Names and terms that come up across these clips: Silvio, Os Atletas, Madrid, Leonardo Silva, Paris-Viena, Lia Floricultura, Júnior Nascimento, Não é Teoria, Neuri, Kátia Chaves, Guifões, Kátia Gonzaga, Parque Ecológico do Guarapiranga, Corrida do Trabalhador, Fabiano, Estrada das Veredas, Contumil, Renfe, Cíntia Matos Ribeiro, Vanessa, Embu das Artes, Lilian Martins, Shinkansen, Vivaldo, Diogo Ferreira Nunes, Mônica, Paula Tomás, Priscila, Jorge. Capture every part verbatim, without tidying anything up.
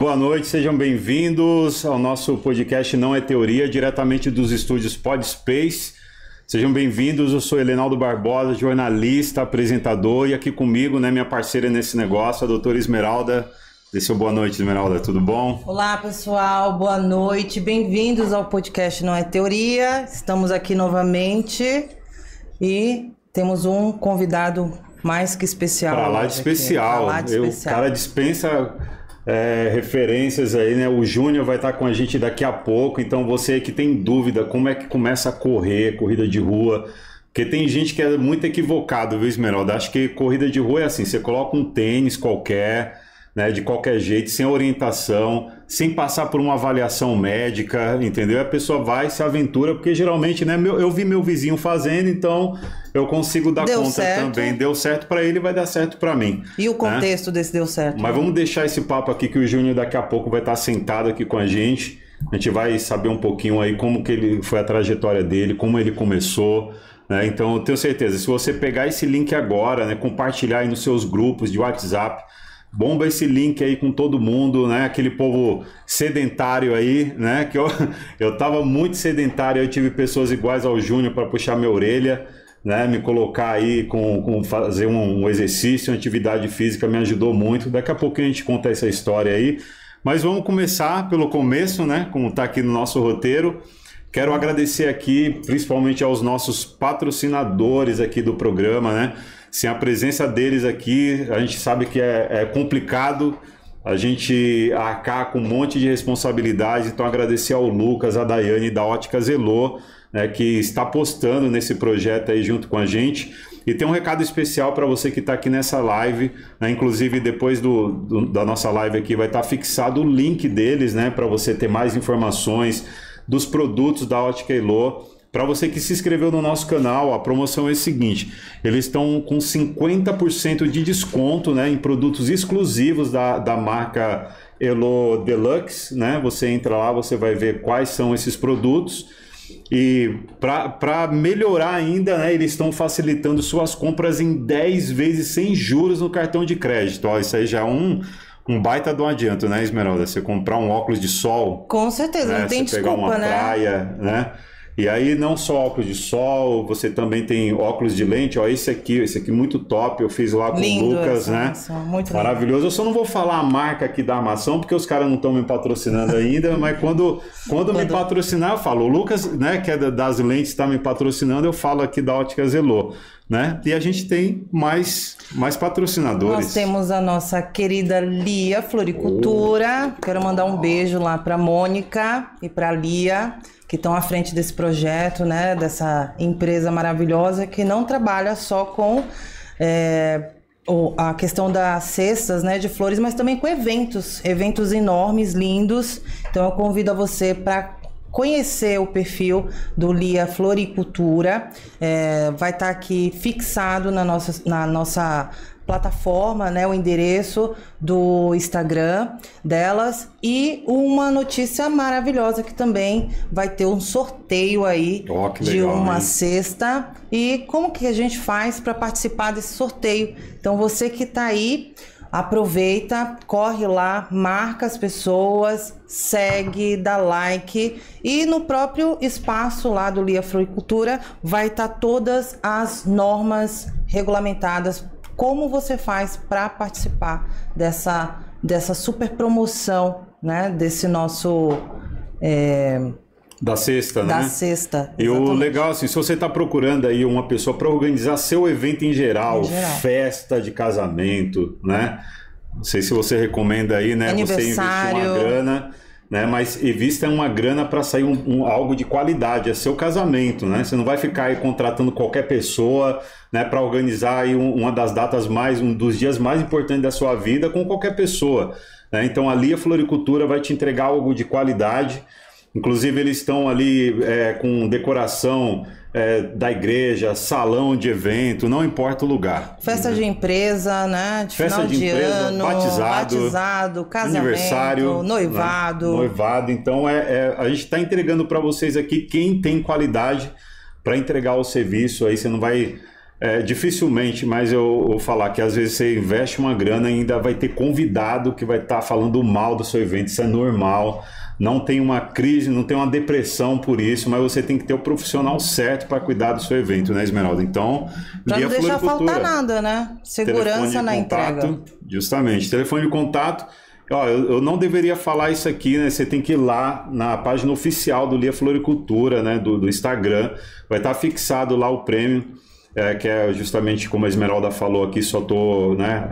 Boa noite, sejam bem-vindos ao nosso podcast Não é Teoria, diretamente dos estúdios Podspace. Sejam bem-vindos, eu sou Elinaldo Barbosa, jornalista, apresentador, e aqui comigo, né, minha parceira nesse negócio, a doutora Esmeralda. Dê seu boa noite, Esmeralda, tudo bom? Olá, pessoal, boa noite, bem-vindos ao podcast Não é Teoria. Estamos aqui novamente e temos um convidado mais que especial. Pra lá de especial, pra lá de eu, especial. O cara dispensa... É, referências aí, né? O Júnior vai estar com a gente daqui a pouco, então você que tem dúvida como é que começa a correr, corrida de rua, porque tem gente que é muito equivocado, viu, Esmeralda? Acho que corrida de rua é assim, você coloca um tênis qualquer, né, de qualquer jeito, sem orientação, sem passar por uma avaliação médica, entendeu? A pessoa vai, se aventura, porque geralmente, né, meu, eu vi meu vizinho fazendo, então eu consigo dar deu conta certo. Também. Deu certo para ele, vai dar certo para mim. E o contexto, né, desse deu certo. Mas vamos deixar esse papo aqui, que o Júnior daqui a pouco vai estar sentado aqui com a gente. A gente vai saber um pouquinho aí como que ele foi a trajetória dele, como ele começou, né? Então eu tenho certeza, se você pegar esse link agora, né, compartilhar aí nos seus grupos de WhatsApp, bomba esse link aí com todo mundo, né? Aquele povo sedentário aí, né? Que eu, eu tava muito sedentário, eu tive pessoas iguais ao Júnior para puxar minha orelha, né? Me colocar aí com, com fazer um, um exercício, uma atividade física me ajudou muito. Daqui a pouquinho a gente conta essa história aí. Mas vamos começar pelo começo, né? Como tá aqui no nosso roteiro. Quero agradecer aqui, principalmente aos nossos patrocinadores aqui do programa, né? Sem a presença deles aqui, a gente sabe que é, é complicado a gente arcar com um monte de responsabilidade. Então, agradecer ao Lucas, a Daiane da Ótica Zelo, né, que está apostando nesse projeto aí junto com a gente. E tem um recado especial para você que está aqui nessa live, né? Inclusive, depois do, do, da nossa live aqui, vai estar fixado o link deles, né, para você ter mais informações dos produtos da Ótica Zelo. Para você que se inscreveu no nosso canal, a promoção é a seguinte: eles estão com cinquenta por cento de desconto, né, em produtos exclusivos da, da marca Elo Deluxe, né? Você entra lá, você vai ver quais são esses produtos. E para melhorar ainda, né, eles estão facilitando suas compras em dez vezes sem juros no cartão de crédito. Ó, isso aí já é um... Um baita do adianto, né, Esmeralda? Você comprar um óculos de sol... Com certeza, né? Não tem desculpa, né? Você pegar uma praia, né? E aí, não só óculos de sol, você também tem óculos de lente. Ó, esse aqui, esse aqui muito top. Eu fiz lá com lindo o Lucas, essa, né? Maçã, muito maravilhoso. Lindo. Eu só não vou falar a marca aqui da maçã, porque os caras não estão me patrocinando ainda. Mas quando, quando, quando me patrocinar, eu falo. O Lucas, né, que é das lentes, está me patrocinando. Eu falo aqui da Ótica Zelo, né? E a gente tem mais, mais patrocinadores. Nós temos a nossa querida Lia Floricultura. Oh. Quero mandar um beijo lá para a Mônica e para a Lia, que estão à frente desse projeto, né? Dessa empresa maravilhosa que não trabalha só com é, a questão das cestas, né, de flores, mas também com eventos, eventos enormes, lindos. Então eu convido a você para conhecer o perfil do Lia Floricultura, é, vai estar tá aqui fixado na nossa, na nossa plataforma, né, o endereço do Instagram delas. E uma notícia maravilhosa, que também vai ter um sorteio aí, oh, que legal, de uma, hein, cesta. E como que a gente faz para participar desse sorteio? Então você que está aí, aproveita, corre lá, marca as pessoas, segue, dá like. E no próprio espaço lá do Lia Floricultura vai estar todas as normas regulamentadas, como você faz para participar dessa, dessa super promoção, né, desse nosso... É... Da sexta, da né? Da sexta, e o legal, assim, se você está procurando aí uma pessoa para organizar seu evento em geral, em geral, festa de casamento, né? Não sei se você recomenda aí, né? Você investir uma grana, né? Mas invista uma grana para sair um, um, algo de qualidade, é seu casamento, né? Você não vai ficar aí contratando qualquer pessoa, né, para organizar aí um, uma das datas mais, um dos dias mais importantes da sua vida com qualquer pessoa, né? Então, ali a Floricultura vai te entregar algo de qualidade. Inclusive, eles estão ali é, com decoração é, da igreja, salão de evento, não importa o lugar. Festa, né, de empresa, né? De festa final de, de empresa, ano, batizado, batizado, casamento, aniversário, noivado. Né? Noivado. Então, é, é, a gente está entregando para vocês aqui quem tem qualidade para entregar o serviço. Aí você não vai É, dificilmente, mas eu vou falar que às vezes você investe uma grana e ainda vai ter convidado que vai estar tá falando mal do seu evento. Isso é normal, não tem uma crise, não tem uma depressão por isso, mas você tem que ter o profissional certo para cuidar do seu evento, né, Esmeralda? Então, pra não deixar faltar nada, né? Segurança na entrega. Justamente, telefone de contato. Ó, eu, eu não deveria falar isso aqui, né? Você tem que ir lá na página oficial do Lia Floricultura, né? Do, do Instagram, vai estar tá fixado lá o prêmio. É, que é justamente como a Esmeralda falou aqui, só estou, né,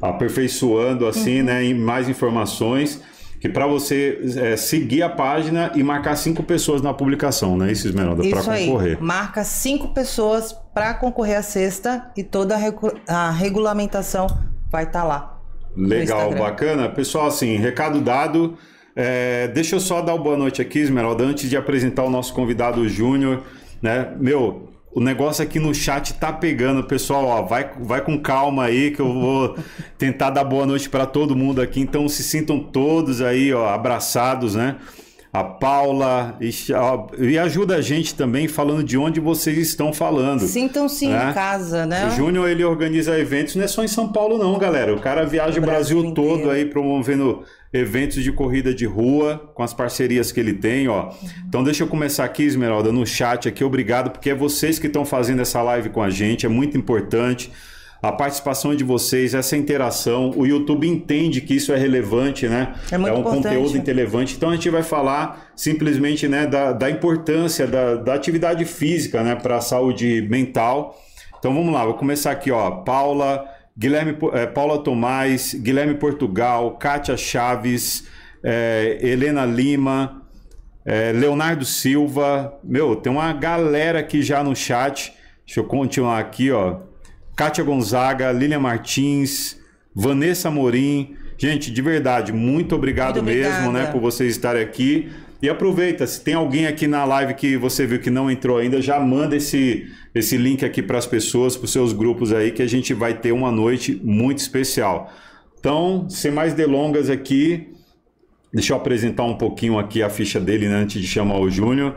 aperfeiçoando assim, uhum, né, em mais informações, que para você é, seguir a página e marcar cinco pessoas na publicação, né, isso, Esmeralda, para concorrer. Aí, marca cinco pessoas para concorrer à cesta e toda a, regu a regulamentação vai estar tá lá. Legal, bacana. Pessoal, assim, recado dado. É, deixa eu só dar uma boa noite aqui, Esmeralda, antes de apresentar o nosso convidado Júnior, né, meu... O negócio aqui no chat tá pegando, pessoal, ó, vai, vai com calma aí que eu vou tentar dar boa noite para todo mundo aqui, então se sintam todos aí, ó, abraçados, né? A Paula, e, ó, e ajuda a gente também falando de onde vocês estão falando. Sintam-se né? em casa, né? O Júnior, ele organiza eventos, não é só em São Paulo não, galera, o cara viaja o Brasil, Brasil todo inteiro. Aí promovendo eventos de corrida de rua, com as parcerias que ele tem, ó. Uhum. Então deixa eu começar aqui, Esmeralda, no chat aqui, obrigado, porque é vocês que estão fazendo essa live com a gente, é muito importante a participação de vocês, essa interação. O YouTube entende que isso é relevante, né? É muito importante. É um conteúdo relevante. Então a gente vai falar simplesmente, né, da, da importância da, da atividade física, né, para a saúde mental. Então vamos lá, vou começar aqui, ó, Paula... Guilherme, é, Paula Tomás, Guilherme Portugal, Kátia Chaves, é, Helena Lima, é, Leonardo Silva. Meu, tem uma galera aqui já no chat. Deixa eu continuar aqui, ó. Kátia Gonzaga, Lilian Martins, Vanessa Morim. Gente, de verdade, muito obrigado muito mesmo, né, por vocês estarem aqui. E aproveita, se tem alguém aqui na live que você viu que não entrou ainda, já manda esse, esse link aqui para as pessoas, para os seus grupos aí, que a gente vai ter uma noite muito especial. Então, sem mais delongas aqui, deixa eu apresentar um pouquinho aqui a ficha dele, né, antes de chamar o Júnior.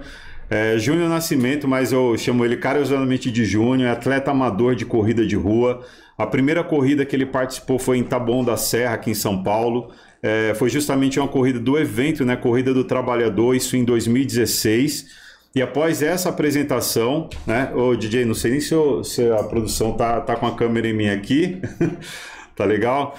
É, Júnior Nascimento, mas eu chamo ele carinhosamente de Júnior, é atleta amador de corrida de rua. A primeira corrida que ele participou foi em Taboão da Serra, aqui em São Paulo. É, foi justamente uma corrida do evento, né? Corrida do Trabalhador, isso em dois mil e dezesseis. E após essa apresentação, né? Ô, D J, não sei nem se, eu, se a produção tá, tá com a câmera em mim aqui. Tá legal?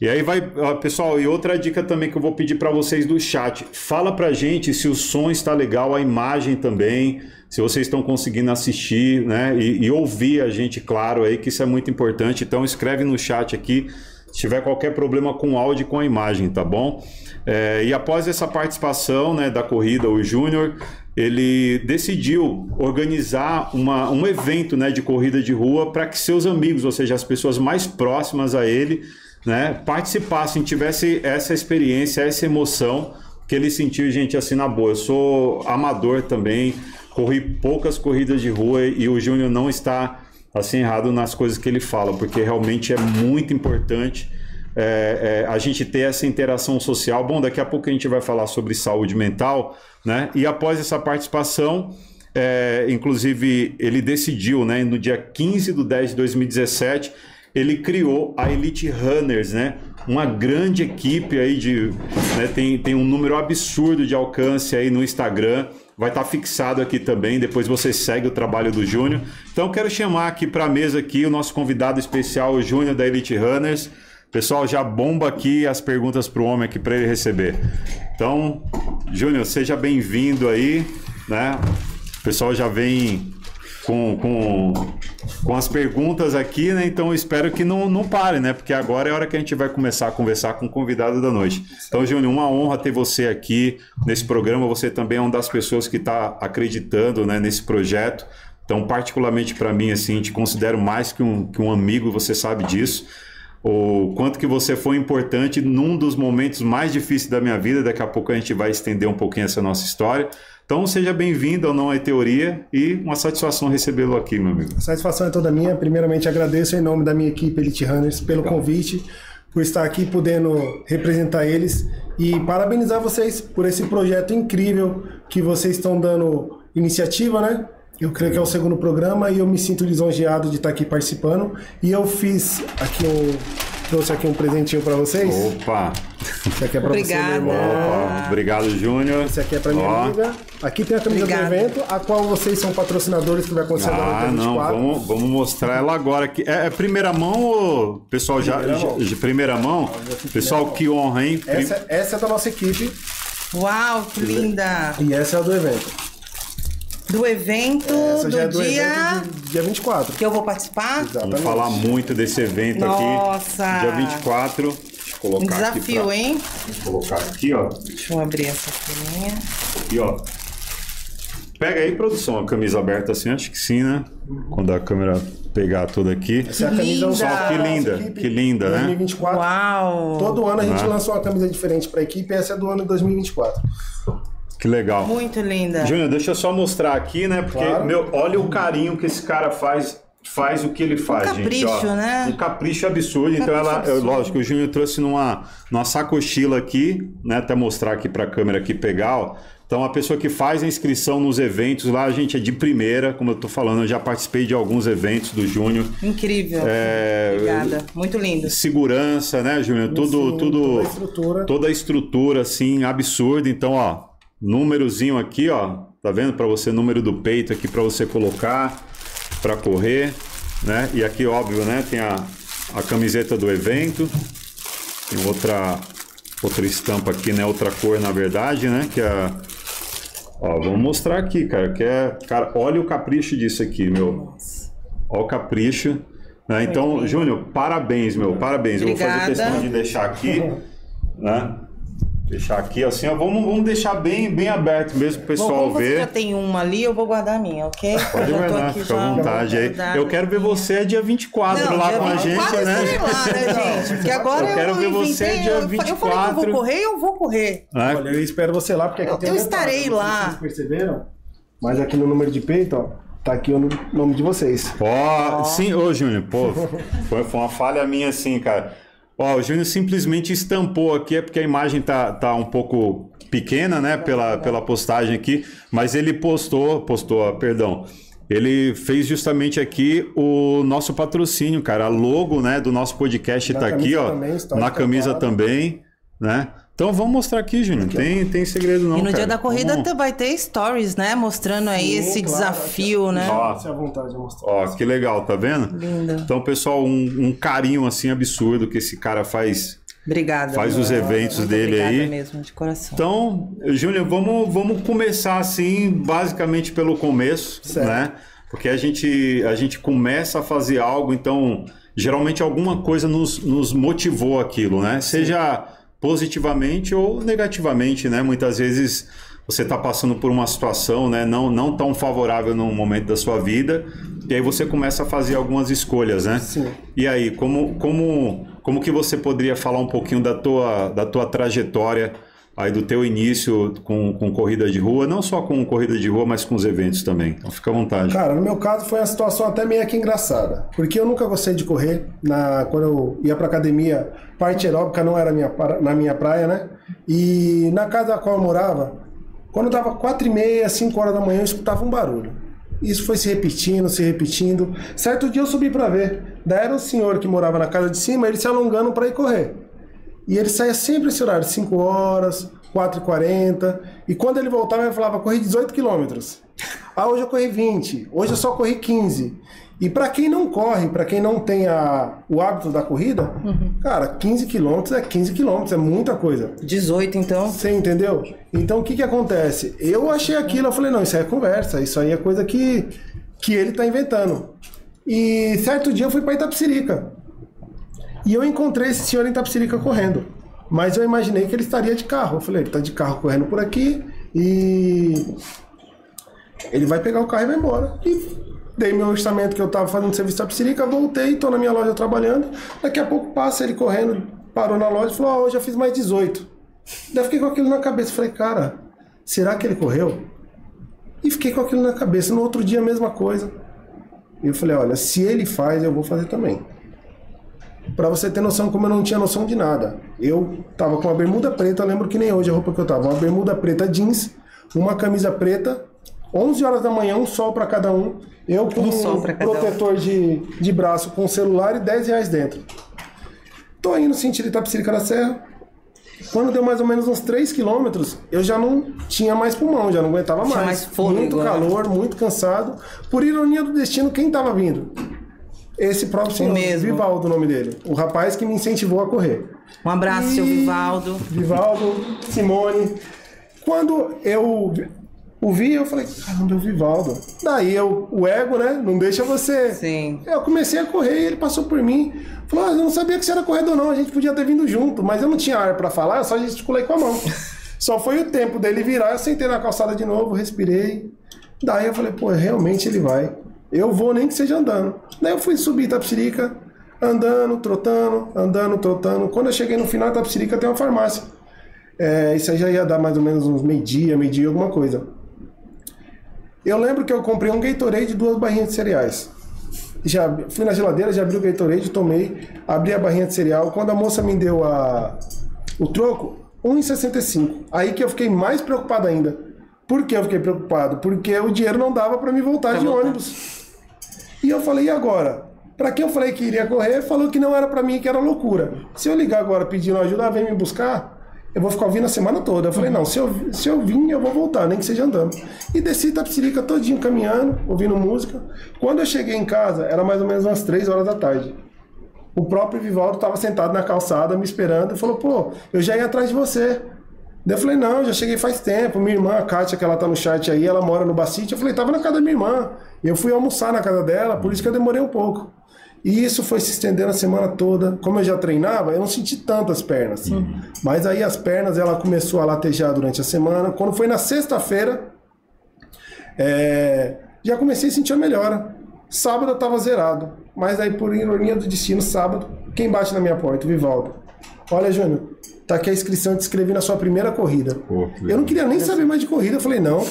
E aí vai... Ó, pessoal, e outra dica também que eu vou pedir para vocês do chat. Fala pra gente se o som está legal, a imagem também. Se vocês estão conseguindo assistir, né? E, e ouvir a gente, claro, aí que isso é muito importante. Então escreve no chat aqui. Se tiver qualquer problema com o áudio e com a imagem, tá bom? É, e após essa participação, né, da corrida, o Júnior, ele decidiu organizar uma, um evento, né, de corrida de rua para que seus amigos, ou seja, as pessoas mais próximas a ele, né, participassem, tivessem essa experiência, essa emoção que ele sentiu, gente, assim, na boa. Eu sou amador também, corri poucas corridas de rua e o Júnior não está... assim errado nas coisas que ele fala, porque realmente é muito importante é, é, a gente ter essa interação social. Bom, daqui a pouco a gente vai falar sobre saúde mental, né? E após essa participação, é, inclusive ele decidiu, né, no dia quinze de dez de dois mil e dezessete, ele criou a Elite Runners, né? Uma grande equipe aí de, né, tem, tem um número absurdo de alcance aí no Instagram. Vai estar fixado aqui também, depois você segue o trabalho do Júnior. Então quero chamar aqui para a mesa aqui o nosso convidado especial, o Júnior da Elite Runners. Pessoal, já bomba aqui as perguntas para o homem aqui para ele receber. Então, Júnior, seja bem-vindo aí, né? O pessoal já vem com, com, com as perguntas aqui, né? Então eu espero que não, não pare, né? Porque agora é a hora que a gente vai começar a conversar com o convidado da noite. Então, Júnior, uma honra ter você aqui nesse programa. Você também é uma das pessoas que está acreditando, né, nesse projeto. Então, particularmente para mim, assim, te considero mais que um, que um amigo, você sabe disso. O quanto que você foi importante num dos momentos mais difíceis da minha vida. Daqui a pouco a gente vai estender um pouquinho essa nossa história. Então, seja bem-vindo ao Não é Teoria e uma satisfação recebê-lo aqui, meu amigo. A satisfação é toda minha. Primeiramente, agradeço em nome da minha equipe Elite Runners pelo Legal. convite, por estar aqui podendo representar eles e parabenizar vocês por esse projeto incrível que vocês estão dando iniciativa, né? Eu creio que é o segundo programa e eu me sinto lisonjeado de estar aqui participando. E eu fiz aqui um... trouxe aqui um presentinho para vocês. Opa! Isso aqui é para você, meu irmão. Opa. Obrigado, Júnior. Isso aqui é para minha Ó. amiga. Aqui tem a camisa Obrigado. do evento, a qual vocês são patrocinadores, que vai acontecer agora no dia vinte e quatro. Ah, não, vamos, vamos mostrar ela agora. É, é primeira mão, ou pessoal já... Primeira mão. De primeira mão? Pessoal, que honra, hein? Essa, essa é da nossa equipe. Uau, que linda! E essa é a do evento. Do evento Essa do, é do dia... evento de, dia vinte e quatro. Que eu vou participar? Exatamente. Vamos falar muito desse evento Nossa. aqui. Nossa! Dia vinte e quatro. Deixa eu colocar Desafio, aqui. Desafio, pra... hein? Vou colocar aqui, ó. Deixa eu abrir essa folhinha. E, ó. Pega aí, produção, a camisa aberta assim, acho que sim, né? Quando a câmera pegar toda aqui. Essa é a camisa usada. Que linda, que linda, né? dois mil e vinte e quatro. Uau! Todo ano a gente ah. lança uma camisa diferente pra equipe, essa é do ano de dois mil e vinte e quatro. Que legal. Muito linda. Júnior, deixa eu só mostrar aqui, né? Porque, claro. meu, olha o carinho que esse cara faz, faz o que ele faz, um capricho, gente. Ó, né? Um capricho absurdo. Um então, capricho ela, absurdo. lógico, o Júnior trouxe numa, numa sacochila aqui, né? Até mostrar aqui pra câmera aqui pegar, ó. Então, a pessoa que faz a inscrição nos eventos, lá a gente é de primeira, como eu tô falando, eu já participei de alguns eventos do Júnior. Incrível. É... Obrigada. Muito lindo. Segurança, né, Júnior? Tudo, sim, tudo, toda a estrutura. Toda a estrutura, assim, absurda. Então, ó. Númerozinho aqui, ó, tá vendo? Para você, número do peito aqui para você colocar, para correr, né? E aqui, óbvio, né? Tem a, a camiseta do evento, tem outra, outra estampa aqui, né? Outra cor, na verdade, né? Que é, ó, vamos mostrar aqui, cara. Que é, cara, olha o capricho disso aqui, meu. Olha o capricho, né? Então, Júnior, parabéns, meu, parabéns. Obrigada. Eu vou fazer questão de deixar aqui, né? Deixar aqui assim, ó, vamos, vamos deixar bem, bem aberto mesmo pro pessoal Bom, como ver. Você já tem uma ali, eu vou guardar a minha, ok? Pode guardar, fica à vontade aí. Eu quero ver você dia vinte e quatro não, lá dia com a gente, né? né, gente? Porque agora eu quero eu ver você inventei, dia vinte e quatro. Eu falei que eu vou correr, eu vou correr. É. Olha, eu espero você lá, porque aqui eu, tem um eu estarei detalhe, lá. Vocês perceberam? Mas aqui no número de peito, ó. Tá aqui o nome de vocês. Ó, oh, oh. sim, ô Júnior, pô, foi uma falha minha assim, cara. Ó, o Júnior simplesmente estampou aqui, é porque a imagem tá, tá um pouco pequena, né, pela, pela postagem aqui, mas ele postou, postou, perdão, ele fez justamente aqui o nosso patrocínio, cara, a logo, né, do nosso podcast na tá aqui, ó, também, na camisa cara. também, né? Então vamos mostrar aqui, Júnior. Tem, tem segredo não, E no cara. dia da corrida vamos... vai ter stories, né? Mostrando aí Sim, esse claro, desafio, é, né? Ó, à vontade de mostrar. Ó, que legal, tá vendo? Linda. Então, pessoal, um, um carinho assim absurdo que esse cara faz. Obrigada. Faz meu. os eventos Muito dele aí. mesmo, de coração. Então, Júnior, vamos, vamos começar assim, basicamente pelo começo, certo. né? Porque a gente, a gente começa a fazer algo, então geralmente alguma coisa nos, nos motivou aquilo, né? Sim. Seja positivamente ou negativamente, né? Muitas vezes você está passando por uma situação, né? não, não tão favorável num momento da sua vida, e aí você começa a fazer algumas escolhas, né? Sim. E aí, como, como, como que você poderia falar um pouquinho da tua, da tua trajetória, aí do teu início com, com corrida de rua, não só com corrida de rua, mas com os eventos também? Então fica à vontade. Cara, no meu caso foi uma situação até meio que engraçada, porque eu nunca gostei de correr. Na, quando eu ia pra academia, parte aeróbica não era minha, na minha praia, né? E na casa da qual eu morava, quando dava quatro e meia, cinco horas da manhã, eu escutava um barulho. Isso foi se repetindo, se repetindo. Certo dia eu subi pra ver. Daí era o senhor que morava na casa de cima, ele se alongando pra ir correr. E ele saía sempre esse horário, cinco horas, quatro e quarenta. E quando ele voltava, ele falava, corri dezoito quilômetros. Ah, hoje eu corri vinte, hoje eu só corri quinze. E para quem não corre, para quem não tem a, o hábito da corrida, uhum. cara, quinze quilômetros é quinze quilômetros, é muita coisa. dezoito então. Você entendeu? Então o que que acontece? Eu achei aquilo, eu falei, não, isso aí é conversa, isso aí é coisa que, que ele tá inventando. E certo dia eu fui para Itapecerica. E eu encontrei esse senhor em Itapecerica correndo. Mas eu imaginei que ele estaria de carro. Eu falei, ele tá de carro correndo por aqui e ele vai pegar o carro e vai embora. E dei meu orçamento que eu tava fazendo serviço de Itapecerica, voltei, tô na minha loja trabalhando. Daqui a pouco passa ele correndo, parou na loja e falou, ah, hoje eu fiz mais dezoito. Daí fiquei com aquilo na cabeça. Falei, cara, será que ele correu? E fiquei com aquilo na cabeça. No outro dia, a mesma coisa. E eu falei, olha, se ele faz, eu vou fazer também. Pra você ter noção, como eu não tinha noção de nada. Eu tava com uma bermuda preta, eu lembro que nem hoje a roupa que eu tava. Uma bermuda preta jeans, uma camisa preta, onze horas da manhã, um sol para cada um. Eu com um, um protetor um. De, de braço com celular e dez reais dentro. Tô indo sentido Itapecerica da Serra. Quando deu mais ou menos uns três quilômetros, eu já não tinha mais pulmão, já não aguentava mais. mais fôlego, muito calor, né? Muito cansado. Por ironia do destino, quem tava vindo? Esse próprio senhor, mesmo. Vivaldo, o nome dele. O rapaz que me incentivou a correr. Um abraço, e... seu Vivaldo. Vivaldo, Simone. Quando eu o vi, eu falei, caramba, o Vivaldo. Daí eu, o ego, né? Não deixa você. Sim. Eu comecei a correr e ele passou por mim. Falou, ah, eu não sabia que você era corredor não, a gente podia ter vindo junto. Mas eu não tinha ar pra falar, eu só gesticulei com a mão. Só foi o tempo dele virar, eu sentei na calçada de novo, respirei. Daí eu falei, pô, realmente ele vai. Eu vou nem que seja andando. Daí eu fui subir Itapecerica, andando, trotando, andando, trotando. Quando eu cheguei no final, Itapecerica tem uma farmácia. É, isso aí já ia dar mais ou menos uns meio-dia, meio-dia, alguma coisa. Eu lembro que eu comprei um Gatorade e duas barrinhas de cereais. Já fui na geladeira, já abri o Gatorade, tomei, abri a barrinha de cereal. Quando a moça me deu a, o troco, um real e sessenta e cinco. Aí que eu fiquei mais preocupado ainda. Por que eu fiquei preocupado? Porque o dinheiro não dava para me voltar tá de voltando. ônibus. E eu falei, e agora? Pra quem eu falei que iria correr, falou que não era pra mim, que era loucura. Se eu ligar agora pedindo ajuda, ah, vem me buscar, eu vou ficar ouvindo a semana toda. Eu falei, não, se eu, se eu vim, eu vou voltar, nem que seja andando. E desci Itapecerica todinho, caminhando, ouvindo música. Quando eu cheguei em casa, era mais ou menos umas três horas da tarde. O próprio Vivaldo tava sentado na calçada, me esperando, e falou, pô, eu já ia atrás de você. Daí eu falei, não, já cheguei faz tempo. Minha irmã, a Kátia, que ela tá no chat aí, ela mora no Bacite. Eu falei, tava na casa da minha irmã. Eu fui almoçar na casa dela, por isso que eu demorei um pouco. E isso foi se estendendo a semana toda. Como eu já treinava, eu não senti tanto as pernas. Uhum. Mas aí as pernas, ela começou a latejar durante a semana. Quando foi na sexta-feira, é... já comecei a sentir a melhora. Sábado eu tava zerado. Mas aí, por ironia do destino, sábado, quem bate na minha porta? O Vivaldo. Olha, Júnior, tá aqui a inscrição de inscrever na sua primeira corrida. Pô, eu não queria nem saber mais de corrida. Eu falei, não...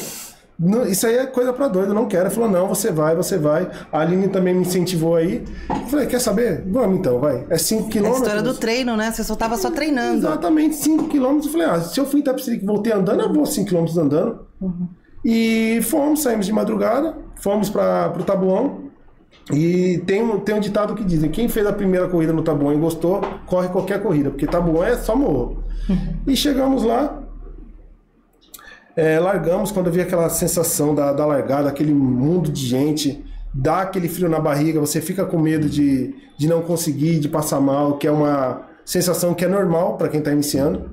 Não, isso aí é coisa pra doido, eu não quero. Ele falou, não, você vai, você vai. A Aline também me incentivou aí. Eu falei, quer saber? Vamos então, vai. É cinco quilômetros. É a história do treino, né? Você só tava só treinando. Exatamente, cinco quilômetros. Eu falei, ah, se eu fui em Itapecerica e voltei andando, eu vou cinco quilômetros andando. Uhum. E fomos, saímos de madrugada, fomos pra, pro Taboão. E tem, tem um ditado que dizem, quem fez a primeira corrida no Taboão e gostou, corre qualquer corrida, porque Taboão é só morro. Uhum. E chegamos lá. É, largamos, quando eu vi aquela sensação da, da largada, aquele mundo de gente, dá aquele frio na barriga, você fica com medo de, de não conseguir, de passar mal, que é uma sensação que é normal para quem está iniciando.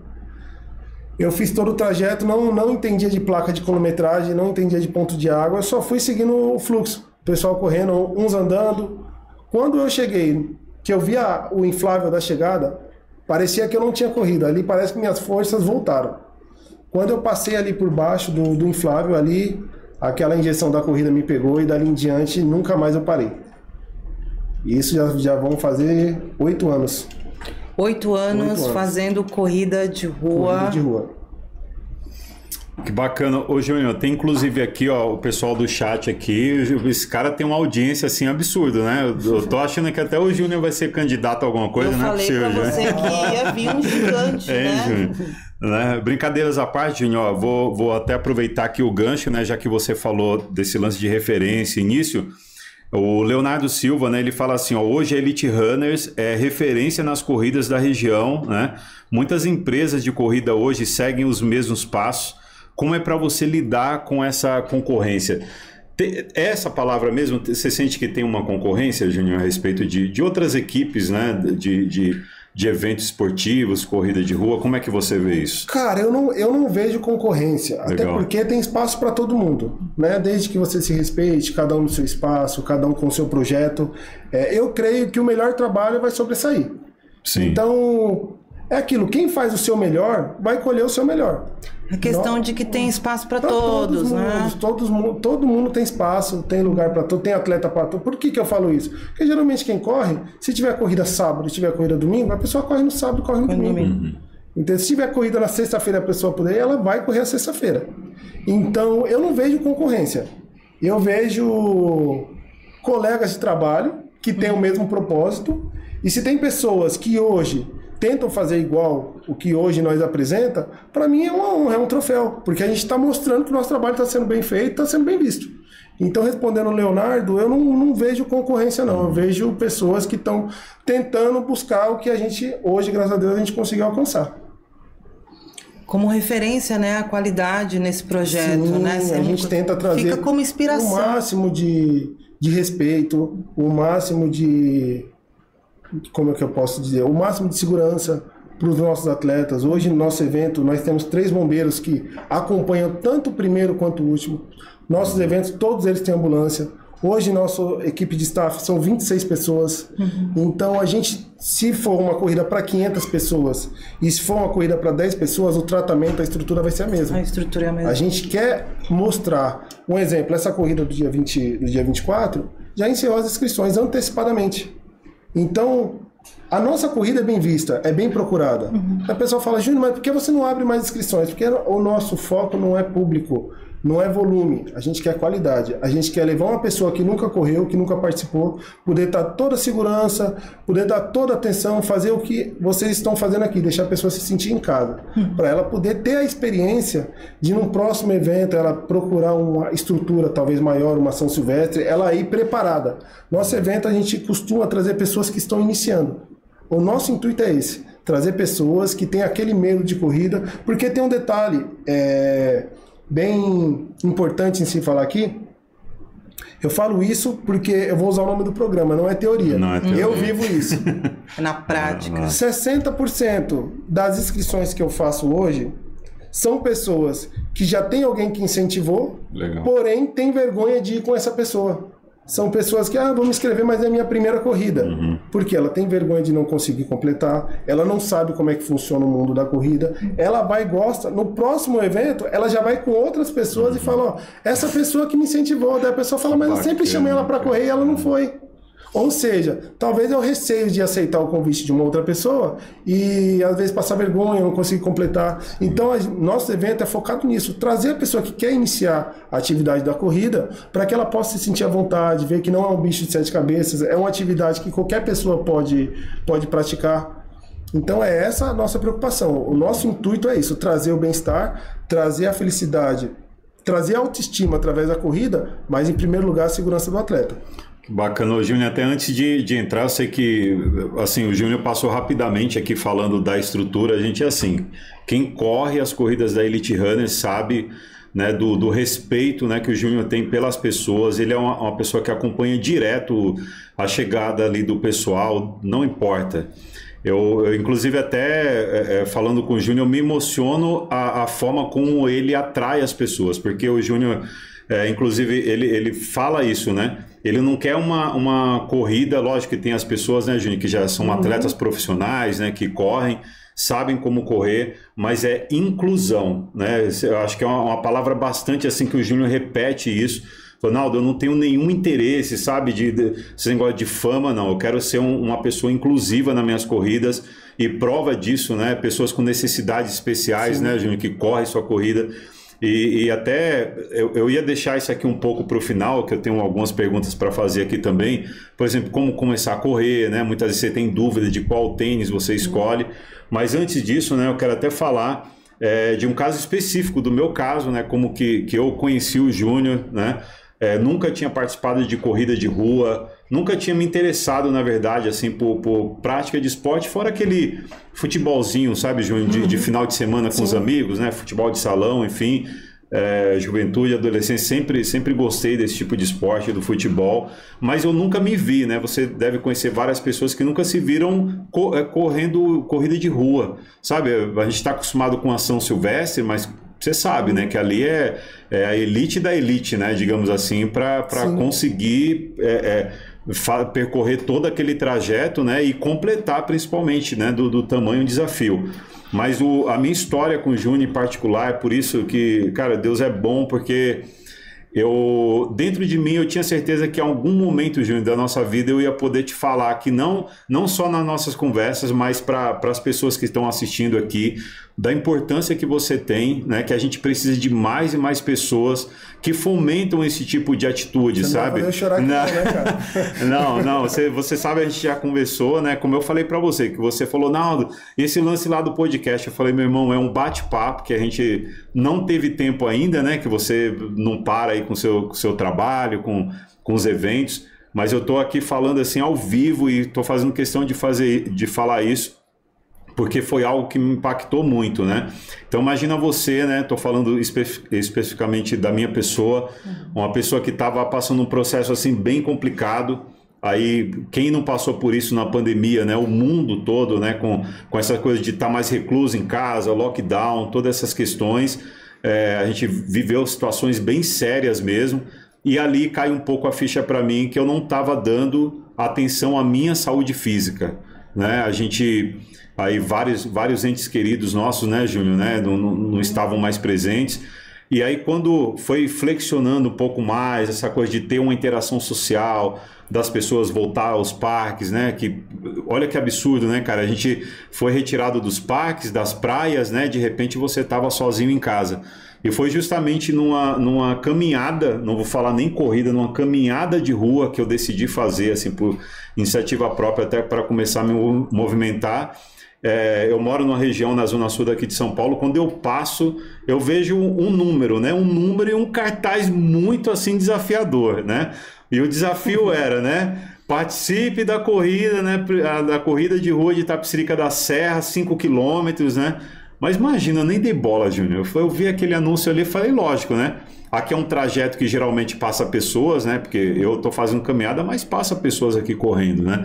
Eu fiz todo o trajeto, não, não entendia de placa de quilometragem, não entendia de ponto de água, eu só fui seguindo o fluxo, o pessoal correndo, uns andando. Quando eu cheguei, que eu via o inflável da chegada, parecia que eu não tinha corrido, ali parece que minhas forças voltaram. Quando eu passei ali por baixo do, do inflável ali, aquela injeção da corrida me pegou e dali em diante nunca mais eu parei. E isso já, já vão fazer oito anos. Oito anos fazendo corrida de rua. Corrida de rua. Que bacana. Ô, Júnior, tem inclusive aqui, ó, o pessoal do chat aqui, esse cara tem uma audiência, assim, absurda, né? Eu tô achando que até o Júnior vai ser candidato a alguma coisa, né? Eu falei pra você que ia vir um gigante, é, né? Júnior. Né? Brincadeiras à parte, Júnior, vou, vou até aproveitar aqui o gancho, né? Já que você falou desse lance de referência início, o Leonardo Silva, né? Ele fala assim, ó, hoje a Elite Runners é referência nas corridas da região, né? Muitas empresas de corrida hoje seguem os mesmos passos. Como é para você lidar com essa concorrência? Tem essa palavra mesmo, você sente que tem uma concorrência, Júnior, a respeito de, de outras equipes, né? De... de de eventos esportivos, corrida de rua, como é que você vê isso? Cara, eu não, eu não vejo concorrência, Legal. Até porque tem espaço para todo mundo, né? Desde que você se respeite, cada um no seu espaço, cada um com o seu projeto. É, eu creio que o melhor trabalho vai sobressair. Sim. Então, é aquilo, quem faz o seu melhor, vai colher o seu melhor. A questão Nós, de que tem espaço para todos, todos né? Todos, todo mundo tem espaço, tem lugar para todo, tem atleta para todo. Por que que eu falo isso? Porque geralmente quem corre, se tiver corrida sábado e tiver corrida domingo, a pessoa corre no sábado e corre no domingo. Uhum. Então, se tiver corrida na sexta-feira, a pessoa puder, ela vai correr a sexta-feira. Então, eu não vejo concorrência. Eu vejo colegas de trabalho que têm o mesmo propósito. E se tem pessoas que hoje... tentam fazer igual o que hoje nós apresenta, para mim é uma honra, é um troféu, porque a gente está mostrando que o nosso trabalho está sendo bem feito, está sendo bem visto. Então, respondendo ao Leonardo, eu não, não vejo concorrência não, eu vejo pessoas que estão tentando buscar o que a gente hoje, graças a Deus, a gente conseguiu alcançar. Como referência, né, a qualidade nesse projeto, sim, né? Você a gente tenta trazer fica como inspiração. O máximo de, de respeito, o máximo de... como é que eu posso dizer, o máximo de segurança para os nossos atletas. Hoje no nosso evento nós temos três bombeiros que acompanham tanto o primeiro quanto o último. Nossos eventos, todos eles têm ambulância. Hoje nossa equipe de staff são vinte e seis pessoas. Uhum. Então a gente, se for uma corrida para quinhentas pessoas e se for uma corrida para dez pessoas, o tratamento, a estrutura vai ser a mesma. A estrutura é a mesma. A gente quer mostrar, um exemplo, essa corrida do dia, vinte, do dia vinte e quatro já encerrou as inscrições antecipadamente. Então, a nossa corrida é bem vista, é bem procurada. Uhum. A pessoa fala, Júnior, mas por que você não abre mais inscrições? Porque o nosso foco não é público, não é volume. A gente quer qualidade. A gente quer levar uma pessoa que nunca correu, que nunca participou, poder dar toda a segurança, poder dar toda a atenção, fazer o que vocês estão fazendo aqui, deixar a pessoa se sentir em casa. Uhum. Para ela poder ter a experiência de, num próximo evento, ela procurar uma estrutura talvez maior, uma São Silvestre, ela ir preparada. Nosso evento, a gente costuma trazer pessoas que estão iniciando. O nosso intuito é esse, trazer pessoas que têm aquele medo de corrida, porque tem um detalhe... é... bem importante em se falar aqui. Eu falo isso porque eu vou usar o nome do programa, não é teoria. Não é teoria. Eu vivo isso. Na prática. sessenta por cento das inscrições que eu faço hoje são pessoas que já tem alguém que incentivou, legal, porém tem vergonha de ir com essa pessoa. São pessoas que, ah, vou me inscrever, mas é a minha primeira corrida. Uhum. Porque ela tem vergonha de não conseguir completar, ela não sabe como é que funciona o mundo da corrida, ela vai e gosta. No próximo evento, ela já vai com outras pessoas, uhum, e fala, ó, essa pessoa que me incentivou. Daí a pessoa fala, mas eu sempre chamei ela para correr e ela não foi. Ou seja, talvez eu receio de aceitar o convite de uma outra pessoa e às vezes passar vergonha, não conseguir completar. Então, a, nosso evento é focado nisso, trazer a pessoa que quer iniciar a atividade da corrida para que ela possa se sentir à vontade, ver que não é um bicho de sete cabeças, é uma atividade que qualquer pessoa pode, pode praticar. Então, é essa a nossa preocupação. O nosso intuito é isso, trazer o bem-estar, trazer a felicidade, trazer a autoestima através da corrida, mas em primeiro lugar a segurança do atleta. Bacana, Júnior. Até antes de, de entrar, eu sei que assim, o Júnior passou rapidamente aqui falando da estrutura. A gente é assim, quem corre as corridas da Elite Runners sabe, né, do, do respeito, né, que o Júnior tem pelas pessoas. Ele é uma, uma pessoa que acompanha direto a chegada ali do pessoal, não importa. Eu, eu inclusive, até é, falando com o Júnior, eu me emociono a, a forma como ele atrai as pessoas, porque o Júnior, é, inclusive, ele, ele fala isso, né? Ele não quer uma, uma corrida, lógico que tem as pessoas, né, Júnior, que já são atletas profissionais, né, que correm, sabem como correr, mas é inclusão, né? Eu acho que é uma, uma palavra bastante assim que o Júnior repete isso. Ronaldo, eu não tenho nenhum interesse, sabe, de, de esse negócio de fama, não. Eu quero ser um, uma pessoa inclusiva nas minhas corridas, e prova disso, né? Pessoas com necessidades especiais, sim, né, Júnior, que correm sua corrida. E, e até eu, eu ia deixar isso aqui um pouco para o final, que eu tenho algumas perguntas para fazer aqui também. Por exemplo, como começar a correr, né? Muitas vezes você tem dúvida de qual tênis você escolhe. Mas antes disso, né, eu quero até falar é, de um caso específico do meu caso, né? Como que, que eu conheci o Júnior, né? É, nunca tinha participado de corrida de rua, nunca tinha me interessado, na verdade, assim, por, por prática de esporte, fora aquele futebolzinho, sabe, Júnior, de, de final de semana com, sim, os amigos, né? Futebol de salão, enfim, é, juventude, adolescência, sempre, sempre gostei desse tipo de esporte, do futebol, mas eu nunca me vi, né? Você deve conhecer várias pessoas que nunca se viram co- correndo corrida de rua, sabe? A gente está acostumado com a São Silvestre, mas... você sabe, né, que ali é, é a elite da elite, né, digamos assim, para conseguir é, é, percorrer todo aquele trajeto, né, e completar principalmente, né, do, do tamanho do desafio. Mas o, a minha história com o Júnior em particular, é por isso que, cara, Deus é bom, porque... Eu, dentro de mim, eu tinha certeza que em algum momento, Júnior, da nossa vida eu ia poder te falar que não, não só nas nossas conversas, mas para as pessoas que estão assistindo aqui, da importância que você tem, né? Que a gente precisa de mais e mais pessoas que fomentam esse tipo de atitude, você sabe? Não vai chorar aqui, não, né, cara? Não, não, você, você sabe, a gente já conversou, né? Como eu falei para você, que você falou, Naldo, esse lance lá do podcast, eu falei, meu irmão, é um bate-papo que a gente não teve tempo ainda, né? Que você não para aí com o seu, com seu trabalho, com, com os eventos, mas eu tô aqui falando assim ao vivo e tô fazendo questão de, fazer, de falar isso, porque foi algo que me impactou muito, né? Então imagina você, né? Tô falando espe- especificamente da minha pessoa, uma pessoa que tava passando um processo assim bem complicado. Aí, quem não passou por isso na pandemia, né? O mundo todo, né? Com, com essa coisa de estar tá mais recluso em casa, lockdown, todas essas questões. É, a gente viveu situações bem sérias mesmo, e ali cai um pouco a ficha para mim que eu não estava dando atenção à minha saúde física, né? A gente, aí vários, vários entes queridos nossos, né, Júnior, né, não, não, não estavam mais presentes, e aí quando foi flexionando um pouco mais, essa coisa de ter uma interação social, das pessoas voltar aos parques, né? Que, olha que absurdo, né, cara? A gente foi retirado dos parques, das praias, né? De repente você estava sozinho em casa. E foi justamente numa, numa caminhada, não vou falar nem corrida, numa caminhada de rua que eu decidi fazer, assim, por iniciativa própria, até para começar a me movimentar. É, eu moro numa região na zona sul daqui de São Paulo, quando eu passo, eu vejo um número, né? Um número e um cartaz muito, assim, desafiador, né? E o desafio era, né? Participe da corrida, né? Da corrida de rua de Itapecerica da Serra, cinco quilômetros, né? Mas imagina, eu nem dei bola, Júnior. Eu vi aquele anúncio ali e falei, lógico, né? Aqui é um trajeto que geralmente passa pessoas, né? Porque eu tô fazendo caminhada, mas passa pessoas aqui correndo, né?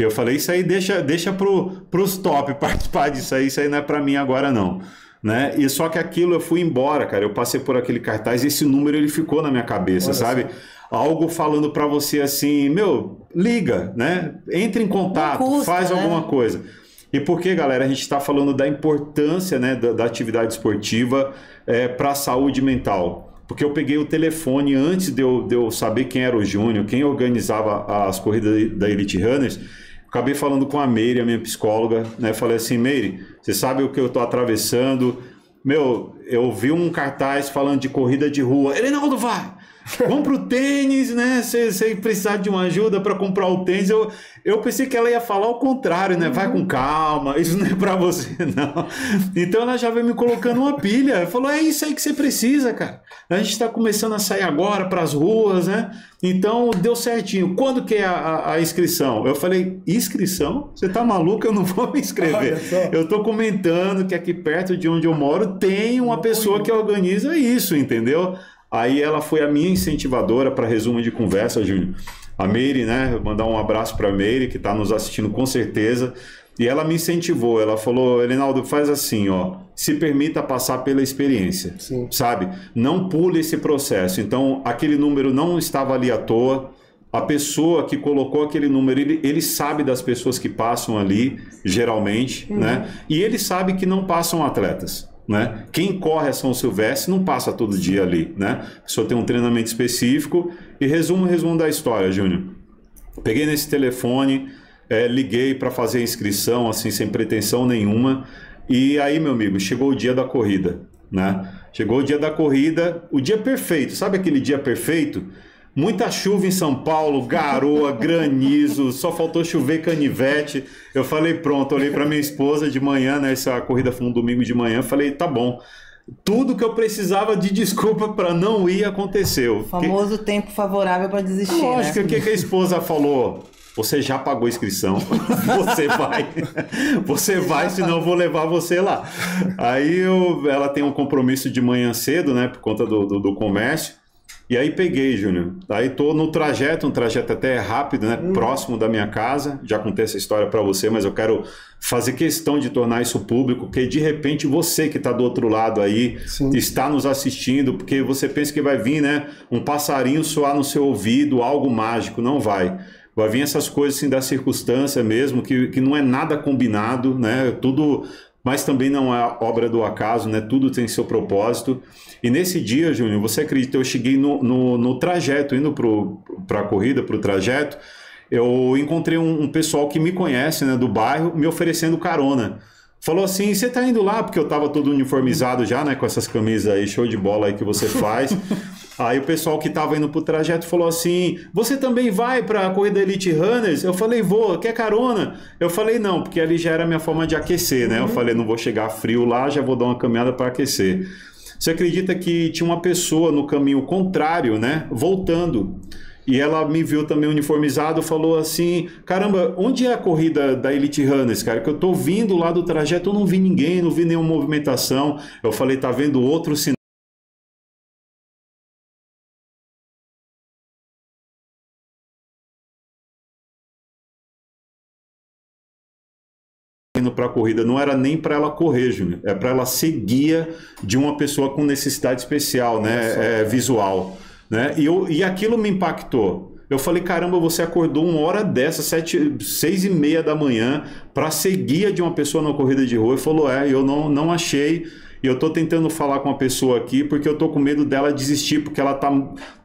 Eu falei, isso aí deixa, deixa pro, pros top participar disso aí, isso aí não é pra mim agora não, né? E só que aquilo eu fui embora, cara, eu passei por aquele cartaz e esse número ele ficou na minha cabeça, olha, sabe? Assim. Algo falando pra você assim, meu, liga, né? Entre em contato, custa, faz, né, alguma coisa. E por que, galera, a gente está falando da importância, né, da, da atividade esportiva é, para a saúde mental? Porque eu peguei o telefone antes de eu, de eu saber quem era o Júnior, quem organizava as corridas da Elite Runners. Acabei falando com a Meire, a minha psicóloga, né? Falei assim, Meire, você sabe o que eu estou atravessando? Meu, eu vi um cartaz falando de corrida de rua. Elinaldo, vai! Vamos pro tênis, né? Se, se precisar de uma ajuda para comprar o tênis, eu, eu pensei que ela ia falar o contrário, né? Vai com calma, isso não é para você, não. Então ela já veio me colocando uma pilha, falou, é isso aí que você precisa, cara. A gente está começando a sair agora para as ruas, né? Então deu certinho. Quando que é a, a, a inscrição? Eu falei, inscrição? Você tá maluco? Eu não vou me inscrever. Eu tô comentando que aqui perto de onde eu moro tem uma pessoa que organiza isso, entendeu? Aí ela foi a minha incentivadora para resumo de conversa, Júlio. A Meire, né? Mandar um abraço para a Meire, que está nos assistindo com certeza. E ela me incentivou. Ela falou, Elinaldo, faz assim, ó. Se permita passar pela experiência, sim, sabe? Não pule esse processo. Então, aquele número não estava ali à toa. A pessoa que colocou aquele número, ele, ele sabe das pessoas que passam ali, geralmente, uhum, né? E ele sabe que não passam atletas, né? Quem corre a São Silvestre não passa todo dia ali, né? Só tem um treinamento específico. E resumo, resumo da história, Júnior. Peguei nesse telefone, é, liguei para fazer a inscrição, assim, sem pretensão nenhuma. E aí, meu amigo, chegou o dia da corrida, né? Chegou o dia da corrida, o dia perfeito. Sabe aquele dia perfeito? Muita chuva em São Paulo, garoa, granizo, só faltou chover canivete. Eu falei, pronto, olhei para minha esposa de manhã, né? Essa corrida foi um domingo de manhã, falei, tá bom. Tudo que eu precisava de desculpa para não ir aconteceu. O famoso que... tempo favorável para desistir. Lógico, né? O que, que a esposa falou? Você já pagou a inscrição, você vai, você vai, senão eu vou levar você lá. Aí eu... ela tem um compromisso de manhã cedo, né? Por conta do, do, do comércio. E aí peguei, Júnior. Aí tô no trajeto, um trajeto até rápido, né? Hum. Próximo da minha casa. Já contei essa história para você, mas eu quero fazer questão de tornar isso público, porque de repente você que está do outro lado aí, sim, está nos assistindo, porque você pensa que vai vir, né? Um passarinho soar no seu ouvido, algo mágico. Não vai. Vai vir essas coisas assim da circunstância mesmo, que, que não é nada combinado, né? Tudo... mas também não é obra do acaso, né? Tudo tem seu propósito. E nesse dia, Júnior, você acredita, eu cheguei no, no, no trajeto, indo para a corrida, para o trajeto, eu encontrei um, um pessoal que me conhece, né, do bairro, me oferecendo carona. Falou assim, você tá indo lá? Porque eu tava todo uniformizado já, né? Com essas camisas aí, show de bola aí que você faz. Aí o pessoal que tava indo pro trajeto falou assim, você também vai pra corrida Elite Runners? Eu falei, vou, quer carona? Eu falei, não, porque ali já era a minha forma de aquecer, né? Uhum. Eu falei, não vou chegar frio lá, já vou dar uma caminhada pra aquecer. Você acredita que tinha uma pessoa no caminho contrário, né? Voltando. E ela me viu também uniformizado, falou assim, caramba, onde é a corrida da Elite Runners, cara? Que eu tô vindo lá do trajeto, eu não vi ninguém, não vi nenhuma movimentação. Eu falei, tá vendo outro sinal? Para a corrida, não era nem para ela correr, Júnior, é para ela ser guia de uma pessoa com necessidade especial, né? É, visual. Né? E, eu, e aquilo me impactou. Eu falei, caramba, você acordou uma hora dessa, sete, seis e meia da manhã, para ser guia de uma pessoa na corrida de rua. E falou, é, eu não, não achei. E eu tô tentando falar com a pessoa aqui, porque eu tô com medo dela desistir, porque ela tá,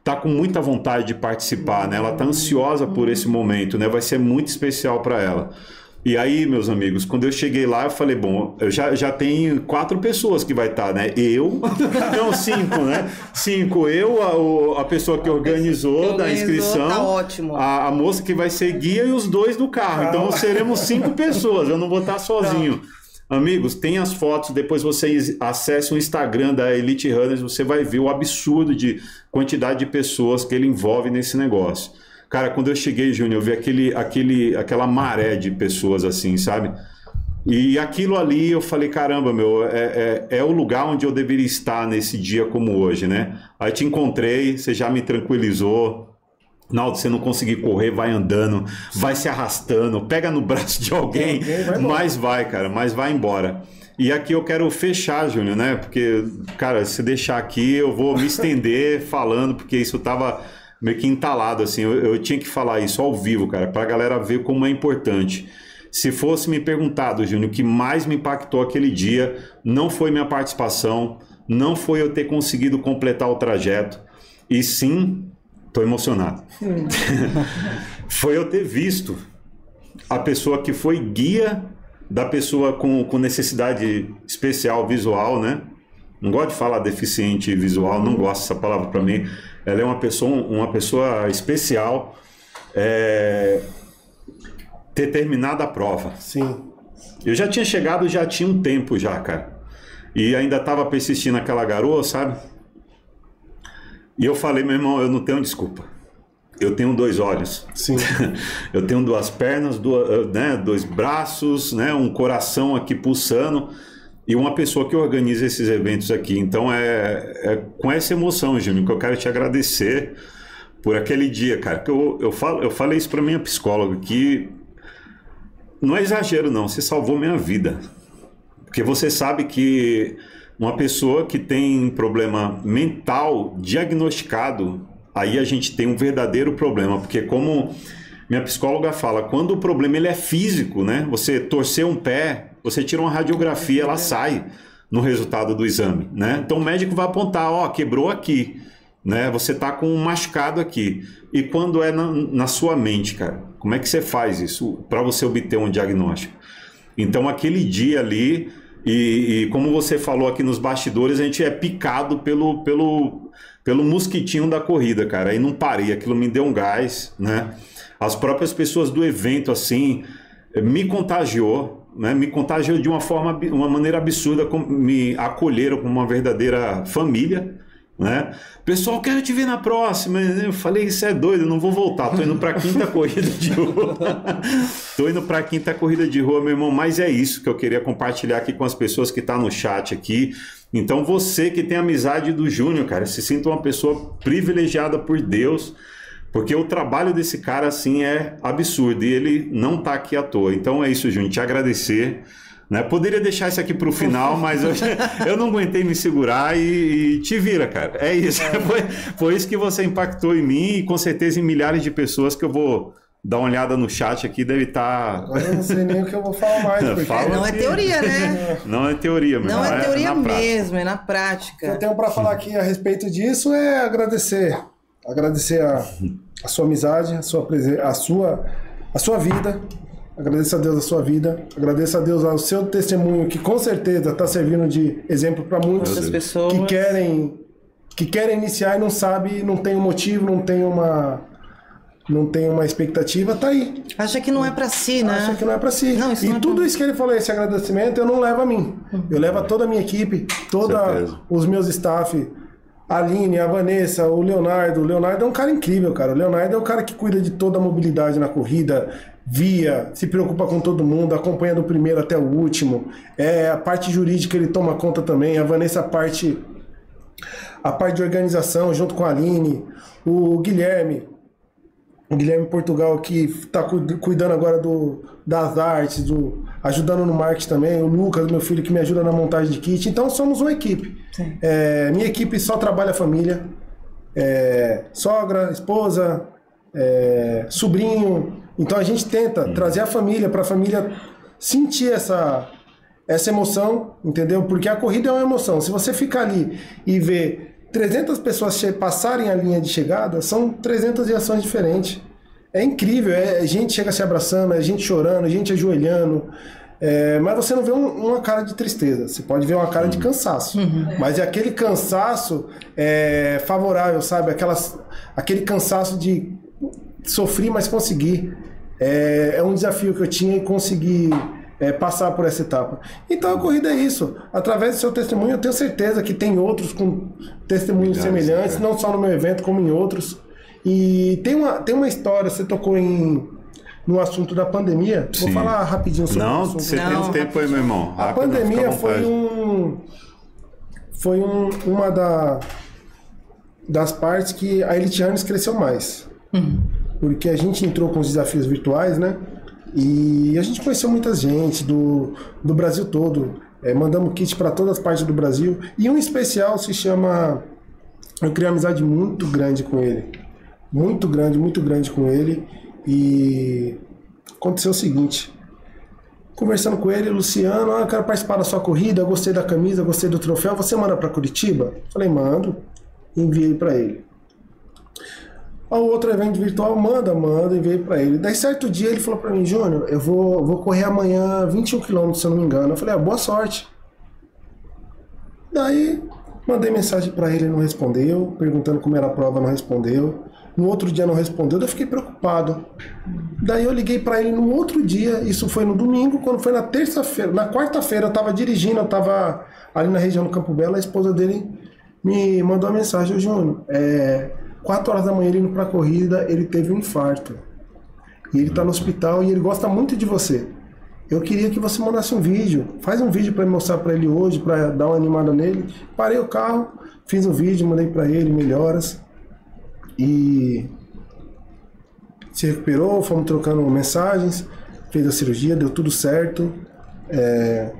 tá com muita vontade de participar, né? Ela tá ansiosa por esse momento, né? Vai ser muito especial para ela. E aí, meus amigos, quando eu cheguei lá, eu falei, bom, eu já, já tem quatro pessoas que vai estar, tá, né? Eu, não, cinco, né? Cinco, eu, a, a pessoa que organizou da inscrição, tá ótimo. A, a moça que vai ser guia e os dois do carro. Então, seremos cinco pessoas, eu não vou estar sozinho. Não. Amigos, tem as fotos, depois vocês acessam o Instagram da Elite Runners, você vai ver o absurdo de quantidade de pessoas que ele envolve nesse negócio. Cara, quando eu cheguei, Júnior, eu vi aquele, aquele, aquela maré de pessoas assim, sabe? E aquilo ali eu falei, caramba, meu, é, é, é o lugar onde eu deveria estar nesse dia como hoje, né? Aí te encontrei, você já me tranquilizou. Naldo, você não conseguir correr, vai andando, vai se arrastando, pega no braço de alguém, vai mas vai, cara, mas vai embora. E aqui eu quero fechar, Júnior, né? Porque, cara, se deixar aqui, eu vou me estender falando, porque isso tava... meio que entalado, assim, eu, eu tinha que falar isso ao vivo, cara, pra galera ver como é importante. Se fosse me perguntado, Júnior, o que mais me impactou aquele dia, não foi minha participação, não foi eu ter conseguido completar o trajeto, e sim, tô emocionado, foi eu ter visto a pessoa que foi guia da pessoa com, com necessidade especial visual, né? Não gosto de falar deficiente visual, não gosto dessa palavra pra mim. Ela é uma pessoa, uma pessoa especial, é, ter terminado a prova. Sim. Eu já tinha chegado, já tinha um tempo já, cara. E ainda estava persistindo aquela garoa, sabe? E eu falei, meu irmão, eu não tenho desculpa. Eu tenho dois olhos. Sim. Eu tenho duas pernas, duas, né, dois braços, né, um coração aqui pulsando. E uma pessoa que organiza esses eventos aqui. Então é, é com essa emoção, Júnior, que eu quero te agradecer por aquele dia, cara. Que eu, eu, falo, eu falei isso pra minha psicóloga, que não é exagero não, você salvou minha vida. Porque você sabe que uma pessoa que tem problema mental diagnosticado, aí a gente tem um verdadeiro problema. Porque como minha psicóloga fala, quando o problema ele é físico, né? Você torcer um pé... você tira uma radiografia, ela sai no resultado do exame, né? Então o médico vai apontar, ó, quebrou aqui, né? Você tá com um machucado aqui. E quando é na, na sua mente, cara, como é que você faz isso para você obter um diagnóstico? Então aquele dia ali, e, e como você falou aqui nos bastidores, a gente é picado pelo, pelo, pelo mosquitinho da corrida, cara. Aí não parei, aquilo me deu um gás, né? As próprias pessoas do evento, assim, me contagiou, né, me contagiou de uma forma, uma maneira absurda, me acolheram como uma verdadeira família, né? Pessoal, quero te ver na próxima. Eu falei, isso é doido, não vou voltar. Tô indo para a quinta corrida de rua. Tô indo para a quinta corrida de rua, meu irmão. Mas é isso que eu queria compartilhar aqui com as pessoas que tá no chat aqui. Então você que tem amizade do Júnior, cara, se sinta uma pessoa privilegiada por Deus. Porque o trabalho desse cara, assim, é absurdo. E ele não tá aqui à toa. Então é isso, Júnior. Te agradecer. Né? Poderia deixar isso aqui pro final, mas eu, eu não aguentei me segurar e, e te vira, cara. É isso. É. Foi, foi isso que você impactou em mim e com certeza em milhares de pessoas que eu vou Dá uma olhada no chat aqui, deve estar... Tá... Agora eu não sei nem o que eu vou falar mais. Porque... Fala não que... é teoria, né? Não é teoria mesmo. Não é teoria é mesmo, é na prática. O que eu tenho para falar aqui a respeito disso é agradecer. Agradecer a, a sua amizade, a sua, a, sua, a sua vida. Agradeço a Deus a sua vida. Agradeço a Deus ao seu testemunho, que com certeza está servindo de exemplo para muitas pessoas que querem, que querem iniciar e não sabem, não tem um motivo, não tem uma... não tem uma expectativa, tá aí. Acha que não é pra si, né? Acha que não é pra si. Não, isso e não é tudo pra... isso que ele falou, esse agradecimento, eu não levo a mim. Eu levo a toda a minha equipe, todos os meus staff, a Aline, a Vanessa, o Leonardo. O Leonardo é um cara incrível, cara. O Leonardo é o cara que cuida de toda a mobilidade na corrida, via, se preocupa com todo mundo, acompanha do primeiro até o último. É, a parte jurídica ele toma conta também. A Vanessa, a parte, a parte de organização, junto com a Aline. O Guilherme... O Guilherme Portugal, que está cuidando agora do, das artes, do, ajudando no marketing também. O Lucas, meu filho, que me ajuda na montagem de kit. Então, somos uma equipe. É, minha equipe só trabalha a família. É, sogra, esposa, é, sobrinho. Então, a gente tenta hum. trazer a família, para a família sentir essa, essa emoção, entendeu? Porque a corrida é uma emoção. Se você ficar ali e ver... trezentas pessoas passarem a linha de chegada, são trezentas reações diferentes. É incrível, é, a gente chega se abraçando, a gente chorando, a gente ajoelhando, é, mas você não vê um, uma cara de tristeza, você pode ver uma cara de cansaço, uhum. mas é aquele cansaço é, favorável, sabe? Aquelas, aquele cansaço de sofrer, mas conseguir. É, é um desafio que eu tinha e consegui... É, passar por essa etapa. Então a corrida é isso. Através do seu testemunho, eu tenho certeza que tem outros com testemunhos Milhares, semelhantes, é. não só no meu evento, como em outros. E tem uma, tem uma história, você tocou em, no assunto da pandemia. Sim. Vou falar rapidinho sobre não, o assunto. Você não, você tem tempo aí, meu irmão. Rápido, a pandemia foi um... Foi um, uma da, das partes que a Elite Runners cresceu mais. Uhum. Porque a gente entrou com os desafios virtuais, né? E a gente conheceu muita gente do, do Brasil todo. É, mandamos kit para todas as partes do Brasil. E um especial se chama... Eu criei uma amizade muito grande com ele. Muito grande, muito grande com ele. E aconteceu o seguinte. Conversando com ele, Luciano, ah, eu quero participar da sua corrida, eu gostei da camisa, eu gostei do troféu. Você manda para Curitiba? Falei, mando. Enviei para ele. O outro evento virtual, manda, manda, e veio pra ele. Daí certo dia ele falou pra mim, Júnior, eu vou, vou correr amanhã vinte e um quilômetros, se eu não me engano. Eu falei, ah, boa sorte. Daí mandei mensagem pra ele, ele não respondeu, perguntando como era a prova, não respondeu. No outro dia não respondeu, daí eu fiquei preocupado. Daí eu liguei pra ele no outro dia, isso foi no domingo, quando foi na terça-feira, na quarta-feira eu tava dirigindo, eu tava ali na região do Campo Belo, a esposa dele me mandou uma mensagem, Júnior, é... quatro horas da manhã ele indo pra corrida, ele teve um infarto. E ele tá no hospital e ele gosta muito de você. Eu queria que você mandasse um vídeo. Faz um vídeo pra mostrar pra ele hoje, pra dar uma animada nele. Parei o carro, fiz um vídeo, mandei pra ele, melhoras. E... se recuperou, fomos trocando mensagens. Fez a cirurgia, deu tudo certo. É...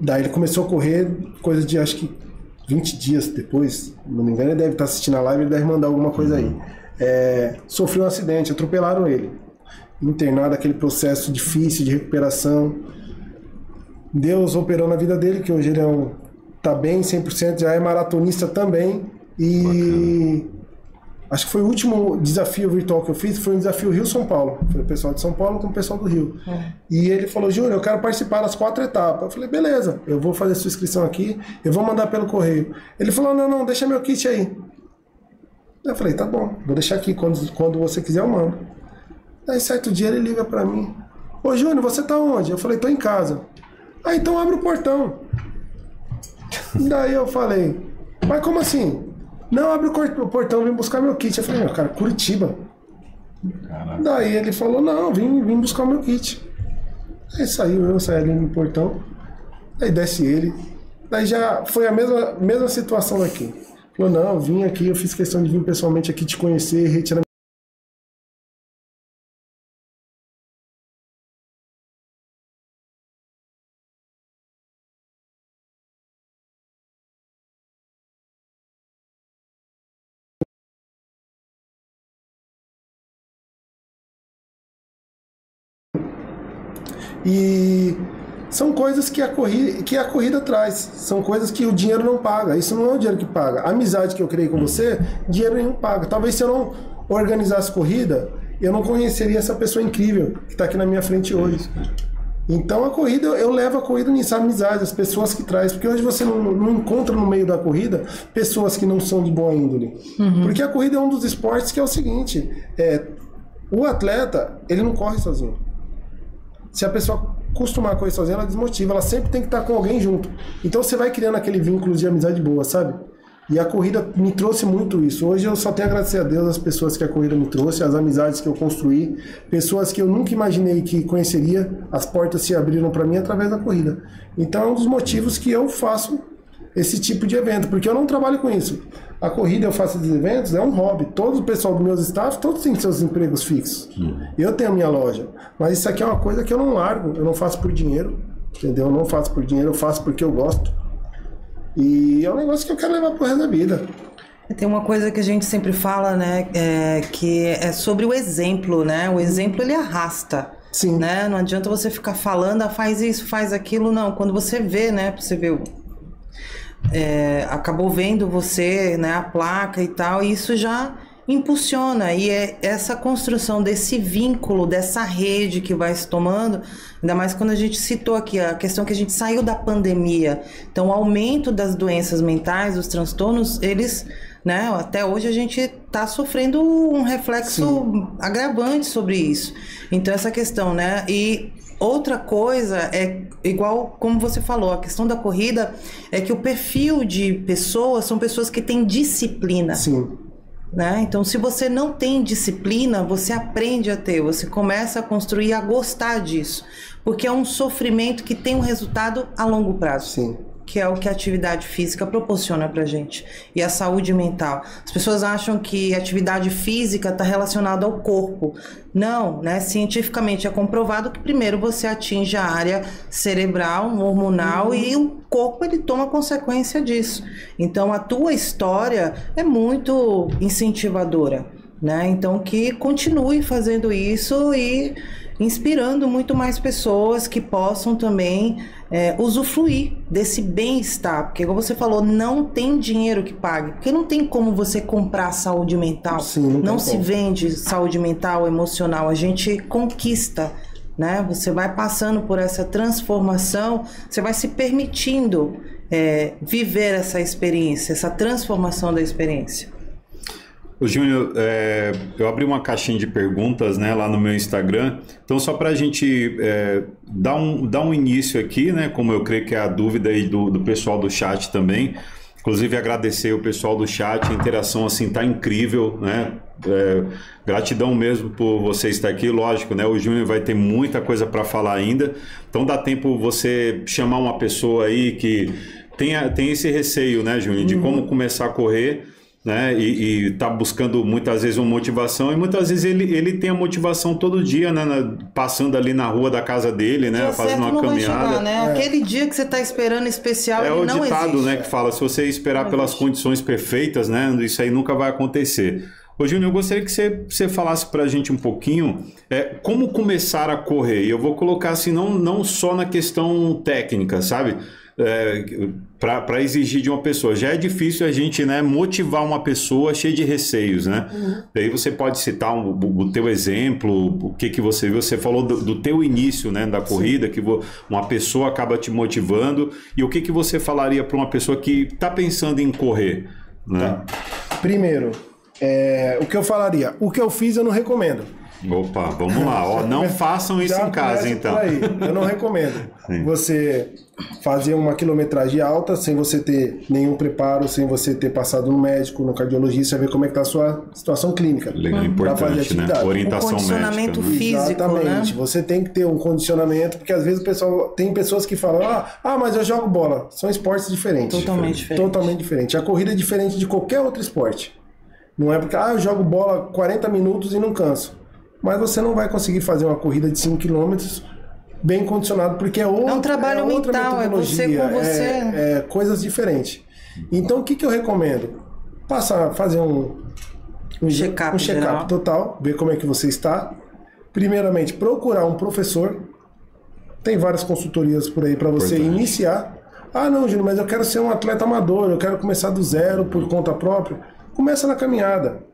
Daí ele começou a correr, coisa de acho que... vinte dias depois, não me engano, ele deve estar assistindo a live, ele deve mandar alguma coisa aí. É, sofreu um acidente, atropelaram ele. Internado, aquele processo difícil de recuperação. Deus operou na vida dele, que hoje ele é um, tá bem, cem por cento, já é maratonista também. E bacana. Acho que foi o último desafio virtual que eu fiz, foi um desafio Rio-São Paulo. Foi o pessoal de São Paulo com o pessoal do Rio. É. E ele falou, Júnior, eu quero participar das quatro etapas. Eu falei, beleza, eu vou fazer sua inscrição aqui, eu vou mandar pelo correio. Ele falou, não, não, deixa meu kit aí. Eu falei, tá bom, vou deixar aqui, quando, quando você quiser eu mando. Aí certo dia ele liga pra mim, ô Júnior, você tá onde? Eu falei, tô em casa. Ah, então abre o portão. Daí eu falei, mas como assim? Não, abre o portão, vem buscar meu kit. Eu falei, meu cara, Curitiba. Caraca. Daí ele falou, não, vim, vim buscar o meu kit. Aí saiu, eu saí ali no portão. Aí desce ele. Daí já foi a mesma, mesma situação aqui. Falou, não, vim aqui, eu fiz questão de vir pessoalmente aqui te conhecer, retirar... E são coisas que a, corrida, que a corrida traz, são coisas que o dinheiro não paga, isso não é o dinheiro que paga. A amizade que eu criei com você, dinheiro nenhum paga. Talvez se eu não organizasse corrida, eu não conheceria essa pessoa incrível que está aqui na minha frente hoje. Então a corrida, eu levo a corrida nisso, a amizade, as pessoas que traz, porque hoje você não, não encontra no meio da corrida pessoas que não são de boa índole. Uhum. Porque a corrida é um dos esportes que é o seguinte, é, o atleta, ele não corre sozinho. Se a pessoa costumar correr sozinha, ela desmotiva, ela sempre tem que estar com alguém junto. Então você vai criando aquele vínculo de amizade boa, sabe? E a corrida me trouxe muito isso. Hoje eu só tenho a agradecer a Deus as pessoas que a corrida me trouxe, as amizades que eu construí, pessoas que eu nunca imaginei que conheceria, as portas se abriram para mim através da corrida. Então é um dos motivos que eu faço esse tipo de evento, porque eu não trabalho com isso. A corrida, eu faço esses eventos, é um hobby. Todo o pessoal do meus staff, todos têm seus empregos fixos. Hum. Eu tenho a minha loja, mas isso aqui é uma coisa que eu não largo, eu não faço por dinheiro, entendeu? Eu não faço por dinheiro, eu faço porque eu gosto. E é um negócio que eu quero levar pro resto da vida. Tem uma coisa que a gente sempre fala, né, é, que é sobre o exemplo, né? O exemplo, ele arrasta. Sim. Né? Não adianta você ficar falando, ah, faz isso, faz aquilo, não. Quando você vê, né, você vê, é, acabou vendo você, né, a placa e tal, e isso já impulsiona. E é essa construção desse vínculo, dessa rede que vai se tomando, ainda mais quando a gente citou aqui a questão que a gente saiu da pandemia. Então o aumento das doenças mentais, os transtornos, eles, né, até hoje a gente está sofrendo um reflexo Sim. agravante sobre isso. Então essa questão, né, e outra coisa é igual como você falou, a questão da corrida é que o perfil de pessoas são pessoas que têm disciplina. Sim. Né? Então, se você não tem disciplina, você aprende a ter, você começa a construir, a gostar disso, porque é um sofrimento que tem um resultado a longo prazo. Sim. Que é o que a atividade física proporciona pra gente, e a saúde mental. As pessoas acham que atividade física está relacionada ao corpo. Não, né? Cientificamente é comprovado que primeiro você atinge a área cerebral, hormonal, uhum. e o corpo, ele toma consequência disso. Então a tua história é muito incentivadora, né? Então que continue fazendo isso e inspirando muito mais pessoas que possam também é, usufruir desse bem-estar, porque como você falou, não tem dinheiro que pague, porque não tem como você comprar saúde mental. Sim, não se vende saúde mental, emocional, a gente conquista, né? Você vai passando por essa transformação, você vai se permitindo é, viver essa experiência, essa transformação da experiência. O Júnior, é, eu abri uma caixinha de perguntas, né, lá no meu Instagram. Então, só para a gente é, dar, um, dar um início aqui, né, como eu creio que é a dúvida aí do, do pessoal do chat também. Inclusive, agradecer o pessoal do chat, a interação assim tá incrível, né? É, gratidão mesmo por você estar aqui, lógico, né? O Júnior vai ter muita coisa para falar ainda. Então, dá tempo você chamar uma pessoa aí que tem, a, tem esse receio, né, Júnior, de uhum. como começar a correr. Né? E está buscando muitas vezes uma motivação, e muitas vezes ele, ele tem a motivação todo dia, né? Na, passando ali na rua da casa dele, né? Fazendo uma caminhada. Chegar, né? É. Aquele dia que você está esperando especial, é ele não existe. É o ditado, né, que fala, se você esperar não pelas existe. Condições perfeitas, né, isso aí nunca vai acontecer. Ô, Júnior, eu gostaria que você, você falasse para a gente um pouquinho é, como começar a correr. E eu vou colocar assim, não, não só na questão técnica, sabe? É, para exigir de uma pessoa. Já é difícil a gente, né, motivar uma pessoa cheia de receios, né? Uhum. Daí você pode citar um, o teu exemplo, o que, que você viu. Você falou do, do teu início, né, da corrida, Sim. que vo, uma pessoa acaba te motivando. E o que, que você falaria para uma pessoa que está pensando em correr? Né? Tá. Primeiro, é, o que eu falaria? O que eu fiz eu não recomendo. Opa, vamos lá. Ó, não façam isso já em casa, então. Aí. Eu não recomendo Sim. você fazer uma quilometragem alta sem você ter nenhum preparo, sem você ter passado no médico, no cardiologista, ver como é que está a sua situação clínica. Legal, importante, né? Orientação médica. Condicionamento físico, exatamente. Né? Você tem que ter um condicionamento, porque às vezes o pessoal tem pessoas que falam, ah, ah, mas eu jogo bola. São esportes diferentes. Totalmente diferente. Totalmente diferente. A corrida é diferente de qualquer outro esporte. Não é porque, ah, eu jogo bola quarenta minutos e não canso. Mas você não vai conseguir fazer uma corrida de cinco quilômetros bem condicionado, porque é, outro, é um trabalho é outra mental, é você com você. É, é coisas diferentes. Então, o que, que eu recomendo? Passar, fazer um, um check-up um check total, ver como é que você está. Primeiramente, procurar um professor Tem várias consultorias por aí para você Portanto. iniciar. Ah, não, Júnior, mas eu quero ser um atleta amador, eu quero começar do zero por conta própria. Começa na caminhada.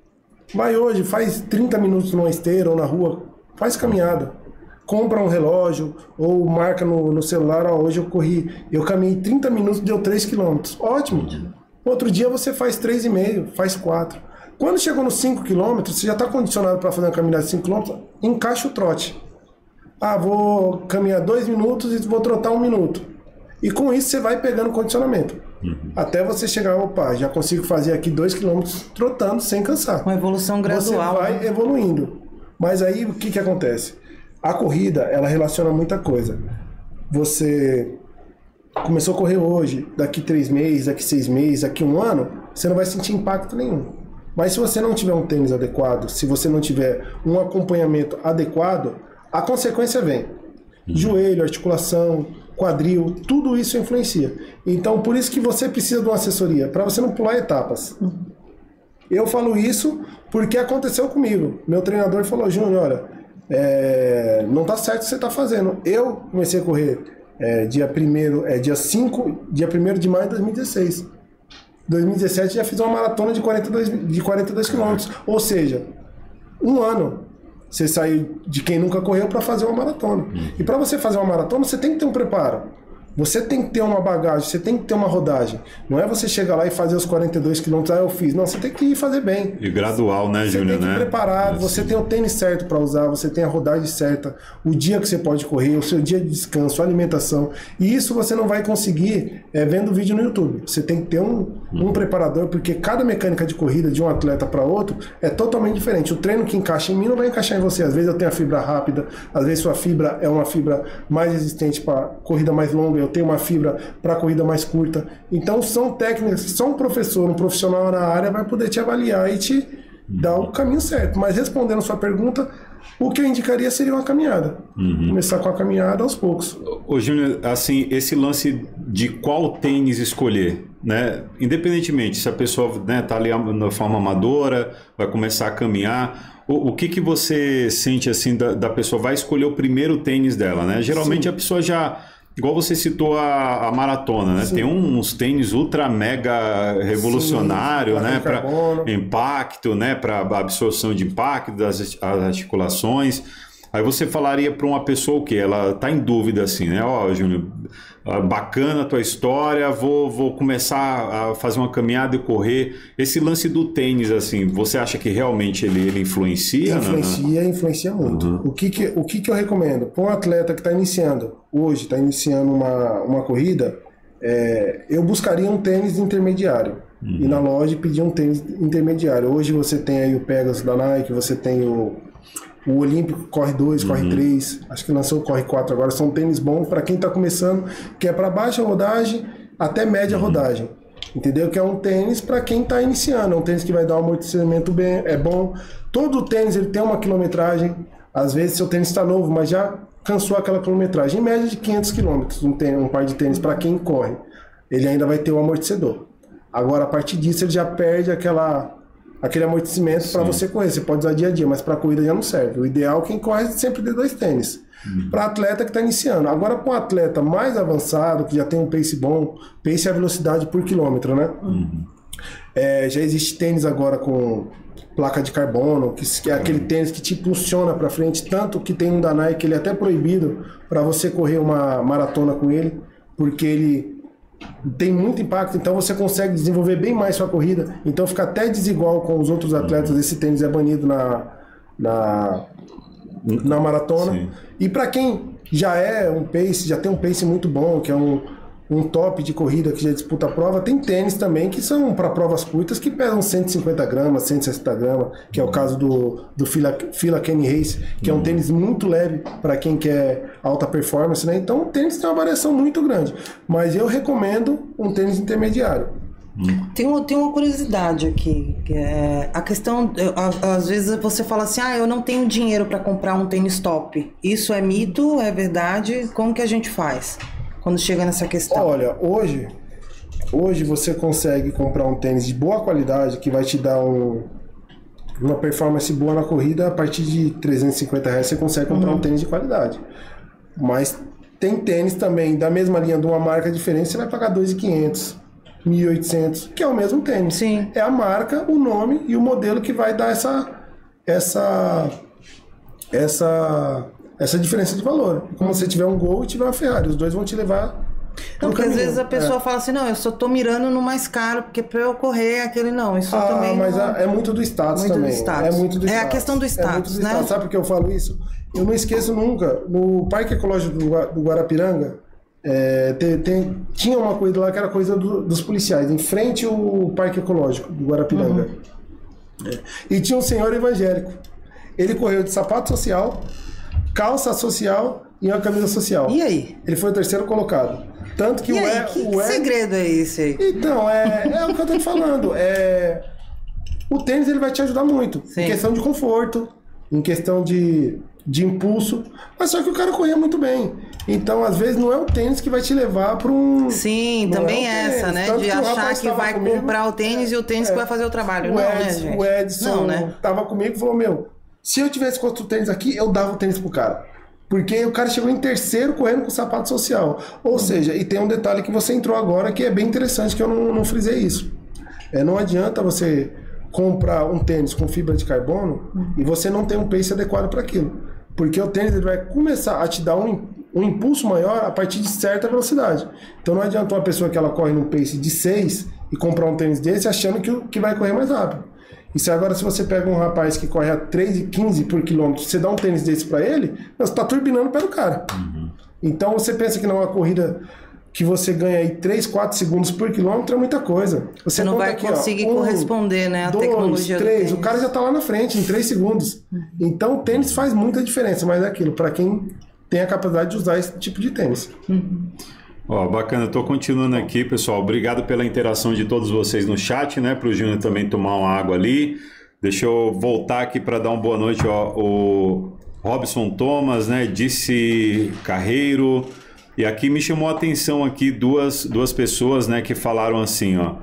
Vai hoje, faz trinta minutos numa esteira ou na rua, faz caminhada. Compra um relógio ou marca no, no celular, ó, hoje eu corri, eu caminhei trinta minutos, deu três quilômetros. Ótimo. Outro dia você faz três e meio, faz quatro. Quando chegou nos cinco quilômetros, você já está condicionado para fazer uma caminhada de cinco quilômetros, encaixa o trote. Ah, vou caminhar dois minutos e vou trotar um minuto. E com isso você vai pegando condicionamento. Uhum. Até você chegar, opa, já consigo fazer aqui dois quilômetros trotando sem cansar. Uma evolução gradual. Você vai, né, evoluindo. Mas aí o que que acontece? A corrida, ela relaciona muita coisa. Você começou a correr hoje, daqui três meses, daqui seis meses, daqui um ano, você não vai sentir impacto nenhum. Mas se você não tiver um tênis adequado, se você não tiver um acompanhamento adequado, a consequência vem. Uhum. Joelho, articulação, quadril, tudo isso influencia. Então, por isso que você precisa de uma assessoria, para você não pular etapas. Uhum. Eu falo isso porque aconteceu comigo. Meu treinador falou, Júnior, olha, é, não tá certo o que você tá fazendo. Eu comecei a correr é, dia, primeiro, é, dia, cinco, dia primeiro de maio de dois mil e dezesseis. dois mil e dezessete já fiz uma maratona de quarenta e dois quilômetros. Ou seja, um ano. Você saiu de quem nunca correu para fazer uma maratona. Uhum. E para você fazer uma maratona, você tem que ter um preparo. Você tem que ter uma bagagem, você tem que ter uma rodagem. Não é você chegar lá e fazer os quarenta e dois quilômetros, ah, eu fiz. Não, você tem que ir fazer bem. E gradual, né, Júnior? Você tem que né? preparar, Mas... você tem o tênis certo para usar, você tem a rodagem certa, o dia que você pode correr, o seu dia de descanso, a alimentação. E isso você não vai conseguir é, vendo vídeo no YouTube. Você tem que ter um, um uhum. preparador, porque cada mecânica de corrida de um atleta para outro é totalmente diferente. O treino que encaixa em mim não vai encaixar em você. Às vezes eu tenho a fibra rápida, às vezes sua fibra é uma fibra mais resistente para corrida mais longa, eu tenho uma fibra para corrida mais curta. Então são técnicas, só um professor, um profissional na área vai poder te avaliar e te dar o caminho certo. Mas respondendo a sua pergunta, o que eu indicaria seria uma caminhada. Uhum. Começar com a caminhada aos poucos. Ô Júnior, assim, esse lance de qual tênis escolher, né? Independentemente, se a pessoa, né, tá ali na forma amadora, vai começar a caminhar... O que que você sente, assim, da, da pessoa vai escolher o primeiro tênis dela, né? Geralmente Sim. a pessoa já... Igual você citou a, a maratona, né? Sim. Tem um, uns tênis ultra mega revolucionário, Sim, né? Para impacto, né? Para absorção de impacto das articulações. Aí você falaria para uma pessoa o quê? Ela tá em dúvida assim, né? Ó, oh, Júnior, bacana a tua história, vou, vou começar a fazer uma caminhada e correr. Esse lance do tênis, assim, você acha que realmente ele, ele influencia? Influencia, né? Influencia muito. Uhum. O, que que, o que que eu recomendo? Para um atleta que está iniciando, hoje está iniciando uma, uma corrida, é, eu buscaria um tênis intermediário. Uhum. E na loja pedir um tênis intermediário. Hoje você tem aí o Pegasus da Nike, você tem o... O Olímpico corre dois, uhum. corre três, acho que lançou o corre quatro agora. São tênis bons para quem está começando, que é para baixa rodagem até média uhum. rodagem. Entendeu? Que é um tênis para quem está iniciando, é um tênis que vai dar um amortecimento bem, é bom. Todo tênis ele tem uma quilometragem, às vezes seu tênis está novo, mas já cansou aquela quilometragem. Em média de quinhentos quilômetros, um, um par de tênis para quem corre. Ele ainda vai ter o amortecedor. Agora, a partir disso, ele já perde aquela... aquele amortecimento para você correr. Você pode usar dia a dia, mas para corrida já não serve. O ideal, quem corre, é sempre ter dois tênis. Uhum. Para atleta que está iniciando. Agora, para um atleta mais avançado, que já tem um pace bom, pace é a velocidade por quilômetro, né? Uhum. É, já existe tênis agora com placa de carbono, que é aquele tênis que te impulsiona para frente, tanto que tem um da Nike, ele é até proibido para você correr uma maratona com ele, porque ele... tem muito impacto, então você consegue desenvolver bem mais sua corrida, então fica até desigual com os outros atletas, esse tênis é banido na, na, na maratona. Sim. E para quem já é um pace, já tem um pace muito bom, que é um, um top de corrida que já disputa a prova, tem tênis também que são para provas curtas, que pesam cento e cinquenta gramas, cento e sessenta gramas, que é o caso do, do Fila, Fila Kenny Race, que é um tênis muito leve para quem quer alta performance, né? Então o tênis tem uma variação muito grande, mas eu recomendo um tênis intermediário. Tem uma, tem uma curiosidade aqui, que é a questão, às vezes você fala assim, ah, eu não tenho dinheiro para comprar um tênis top, isso é mito, é verdade, como que a gente faz quando chega nessa questão? Olha, hoje, hoje você consegue comprar um tênis de boa qualidade, que vai te dar um, uma performance boa na corrida, a partir de trezentos e cinquenta reais você consegue comprar uhum. um tênis de qualidade. Mas Tem tênis também, da mesma linha, de uma marca diferente, você vai pagar dois mil e quinhentos reais, mil e oitocentos reais, que é o mesmo tênis. Sim. É a marca, o nome e o modelo que vai dar essa, essa, essa, essa diferença de valor. Como se você tiver um Gol e tiver uma Ferrari, os dois vão te levar... Não, porque caminho. Às vezes a pessoa é. fala assim, não, eu só tô mirando no mais caro, porque pra eu correr aquele não, isso ah, também mas não... é muito do status muito também, do status. é muito do status. É a questão do status, é muito do né? Status. Sabe por que eu falo isso? Eu não esqueço nunca, no Parque Ecológico do Guarapiranga, é, tem, tem, tinha uma coisa lá que era coisa do, dos policiais, em frente ao Parque Ecológico do Guarapiranga. Uhum. É. E tinha um senhor evangélico, ele correu de sapato social, calça social e uma camisa social. E aí? Ele foi o terceiro colocado. Tanto que e o aí, é, que, o que é... segredo é esse aí? Então, é, é o que eu tô te falando. É, o tênis ele vai te ajudar muito. Sim. Em questão de conforto, em questão de, de impulso. Mas só que o cara corria muito bem. Então, às vezes, não é o tênis que vai te levar para um... Sim, não também é essa, tênis, né? Tanto de que achar que vai comigo, comprar o tênis e o tênis é, que vai fazer o trabalho. O não, Edson, né, gente? O Edson não, né? tava comigo e falou, meu, se eu tivesse posto o tênis aqui, eu dava o tênis pro cara. Porque o cara chegou em terceiro correndo com sapato social. Ou seja, e tem um detalhe que você entrou agora que é bem interessante, que eu não, não frisei isso. É, não adianta você comprar um tênis com fibra de carbono e você não tem um pace adequado para aquilo. Porque o tênis ele vai começar a te dar um, um impulso maior a partir de certa velocidade. Então não adianta uma pessoa que ela corre num pace de seis e comprar um tênis desse achando que, que vai correr mais rápido. E se agora se você pega um rapaz que corre a três e quinze por quilômetro, você dá um tênis desse para ele, você tá turbinando o pé do cara. Uhum. Então você pensa que não é uma corrida que você ganha aí três, quatro segundos por quilômetro, é muita coisa. Você, você não vai aqui, conseguir ó, um, corresponder, né? A dois, tecnologia três, o cara já tá lá na frente em três segundos. Uhum. Então o tênis faz muita diferença, mas é aquilo, para quem tem a capacidade de usar esse tipo de tênis. Uhum. Ó, bacana, estou continuando aqui, pessoal. Obrigado pela interação de todos vocês no chat, né? Para o Júnior também tomar uma água ali. Deixa eu voltar aqui para dar uma boa noite. Ó, o Robson Thomas, né? Disse Carreiro. E aqui me chamou a atenção aqui duas, duas pessoas, né? Que falaram assim, ó.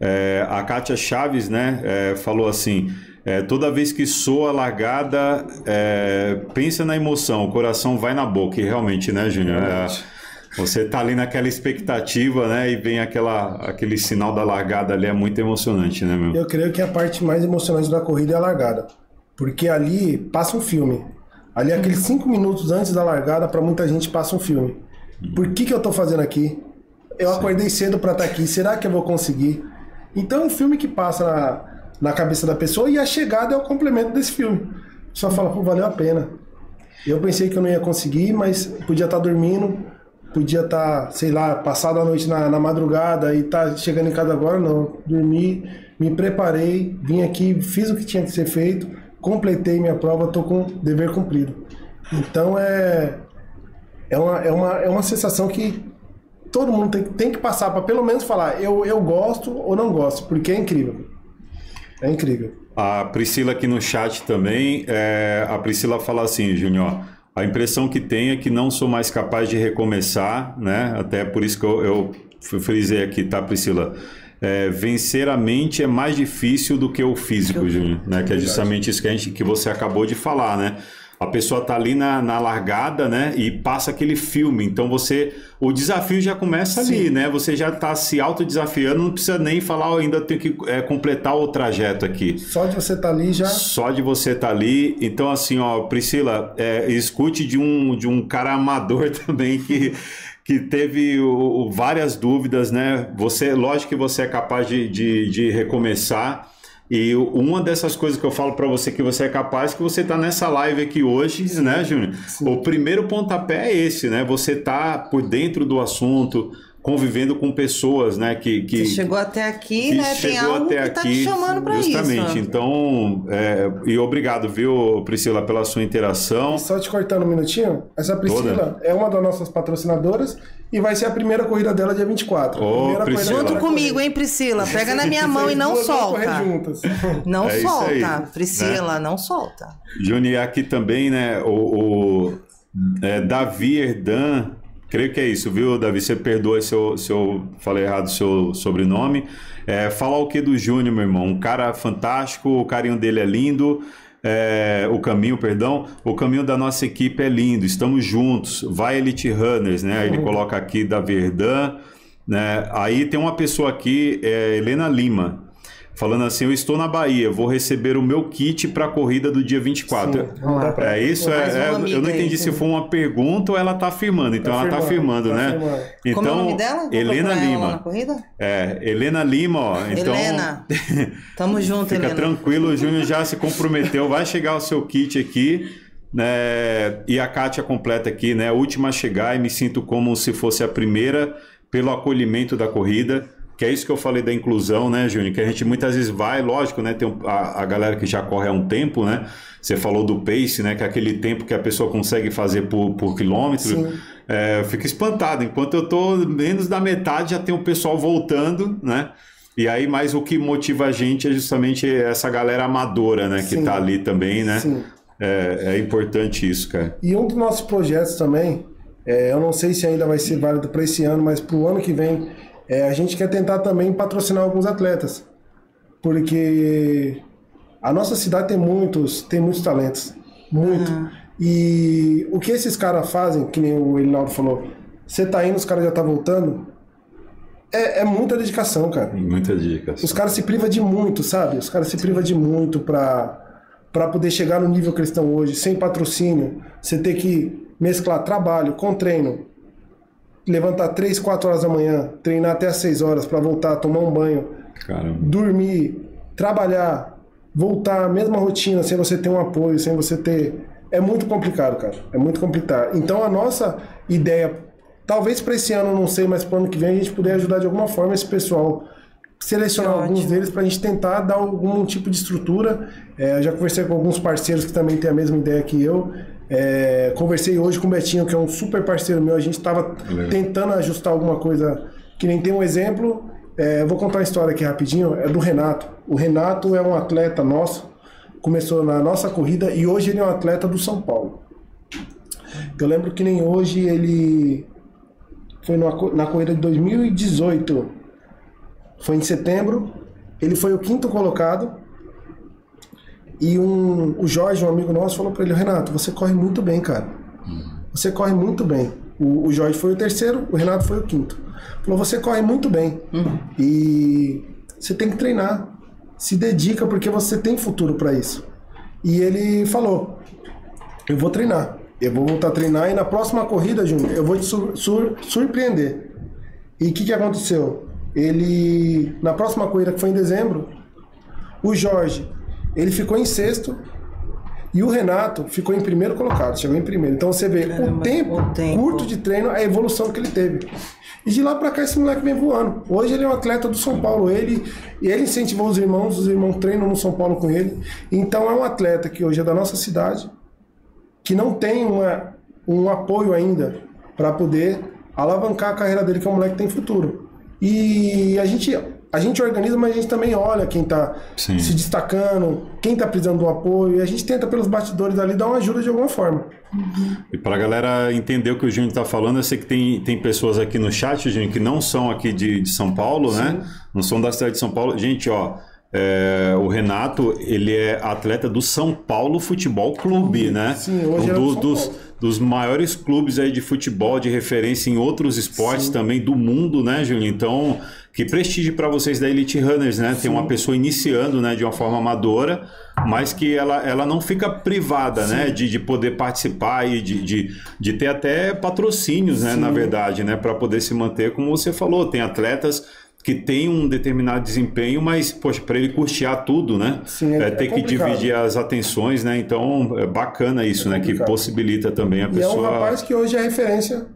É, a Kátia Chaves, né? É, falou assim... É, toda vez que soa a largada, é, pensa na emoção. O coração vai na boca. E realmente, né, Júnior? É... Você tá ali naquela expectativa, né? E vem aquela, aquele sinal da largada ali, é muito emocionante, né, meu? Eu creio que a parte mais emocionante da corrida é a largada. Porque ali passa um filme. Ali, uhum. aqueles cinco minutos antes da largada, para muita gente passa um filme. Uhum. Por que que eu tô fazendo aqui? Eu Sim. acordei cedo para estar aqui, será que eu vou conseguir? Então é um filme que passa na, na cabeça da pessoa e a chegada é o complemento desse filme. Só fala, pô, valeu a pena. Eu pensei que eu não ia conseguir, mas podia estar dormindo... Podia estar, tá, sei lá, passado a noite na, na madrugada e tá chegando em casa agora, não. Dormi, me preparei, vim aqui, fiz o que tinha que ser feito, completei minha prova, tô com dever cumprido. Então é, é, uma, é, uma, é uma sensação que todo mundo tem, tem que passar para pelo menos falar eu, eu gosto ou não gosto, porque é incrível. É incrível. A Priscila aqui no chat também, é, a Priscila fala assim, Júnior... A impressão que tenho é que não sou mais capaz de recomeçar, né? Até por isso que eu, eu frisei aqui, tá, Priscila? É, vencer a mente é mais difícil do que o físico, eu... Júnior, né? É que é justamente isso que, a gente, que você acabou de falar, né? A pessoa tá ali na, na largada, né? E passa aquele filme. Então você... O desafio já começa ali, Sim. né? Você já tá se autodesafiando, não precisa nem falar, oh, ainda tenho que é, completar o trajeto aqui. Só de você tá ali já... Só de você tá ali. Então assim, ó, Priscila, é, escute de um, de um cara amador também que... que teve o, o, várias dúvidas, né? Você, lógico que você é capaz de, de, de recomeçar. E uma dessas coisas que eu falo para você que você é capaz, que você tá nessa live aqui hoje, sim, né, Júnior? Sim. O primeiro pontapé é esse, né? Você tá por dentro do assunto, convivendo com pessoas, né? Que, que você chegou até aqui, né? Tem algo até que aqui, tá te chamando para isso. Justamente. Então, é, e obrigado, viu, Priscila, pela sua interação. E só te cortando um minutinho, essa Priscila Toda. é uma das nossas patrocinadoras. E vai ser a primeira corrida dela dia vinte e quatro. Ô, Priscila. Junto comigo, hein, Priscila? Pega na minha mão e não solta. Não é solta, Priscila, né? Não solta. Júnior, aqui também, né, o, o é, Davi Herdan, creio que é isso, viu, Davi? Você perdoa se eu, se eu falei errado o seu sobrenome. É, falar o que do Júnior, meu irmão? Um cara fantástico, o carinho dele é lindo. é, o caminho, perdão, o caminho da nossa equipe é lindo, estamos juntos, vai Elite Runners, né? Ele coloca aqui da Verdã, né? Aí tem uma pessoa aqui, é, Helena Lima, falando assim, eu estou na Bahia, vou receber o meu kit para a corrida do dia vinte e quatro. Sim, não dá pra... É isso, é, é, eu não entendi aí, se foi uma pergunta ou ela está afirmando. Então tá ela está afirmando, tá né? Afirmando. Então, como é o nome dela? Helena Lima. Na corrida? É, Helena Lima, ó. Então, Helena, tamo junto, fica Helena. Fica tranquilo, o Júnior já se comprometeu, vai chegar o seu kit aqui. Né? E a Kátia completa aqui, né? Última a chegar e me sinto como se fosse a primeira pelo acolhimento da corrida. Que é isso que eu falei da inclusão, né, Júnior? Que a gente muitas vezes vai, lógico, né? Tem a, a galera que já corre há um tempo, né? Você falou do pace, né? Que é aquele tempo que a pessoa consegue fazer por, por quilômetro. É, eu fico espantado. Enquanto eu tô menos da metade, já tem o pessoal voltando, né? E aí, mas o que motiva a gente é justamente essa galera amadora, né? Que Sim. tá ali também, né? Sim. É, é importante isso, cara. E um dos nossos projetos também, é, eu não sei se ainda vai ser válido para esse ano, mas pro ano que vem... É, a gente quer tentar também patrocinar alguns atletas, porque a nossa cidade tem muitos, tem muitos talentos, muito. Uhum. E o que esses caras fazem, que nem o Elinaldo falou, você tá indo, os caras já tá voltando, é, é muita dedicação, cara. Muita dedicação. Os caras se privam de muito, sabe? Os caras se privam de muito pra, pra poder chegar no nível que eles estão hoje, sem patrocínio, você ter que mesclar trabalho com treino. Levantar três, quatro horas da manhã, treinar até as seis horas para voltar, tomar um banho, Caramba. dormir, trabalhar, voltar, a mesma rotina, sem você ter um apoio, sem você ter... É muito complicado, cara. É muito complicado. Então a nossa ideia, talvez para esse ano, não sei, mas para o ano que vem a gente puder ajudar de alguma forma esse pessoal, selecionar é alguns ótimo. deles para a gente tentar dar algum tipo de estrutura. É, eu já conversei com alguns parceiros que também têm a mesma ideia que eu. É, conversei hoje com o Betinho, que é um super parceiro meu. A gente estava tentando ajustar alguma coisa que nem tem um exemplo. É, vou contar uma história aqui rapidinho. É do Renato. O Renato é um atleta nosso, começou na nossa corrida e hoje ele é um atleta do São Paulo. Eu lembro que nem hoje ele foi numa, na corrida de dois mil e dezoito, foi em setembro. Ele foi o quinto colocado. E um, o Jorge, um amigo nosso, falou pra ele, Renato, você corre muito bem, cara. Você corre muito bem. O, o Jorge foi o terceiro, o Renato foi o quinto. Falou, você corre muito bem. Uhum. E você tem que treinar. Se dedica, porque você tem futuro pra isso. E ele falou, eu vou treinar. Eu vou voltar a treinar e na próxima corrida, Júnior, eu vou te sur- sur- surpreender. E o que, que aconteceu? Ele, na próxima corrida, que foi em dezembro, o Jorge... Ele ficou em sexto e o Renato ficou em primeiro colocado, chegou em primeiro. Então você vê Caramba, o, tempo, o tempo curto de treino, a evolução que ele teve. E de lá pra cá esse moleque vem voando. Hoje ele é um atleta do São Paulo. Ele, ele incentivou os irmãos, os irmãos treinam no São Paulo com ele. Então é um atleta que hoje é da nossa cidade, que não tem uma, um apoio ainda para poder alavancar a carreira dele, que é um moleque que tem futuro. E a gente... A gente organiza, mas a gente também olha quem está se destacando, quem está precisando do apoio, e a gente tenta pelos bastidores ali dar uma ajuda de alguma forma. Uhum. E para a galera entender o que o Júnior está falando, eu sei que tem, tem pessoas aqui no chat, Júnior, que não são aqui de, de São Paulo, Sim. né? Não são da cidade de São Paulo. Gente, ó, é, o Renato, ele é atleta do São Paulo Futebol Clube, né? Sim, hoje um do, é do São Paulo. Dos maiores clubes aí de futebol, de referência em outros esportes Sim. também do mundo, né, Júnior? Então, que prestígio para vocês da Elite Runners, né? Sim. Tem uma pessoa iniciando, né, de uma forma amadora, mas que ela, ela não fica privada, Sim. né, de, de poder participar e de, de, de ter até patrocínios, né, Sim. na verdade, né, para poder se manter, como você falou, tem atletas... que tem um determinado desempenho, mas, poxa, para ele custear tudo, né? Sim, é, é ter é que dividir as atenções, né? Então, é bacana isso, é né? Que possibilita também a e pessoa... E é um rapaz que hoje é referência.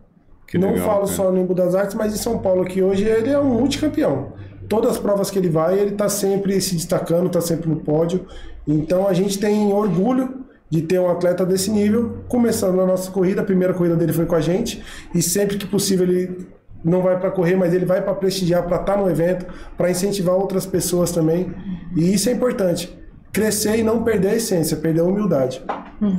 Que Não legal, falo cara. só no Embu das Artes, mas em São Paulo, que hoje ele é um multicampeão. Todas as provas que ele vai, ele está sempre se destacando, está sempre no pódio. Então, a gente tem orgulho de ter um atleta desse nível, começando a nossa corrida. A primeira corrida dele foi com a gente, e sempre que possível ele... Não vai para correr, mas ele vai para prestigiar, para estar no evento, para incentivar outras pessoas também. E isso é importante. Crescer e não perder a essência, perder a humildade. Uhum.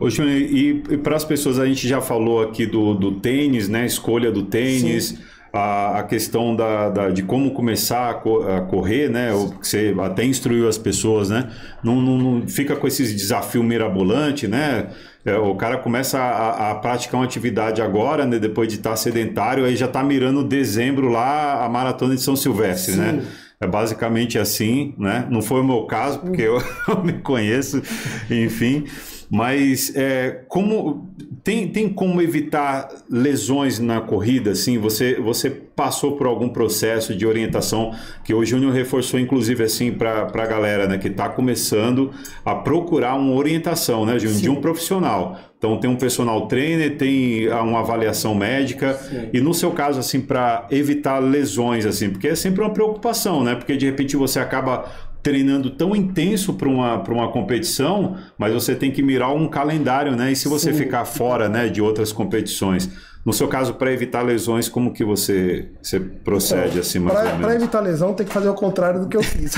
Ô, Júnior, e, e para as pessoas, a gente já falou aqui do, do tênis, né? Escolha do tênis. a, a questão da, da, de como começar a, co, a correr, né? Você até instruiu as pessoas, né? Não, não, não fica com esses desafios mirabolantes, né? É, o cara começa a, a praticar uma atividade agora, né? Depois de estar sedentário, aí já está mirando dezembro lá a maratona de São Silvestre, sim, né? É basicamente assim, né? Não foi o meu caso, porque eu, eu me conheço, enfim. Mas é, como, tem, tem como evitar lesões na corrida? Assim? Você, você passou por algum processo de orientação que o Júnior reforçou, inclusive, assim, para a galera, né, que está começando a procurar uma orientação, né, Júnior, de um profissional. Então, tem um personal trainer, tem uma avaliação médica. Sim. E, no seu caso, assim, para evitar lesões, assim, porque é sempre uma preocupação, né? Porque, de repente, você acaba treinando tão intenso para uma, para uma competição, mas você tem que mirar um calendário, né? E se você, sim, ficar fora, né, de outras competições? No seu caso, para evitar lesões, como que você, você procede, assim, mais pra, ou menos? Para evitar lesão, tem que fazer o contrário do que eu fiz.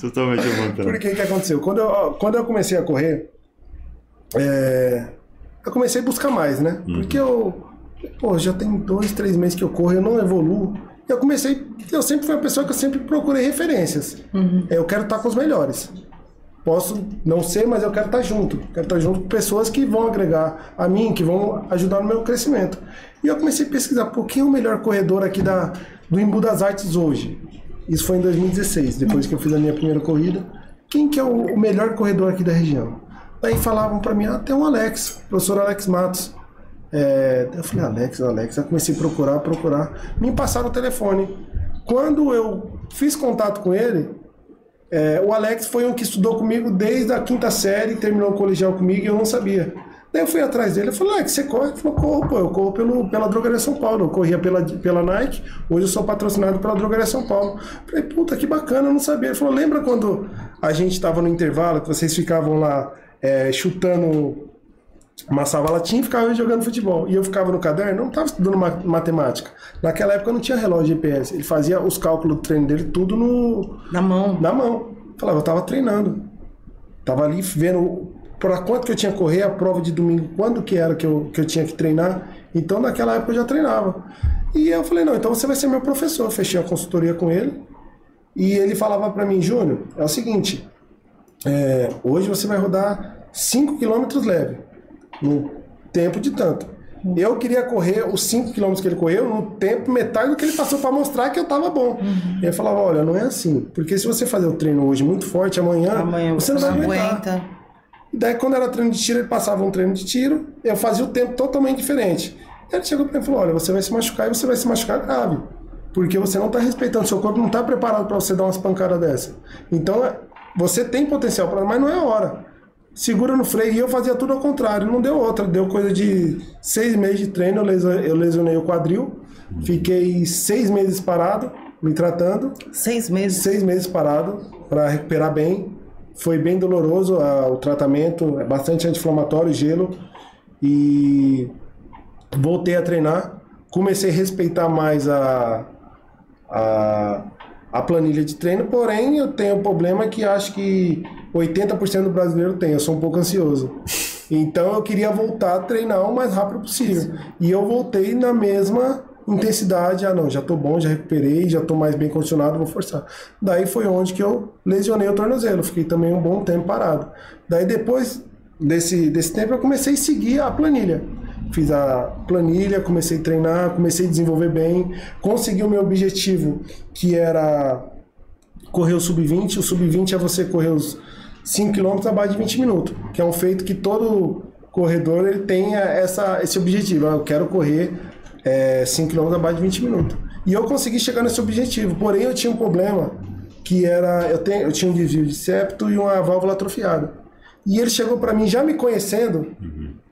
Totalmente ao contrário. Porque o que aconteceu? Quando eu, quando eu comecei a correr, é, eu comecei a buscar mais, né? Uhum. Porque eu, pô, já tem dois, três meses que eu corro, eu não evoluo. Eu comecei, eu sempre fui uma pessoa que eu sempre procurei referências. Uhum. Eu quero estar com os melhores. Posso não ser, mas eu quero estar junto. Quero estar junto com pessoas que vão agregar a mim, que vão ajudar no meu crescimento. E eu comecei a pesquisar por que é o melhor corredor aqui da, do Embu das Artes hoje. Isso foi em dois mil e dezesseis, depois que eu fiz a minha primeira corrida. Quem que é o, o melhor corredor aqui da região? Daí falavam para mim, ah, tem um Alex, o professor Alex Matos. É, eu falei, Alex, Alex, aí comecei a procurar, procurar, me passaram o telefone. Quando eu fiz contato com ele, é, o Alex foi um que estudou comigo desde a quinta série, terminou o colegial comigo e eu não sabia. Daí eu fui atrás dele, eu falei, Alex, você corre? Ele falou, corro, pô, eu corro pelo, pela Drogaria São Paulo, eu corria pela, pela Nike, hoje eu sou patrocinado pela Drogaria São Paulo. Eu falei, puta, que bacana, eu não sabia. Ele falou, lembra quando a gente estava no intervalo, que vocês ficavam lá é, chutando... Amassava latinha e ficava jogando futebol. E eu ficava no caderno, não estava estudando matemática. Naquela época não tinha relógio G P S. Ele fazia os cálculos do treino dele tudo no... Na mão. Na mão. Falava, eu estava treinando. Estava ali vendo para quanto que eu tinha que correr, a prova de domingo, quando que era que eu, que eu tinha que treinar. Então naquela época eu já treinava. E eu falei, não, então você vai ser meu professor. Eu fechei a consultoria com ele. E ele falava para mim, Júnior, é o seguinte. É, hoje você vai rodar cinco quilômetros leve. No tempo de tanto. Eu queria correr os cinco quilômetros que ele correu no tempo metade do que ele passou para mostrar que eu estava bom. Uhum. E eu falava, olha, não é assim. Porque se você fazer o treino hoje muito forte, amanhã, amanhã você não vai aguentar. E daí quando era treino de tiro, ele passava um treino de tiro, eu fazia o tempo totalmente diferente. Ele chegou para mim e falou, olha, você vai se machucar e você vai se machucar grave. Porque você não está respeitando, seu corpo não está preparado para você dar umas pancadas dessa. Então você tem potencial, pra... mas não é a hora. Segura no freio, e eu fazia tudo ao contrário, não deu outra, deu coisa de seis meses de treino, eu lesionei o quadril, fiquei seis meses parado, me tratando. Seis meses? Seis meses parado, para recuperar bem, foi bem doloroso a, o tratamento, é bastante anti-inflamatório, gelo, e voltei a treinar, comecei a respeitar mais a... a a planilha de treino, porém eu tenho um problema que acho que oitenta por cento do brasileiro tem, eu sou um pouco ansioso. Então eu queria voltar a treinar o mais rápido possível. E eu voltei na mesma intensidade, ah não, já tô bom, já recuperei, já tô mais bem condicionado, vou forçar. Daí foi onde que eu lesionei o tornozelo, fiquei também um bom tempo parado. Daí depois desse, desse tempo eu comecei a seguir a planilha. Fiz a planilha, comecei a treinar, comecei a desenvolver bem, consegui o meu objetivo, que era correr o sub vinte. O sub vinte é você correr os cinco quilômetros abaixo de vinte minutos, que é um feito que todo corredor ele tem essa, esse objetivo. Eu quero correr é, cinco quilômetros abaixo de vinte minutos. E eu consegui chegar nesse objetivo, porém eu tinha um problema, que era, eu, tenho, eu tinha um desvio de septo e uma válvula atrofiada. E ele chegou para mim, já me conhecendo,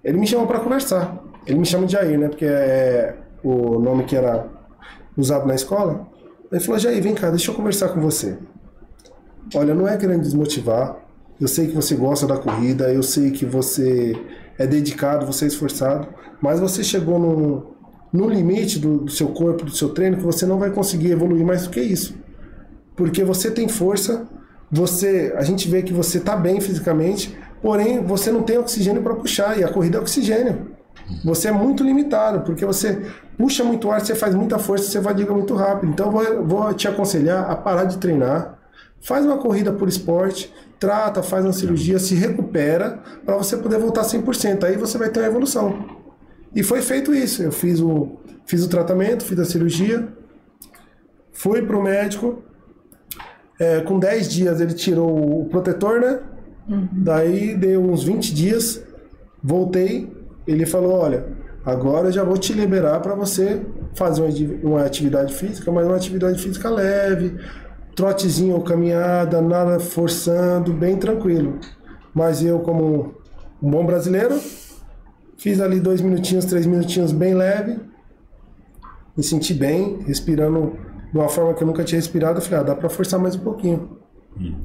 ele me chamou para conversar. Ele me chama de Jair, né? Porque é o nome que era usado na escola. Ele falou, Jair, vem cá, deixa eu conversar com você. Olha, não é querendo desmotivar. Eu sei que você gosta da corrida, eu sei que você é dedicado, você é esforçado, mas você chegou no, no limite do, do seu corpo, do seu treino, que você não vai conseguir evoluir mais do que isso. Porque você tem força, você, a gente vê que você está bem fisicamente, porém você não tem oxigênio para puxar, e a corrida é oxigênio. você é muito limitado, porque você puxa muito ar, você faz muita força, você vadiga muito rápido. Então vou, vou te aconselhar a parar de treinar, faz uma corrida por esporte, trata, faz uma cirurgia, se recupera, para você poder voltar cem por cento, aí você vai ter uma evolução. E foi feito isso, eu fiz o, fiz o tratamento, fiz a cirurgia, fui pro médico, é, com dez dias ele tirou o protetor, né? Uhum. Daí deu uns vinte dias, voltei, ele falou, olha, agora eu já vou te liberar para você fazer uma, uma atividade física, mas uma atividade física leve, trotezinho ou caminhada, nada forçando, bem tranquilo. Mas eu, como um bom brasileiro, fiz ali dois minutinhos, três minutinhos bem leve, me senti bem, respirando de uma forma que eu nunca tinha respirado, eu falei, ah, dá para forçar mais um pouquinho.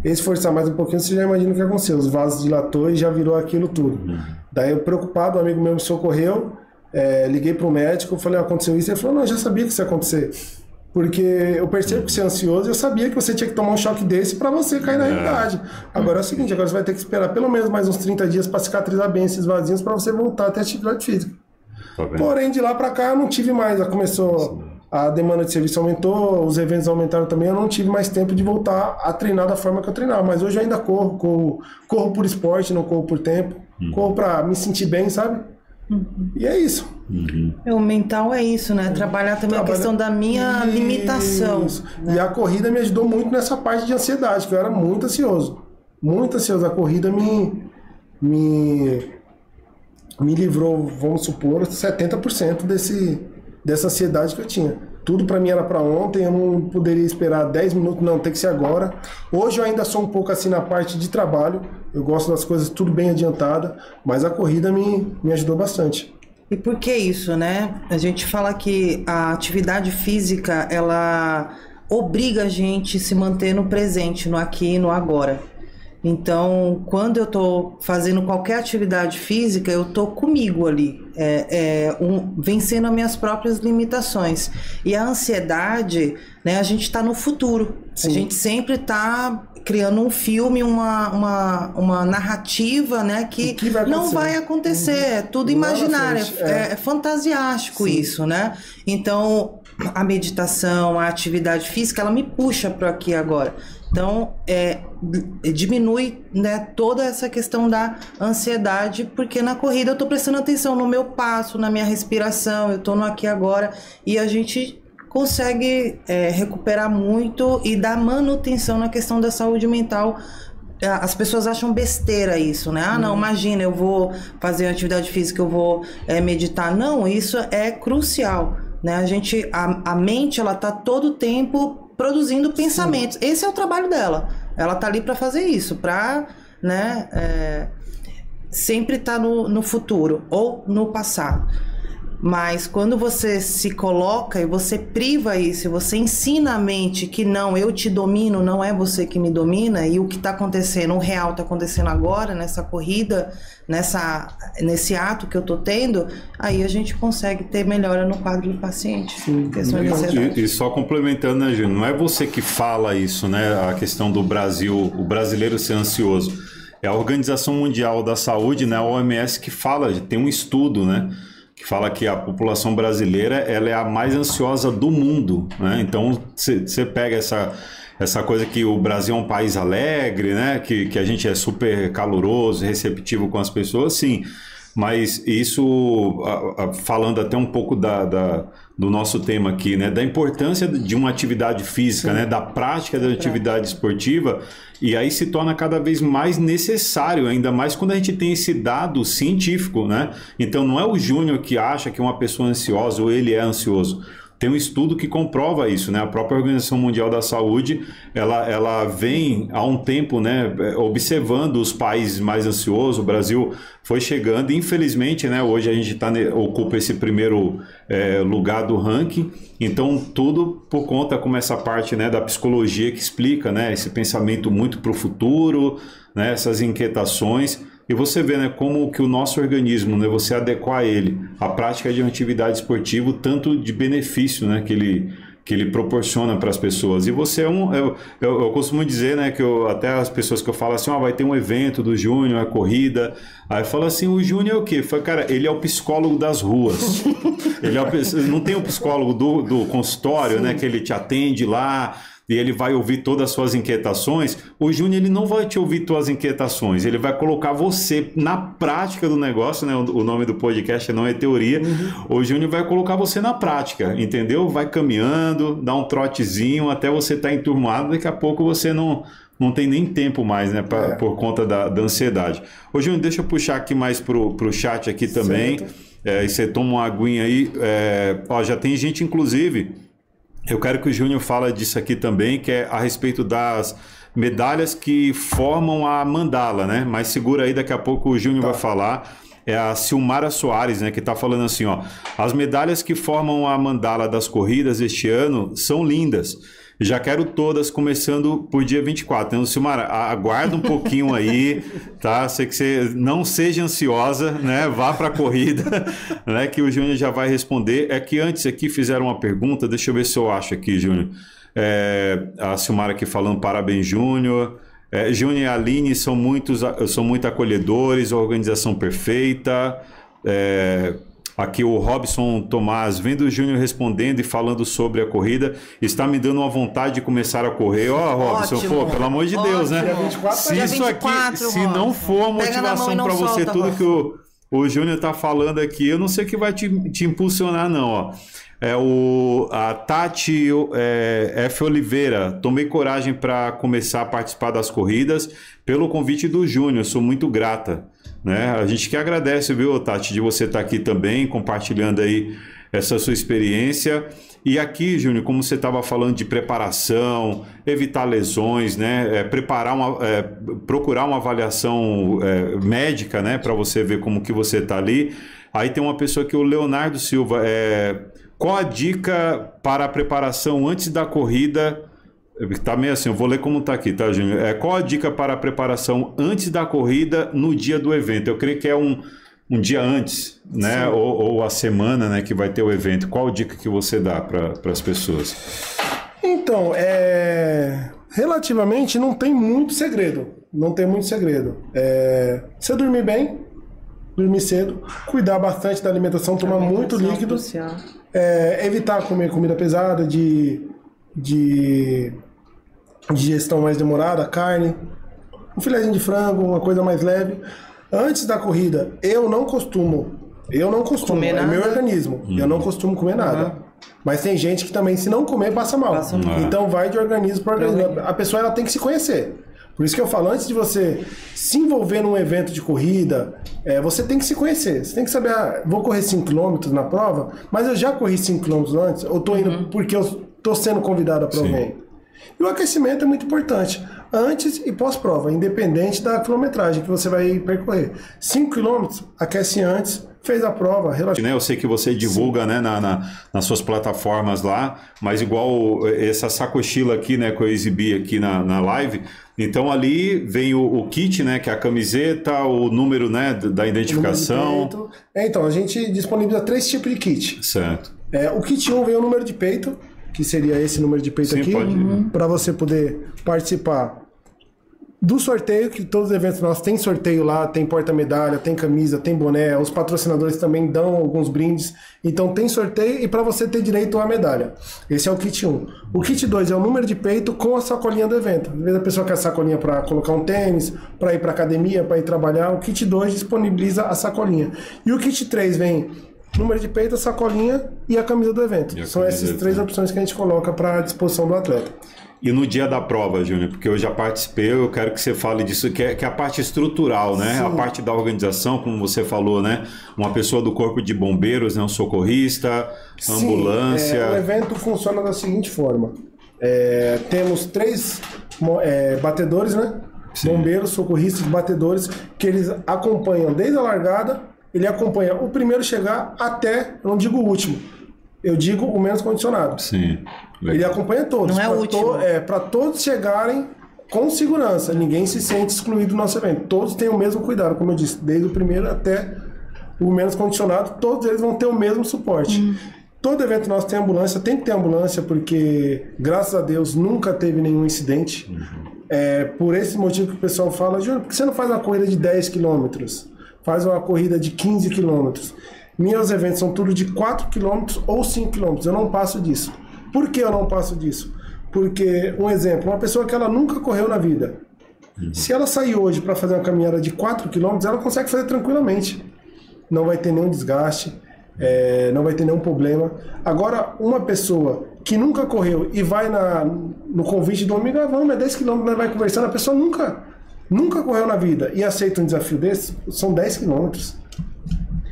Esse forçar mais um pouquinho, você já imagina o que aconteceu. Os vasos dilatou e já virou aquilo tudo. Uhum. Daí eu preocupado, um amigo meu me socorreu, é, liguei para o médico, falei, ah, aconteceu isso. Ele falou, não, eu já sabia que isso ia acontecer. Porque eu percebo que você é ansioso, eu sabia que você tinha que tomar um choque desse para você cair na realidade. Agora é o seguinte, agora você vai ter que esperar pelo menos mais uns trinta dias para cicatrizar bem esses vasinhos para você voltar a ter atividade física. Tá. Porém, de lá para cá eu não tive mais, já começou... A demanda de serviço aumentou, os eventos aumentaram também, eu não tive mais tempo de voltar a treinar da forma que eu treinava. Mas hoje eu ainda corro, corro, corro por esporte, não corro por tempo. Uhum. Corro pra me sentir bem, sabe? Uhum. E é isso. Uhum. O mental é isso, né? Trabalhar também Trabalha... a questão da minha isso. limitação. Né? E a corrida me ajudou muito nessa parte de ansiedade, que eu era muito ansioso. Muito ansioso. A corrida me... me, me livrou, vamos supor, setenta por cento desse... dessa ansiedade que eu tinha. Tudo pra mim era pra ontem, eu não poderia esperar dez minutos, não, tem que ser agora. Hoje eu ainda sou um pouco assim na parte de trabalho, eu gosto das coisas tudo bem adiantada, mas a corrida me, me ajudou bastante. E por que isso, né? A gente fala que a atividade física, ela obriga a gente a se manter no presente, no aqui e no agora. Então, quando eu tô fazendo qualquer atividade física, eu tô comigo ali, é, é, um, vencendo as minhas próprias limitações. E a ansiedade, né, a gente tá no futuro. Sim. A gente sempre tá criando um filme, uma, uma, uma narrativa, né, que, que vai não vai acontecer, é tudo imaginário, é, é, é fantasiástico. Sim. Isso, né? Então, a meditação, a atividade física, ela me puxa para aqui agora. Então, é, diminui, né, toda essa questão da ansiedade, porque na corrida eu estou prestando atenção no meu passo, na minha respiração, eu estou no aqui e agora, e a gente consegue é, recuperar muito e dar manutenção na questão da saúde mental. As pessoas acham besteira isso, né? Ah, não, imagina, eu vou fazer atividade física, eu vou é, meditar. Não, isso é crucial, né? A gente, a, a mente, ela está todo o tempo produzindo pensamentos. Sim. Esse é o trabalho dela. Ela tá ali para fazer isso, para, né, é, sempre tá no, no futuro ou no passado. Mas quando você se coloca e você priva isso, você ensina a mente que não, eu te domino, não é você que me domina, e o que tá acontecendo, o real tá acontecendo agora, nessa corrida, nessa, nesse ato que eu tô tendo, aí a gente consegue ter melhora no quadro do paciente. Sim, e, e só complementando, né, Júnior, não é você que fala isso, né, a questão do Brasil, o brasileiro ser ansioso, é a Organização Mundial da Saúde, né, a O M S, que fala, tem um estudo, né, que fala que a população brasileira, ela é a mais ansiosa do mundo, né? Então, você pega essa, essa coisa que o Brasil é um país alegre, né? Que, que a gente é super caloroso, receptivo com as pessoas, sim. Mas isso, a, a, falando até um pouco da, da, do nosso tema aqui, né? Da importância de uma atividade física, né? Da prática da atividade esportiva. E aí se torna cada vez mais necessário, ainda mais quando a gente tem esse dado científico, né? Então não é o Júnior que acha que uma pessoa é ansiosa ou ele é ansioso. Tem um estudo que comprova isso, né? A própria Organização Mundial da Saúde, ela, ela vem há um tempo, né, observando os países mais ansiosos. O Brasil foi chegando, infelizmente, né, hoje a gente tá, ocupa esse primeiro é, lugar do ranking. Então, tudo por conta, como essa parte, né, da psicologia que explica, né, esse pensamento muito para o futuro, né, essas inquietações. E você vê, né, como que o nosso organismo, né, você adequar ele à prática de uma atividade esportiva, tanto de benefício, né, que ele, que ele proporciona para as pessoas. E você é um... Eu, eu, eu costumo dizer, né, que eu, até as pessoas que eu falo assim, ó, ah, vai ter um evento do Júnior, a corrida. Aí fala assim, o Júnior é o quê? Fala, cara, ele é o psicólogo das ruas. Ele é o, não tem o psicólogo do, do consultório, sim, né, que ele te atende lá e ele vai ouvir todas as suas inquietações. O Júnior, ele não vai te ouvir suas inquietações, ele vai colocar você na prática do negócio, né? O nome do podcast é Não é Teoria. Uhum. O Júnior vai colocar você na prática, entendeu? Vai caminhando, dá um trotezinho até você estar tá enturmado, daqui a pouco você não, não tem nem tempo mais, né? Pra, é. Por conta da, da ansiedade. Ô Júnior, deixa eu puxar aqui mais pro, pro chat aqui também, é, e você toma uma aguinha aí, é, ó, já tem gente, inclusive... Eu quero que o Júnior fale disso aqui também, que é a respeito das medalhas que formam a mandala, né? Mas segura aí, daqui a pouco o Júnior tá. vai falar. É a Silmara Soares, né, que tá falando assim, ó. As medalhas que formam a mandala das corridas este ano são lindas. Já quero todas, começando por dia vinte e quatro. Então, Silmara, aguarda um pouquinho aí, tá? Sei que você não seja ansiosa, né? Vá para a corrida, né? Que o Júnior já vai responder. É que antes aqui fizeram uma pergunta, deixa eu ver se eu acho aqui, Júnior. É, a Silmara aqui falando, parabéns, Júnior. É, Júnior e a Aline são, muitos, são muito acolhedores, organização perfeita. É... Aqui o Robson Tomás, vendo o Júnior respondendo e falando sobre a corrida, está me dando uma vontade de começar a correr. Ó, oh, Robson, pô, pelo amor de ótimo. Deus, né? vinte e quatro, se isso aqui, vinte e quatro, se não for a motivação para você, solta, tudo Robson. Que o, o Júnior está falando aqui, eu não sei o que vai te, te impulsionar, não, ó. É o, a Tati é, F. Oliveira, tomei coragem para começar a participar das corridas pelo convite do Júnior, sou muito grata. Né? A gente que agradece, viu, Tati, de você estar aqui também, compartilhando aí essa sua experiência. E aqui, Júnior, como você estava falando de preparação, evitar lesões, né? É, preparar uma, é, procurar uma avaliação é, médica, né? Para você ver como que você está ali. Aí tem uma pessoa aqui, o Leonardo Silva. É, qual a dica para a preparação antes da corrida? Tá meio assim, eu vou ler como tá aqui, tá, Júnior? É, qual a dica para a preparação antes da corrida no dia do evento? Eu creio que é um, um dia antes, né? Ou, ou a semana, né, que vai ter o evento. Qual a dica que você dá para as pessoas? Então, é... relativamente não tem muito segredo. Não tem muito segredo. É... Você dormir bem, dormir cedo, cuidar bastante da alimentação, tomar alimentação muito líquido, é... evitar comer comida pesada, de... de... digestão mais demorada, carne, um filézinho de frango, uma coisa mais leve. Antes da corrida, eu não costumo, eu não costumo, comer é nada. Meu organismo, hum. eu não costumo comer nada. Uhum. Mas tem gente que também, se não comer, passa mal. Passa mal. Uhum. Então vai de organismo para organismo. A pessoa ela tem que se conhecer. Por isso que eu falo, antes de você se envolver num evento de corrida, é, você tem que se conhecer. Você tem que saber, ah, vou correr cinco quilômetros na prova, mas eu já corri cinco quilômetros antes, ou tô indo uhum. porque eu tô sendo convidado a prova. Sim. E o aquecimento é muito importante, antes e pós-prova, independente da quilometragem que você vai percorrer. cinco quilômetros, aquece antes, fez a prova, relaxa. Eu sei que você divulga, né, na, na, nas suas plataformas lá, mas igual essa sacochila aqui, né, que eu exibi aqui na, na live, então ali vem o, o kit, né, que é a camiseta, o número, né, da identificação. É, então, a gente disponibiliza três tipos de kit. Certo. É, o kit um vem o número de peito, que seria esse número de peito. Sim, aqui, para você poder participar do sorteio, que todos os eventos nossos tem sorteio lá, tem porta-medalha, tem camisa, tem boné, os patrocinadores também dão alguns brindes, então tem sorteio e para você ter direito à medalha. Esse é o kit um. O kit dois é o número de peito com a sacolinha do evento. Às vezes a pessoa quer a sacolinha para colocar um tênis, para ir para academia, para ir trabalhar, o kit dois disponibiliza a sacolinha. E o kit três vem... número de peito, a sacolinha e a camisa do evento. Camisa São essas três opções que a gente coloca para a disposição do atleta. E no dia da prova, Júnior, porque eu já participei, eu quero que você fale disso, que é, que é a parte estrutural, né? Sim. A parte da organização, como você falou, né? Uma pessoa do corpo de bombeiros, né? Um socorrista, Sim, ambulância... É, o evento funciona da seguinte forma. É, temos três é, batedores, né? Sim. Bombeiros, socorristas, batedores, que eles acompanham desde a largada. Ele acompanha o primeiro chegar até, eu não digo o último, eu digo o menos condicionado. Sim. Legal. Ele acompanha todos. Não é o último. To, é, para todos chegarem com segurança. Ninguém se sente excluído do nosso evento. Todos têm o mesmo cuidado, como eu disse, desde o primeiro até o menos condicionado, todos eles vão ter o mesmo suporte. Hum. Todo evento nosso tem ambulância, tem que ter ambulância, porque, graças a Deus, nunca teve nenhum incidente. Uhum. É por esse motivo que o pessoal fala, Júnior, por que você não faz uma corrida de dez quilômetros? Faz uma corrida de quinze quilômetros. Meus eventos são tudo de quatro quilômetros ou cinco quilômetros. Eu não passo disso. Por que eu não passo disso? Porque, um exemplo, uma pessoa que ela nunca correu na vida, uhum. se ela sair hoje para fazer uma caminhada de quatro quilômetros, ela consegue fazer tranquilamente. Não vai ter nenhum desgaste. É, não vai ter nenhum problema. Agora, uma pessoa que nunca correu e vai na, no convite do amigo, ah, vamos, é dez quilômetros, né? Vai conversando, a pessoa nunca, nunca correu na vida e aceita um desafio desse, são dez quilômetros.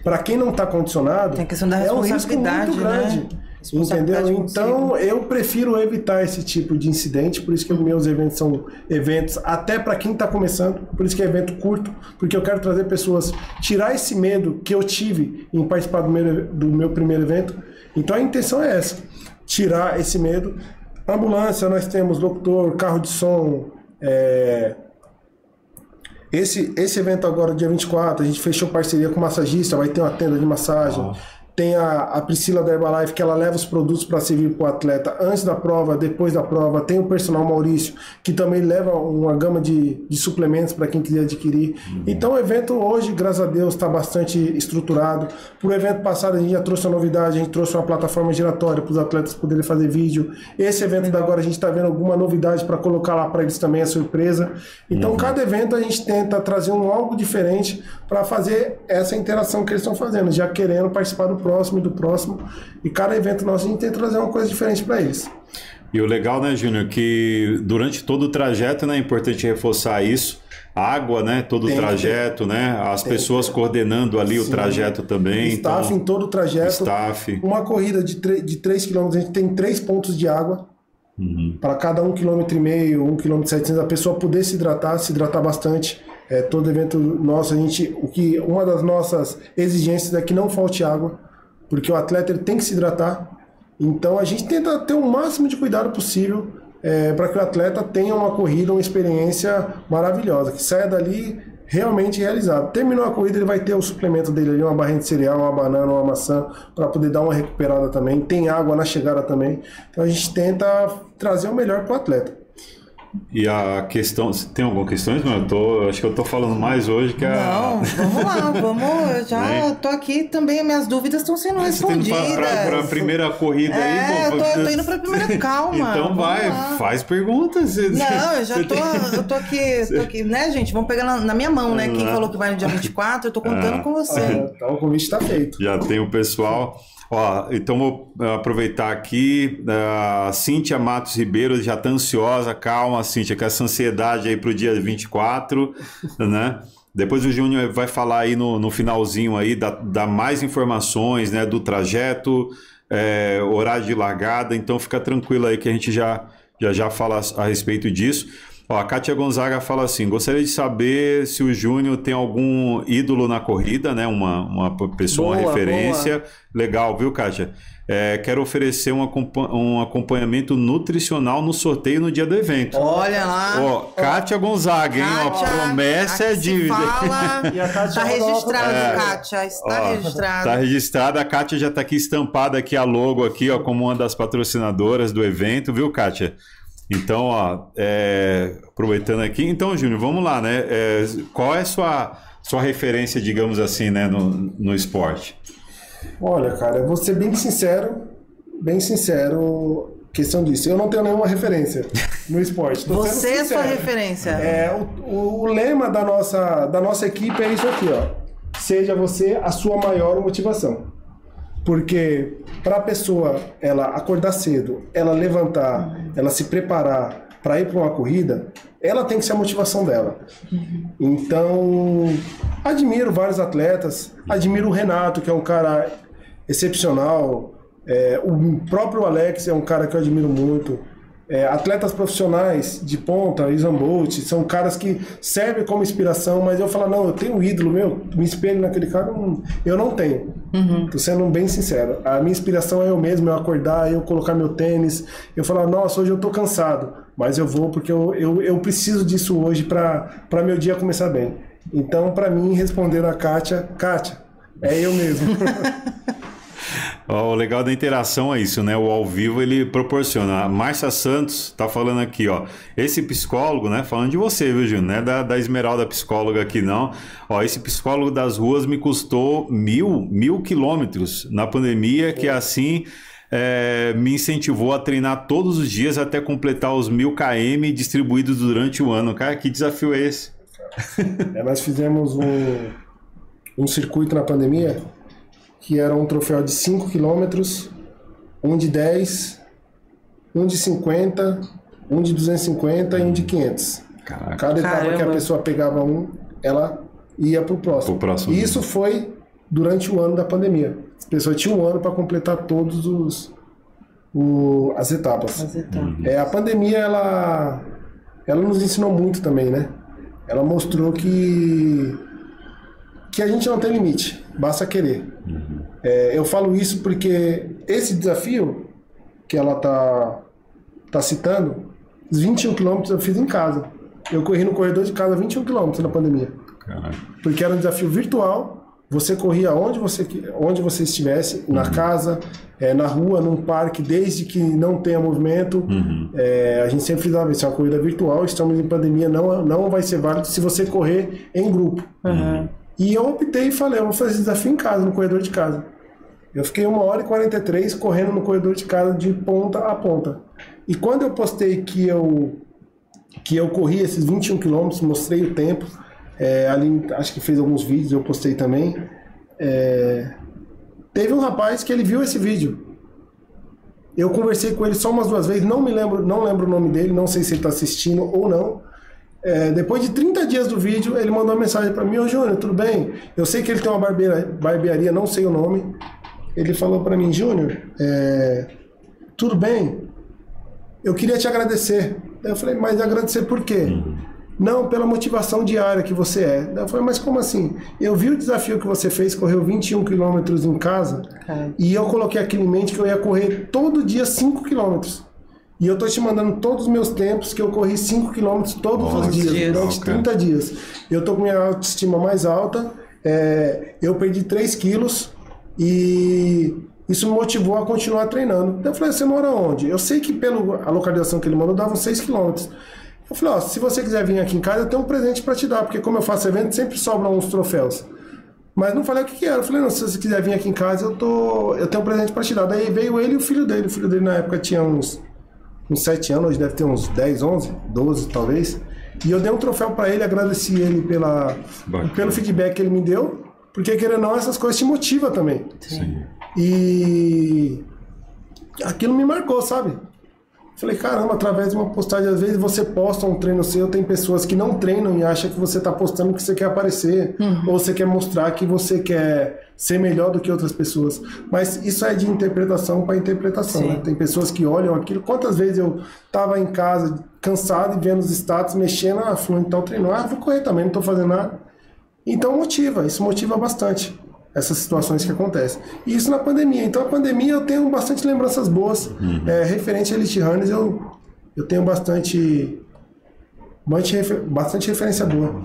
Para quem não está condicionado, tem questão da responsabilidade, é um risco muito grande, né? Entendeu? Então, eu prefiro evitar esse tipo de incidente, por isso que meus eventos são eventos, até para quem está começando, por isso que é evento curto, porque eu quero trazer pessoas, tirar esse medo que eu tive em participar do meu, do meu primeiro evento. Então, a intenção é essa, tirar esse medo. Ambulância, nós temos locutor, carro de som, é... esse, esse evento agora, dia vinte e quatro, a gente fechou parceria com massagista, vai ter uma tenda de massagem. Oh. Tem a, a Priscila da Herbalife, que ela leva os produtos para servir para o atleta antes da prova, depois da prova. Tem o personal Maurício, que também leva uma gama de, de suplementos para quem quiser adquirir. Uhum. Então o evento hoje, graças a Deus, está bastante estruturado. Para o evento passado a gente já trouxe uma novidade, a gente trouxe uma plataforma giratória para os atletas poderem fazer vídeo. Esse evento uhum. da agora a gente está vendo alguma novidade para colocar lá para eles também, a surpresa. Então uhum. cada evento a gente tenta trazer um algo diferente para fazer essa interação que eles estão fazendo, já querendo participar do próximo e do próximo, e cada evento nosso a gente tenta trazer uma coisa diferente para eles. E o legal, né, Júnior, que durante todo o trajeto, né, é importante reforçar isso, a água, né, todo o trajeto, né, as tem, pessoas tem. coordenando ali Sim. o trajeto também. Staff então, em todo o trajeto. Staff. Uma corrida de, de três quilômetros, a gente tem três pontos de água, uhum. para cada um vírgula cinco quilômetros, um vírgula sete quilômetros, a pessoa poder se hidratar, se hidratar bastante. É, todo evento nosso, a gente, o que, uma das nossas exigências é que não falte água, porque o atleta ele tem que se hidratar. Então a gente tenta ter o máximo de cuidado possível é, para que o atleta tenha uma corrida, uma experiência maravilhosa, que saia dali realmente realizado. Terminou a corrida, ele vai ter o suplemento dele ali, uma barrinha de cereal, uma banana, uma maçã, para poder dar uma recuperada também. Tem água na chegada também. Então a gente tenta trazer o melhor para o atleta. E a questão... Tem alguma questão? Eu tô, acho que eu tô falando mais hoje que a... Não, vamos lá, vamos... Eu já né? tô aqui também, minhas dúvidas estão sendo respondidas. Você tá indo para a primeira corrida é, aí? É, eu, eu tô indo para a primeira, calma. Então vai, lá. faz perguntas. Não, eu já tô... Eu tô aqui, tô aqui né, gente? Vamos pegar na, na minha mão, né? Quem falou que vai no dia vinte e quatro, eu tô contando ah, com você. É, então o convite tá feito. Já tem o pessoal... Ó, então vou aproveitar aqui, a Cíntia Matos Ribeiro já tá ansiosa, calma Cíntia, com essa ansiedade aí pro dia vinte e quatro, né? Depois o Júnior vai falar aí no, no finalzinho aí, dá, dá mais informações, né, do trajeto, é, horário de largada, então fica tranquilo aí que a gente já já, já fala a respeito disso. Ó, a Kátia Gonzaga fala assim, gostaria de saber se o Júnior tem algum ídolo na corrida, né? Uma, uma pessoa, boa, uma referência. Boa. Legal, viu, Kátia? É, quero oferecer um, acompan um acompanhamento nutricional no sorteio no dia do evento. Olha lá. Ó, Kátia Gonzaga, Kátia, hein? Ó, promessa é dívida. Fala. E a Kátia tá registrada, é, Kátia. Está ó, registrada. Está registrada. A Kátia já está aqui estampada aqui a logo aqui, ó, como uma das patrocinadoras do evento, viu, Kátia? Então, ó, é, aproveitando aqui, então, Júnior, vamos lá, né? É, qual é a sua, sua referência, digamos assim, né, no, no esporte? Olha, cara, eu vou ser bem sincero, bem sincero, questão disso. Eu não tenho nenhuma referência no esporte. Tô Você sendo sincero. É sua referência. É, o, o lema da nossa, da nossa equipe é isso aqui, ó. Seja você a sua maior motivação. Porque para a pessoa ela acordar cedo, ela levantar, ela se preparar para ir para uma corrida, ela tem que ser a motivação dela. Então, admiro vários atletas, admiro o Renato, que é um cara excepcional, é, o próprio Alex é um cara que eu admiro muito. É, atletas profissionais de ponta, Usain Bolt, são caras que servem como inspiração, mas eu falo, não, eu tenho um ídolo meu, me espelho naquele cara, eu não tenho. Uhum. Tô sendo bem sincero. A minha inspiração é eu mesmo, eu acordar, eu colocar meu tênis, eu falar, nossa, hoje eu tô cansado, mas eu vou porque eu, eu, eu preciso disso hoje para para meu dia começar bem. Então, para mim, respondendo a Kátia, Kátia, é eu mesmo. O legal da interação é isso, né? O ao vivo ele proporciona. A Márcia Santos tá falando aqui, ó. Esse psicólogo, né? Falando de você, viu, Júnior? Não é da, da Esmeralda psicóloga aqui, não. Ó, esse psicólogo das ruas me custou mil, mil quilômetros na pandemia, que assim... É, me incentivou a treinar todos os dias até completar os mil km distribuídos durante o ano. Cara, que desafio é esse? É, nós fizemos um, um circuito na pandemia que era um troféu de cinco quilômetros, um de dez, um de cinquenta, um de duzentos e cinquenta e um de quinhentos. Caraca. Cada etapa Caramba. que a pessoa pegava um, ela ia pro próximo. Pro próximo e isso foi durante o ano da pandemia. As pessoas tinham um ano para completar todos os o, as etapas. As etapas. É, a pandemia ela, ela nos ensinou muito também, né? Ela mostrou que que a gente não tem limite, basta querer. Uhum. É, eu falo isso porque esse desafio que ela tá tá citando, os vinte e um quilômetros eu fiz em casa. Eu corri no corredor de casa vinte e um quilômetros na pandemia. Caramba. Porque era um desafio virtual. Você corria onde você, onde você estivesse, uhum. na casa, é, na rua, num parque, desde que não tenha movimento. Uhum. É, a gente sempre frisava, isso é uma corrida virtual, estamos em pandemia, não, não vai ser válido se você correr em grupo. Uhum. E eu optei e falei, eu vou fazer esse desafio em casa, no corredor de casa. Eu fiquei uma hora e quarenta e três correndo no corredor de casa de ponta a ponta. E quando eu postei que eu, que eu corri esses vinte e um quilômetros, mostrei o tempo... É, a Aline, acho que fez alguns vídeos, eu postei também. É, teve um rapaz que ele viu esse vídeo. Eu conversei com ele só umas duas vezes, não me lembro, não lembro o nome dele, não sei se ele está assistindo ou não. É, depois de trinta dias do vídeo, ele mandou uma mensagem para mim: Ô Júnior, tudo bem? Eu sei que ele tem uma barbeira, barbearia, não sei o nome. Ele falou para mim: Júnior, é, tudo bem? Eu queria te agradecer. Eu falei: mas agradecer por quê? Não, pela motivação diária que você é. Daí eu falei, mas como assim? Eu vi o desafio que você fez, correu vinte e um quilômetros em casa, é. e eu coloquei aqui em mente que eu ia correr todo dia cinco quilômetros. E eu tô te mandando todos os meus tempos, que eu corri cinco quilômetros todos Nossa, os dias, dias, durante cara. trinta dias. Eu tô com minha autoestima mais alta, é, eu perdi três quilos e isso me motivou a continuar treinando. Daí eu falei, você mora onde? Eu sei que pela localização que ele mandou dava seis quilômetros. Eu falei, ó, se você quiser vir aqui em casa, eu tenho um presente para te dar, porque como eu faço evento, sempre sobram uns troféus. Mas não falei o que, que era. Eu falei, não, se você quiser vir aqui em casa, eu, tô... eu tenho um presente para te dar. Daí veio ele e o filho dele. O filho dele na época tinha uns, uns sete anos, hoje deve ter uns dez, onze, doze talvez. E eu dei um troféu para ele, agradeci ele pela... pelo feedback que ele me deu, porque querendo ou não, essas coisas te motivam também. Sim. E aquilo me marcou, sabe? Falei, caramba, através de uma postagem, às vezes você posta um treino seu, tem pessoas que não treinam e acham que você está postando que você quer aparecer, uhum. ou você quer mostrar que você quer ser melhor do que outras pessoas. Mas isso é de interpretação para interpretação, né? Tem pessoas que olham aquilo. Quantas vezes eu estava em casa, cansado, e vendo os status, mexendo, ah, fulano então treinou, ah, vou correr também, não estou fazendo nada. Então motiva, isso motiva bastante, essas situações que acontecem. E isso na pandemia. Então a pandemia eu tenho bastante lembranças boas. Uhum. É, referente a Elite Runners, eu, eu tenho bastante, bastante referência boa.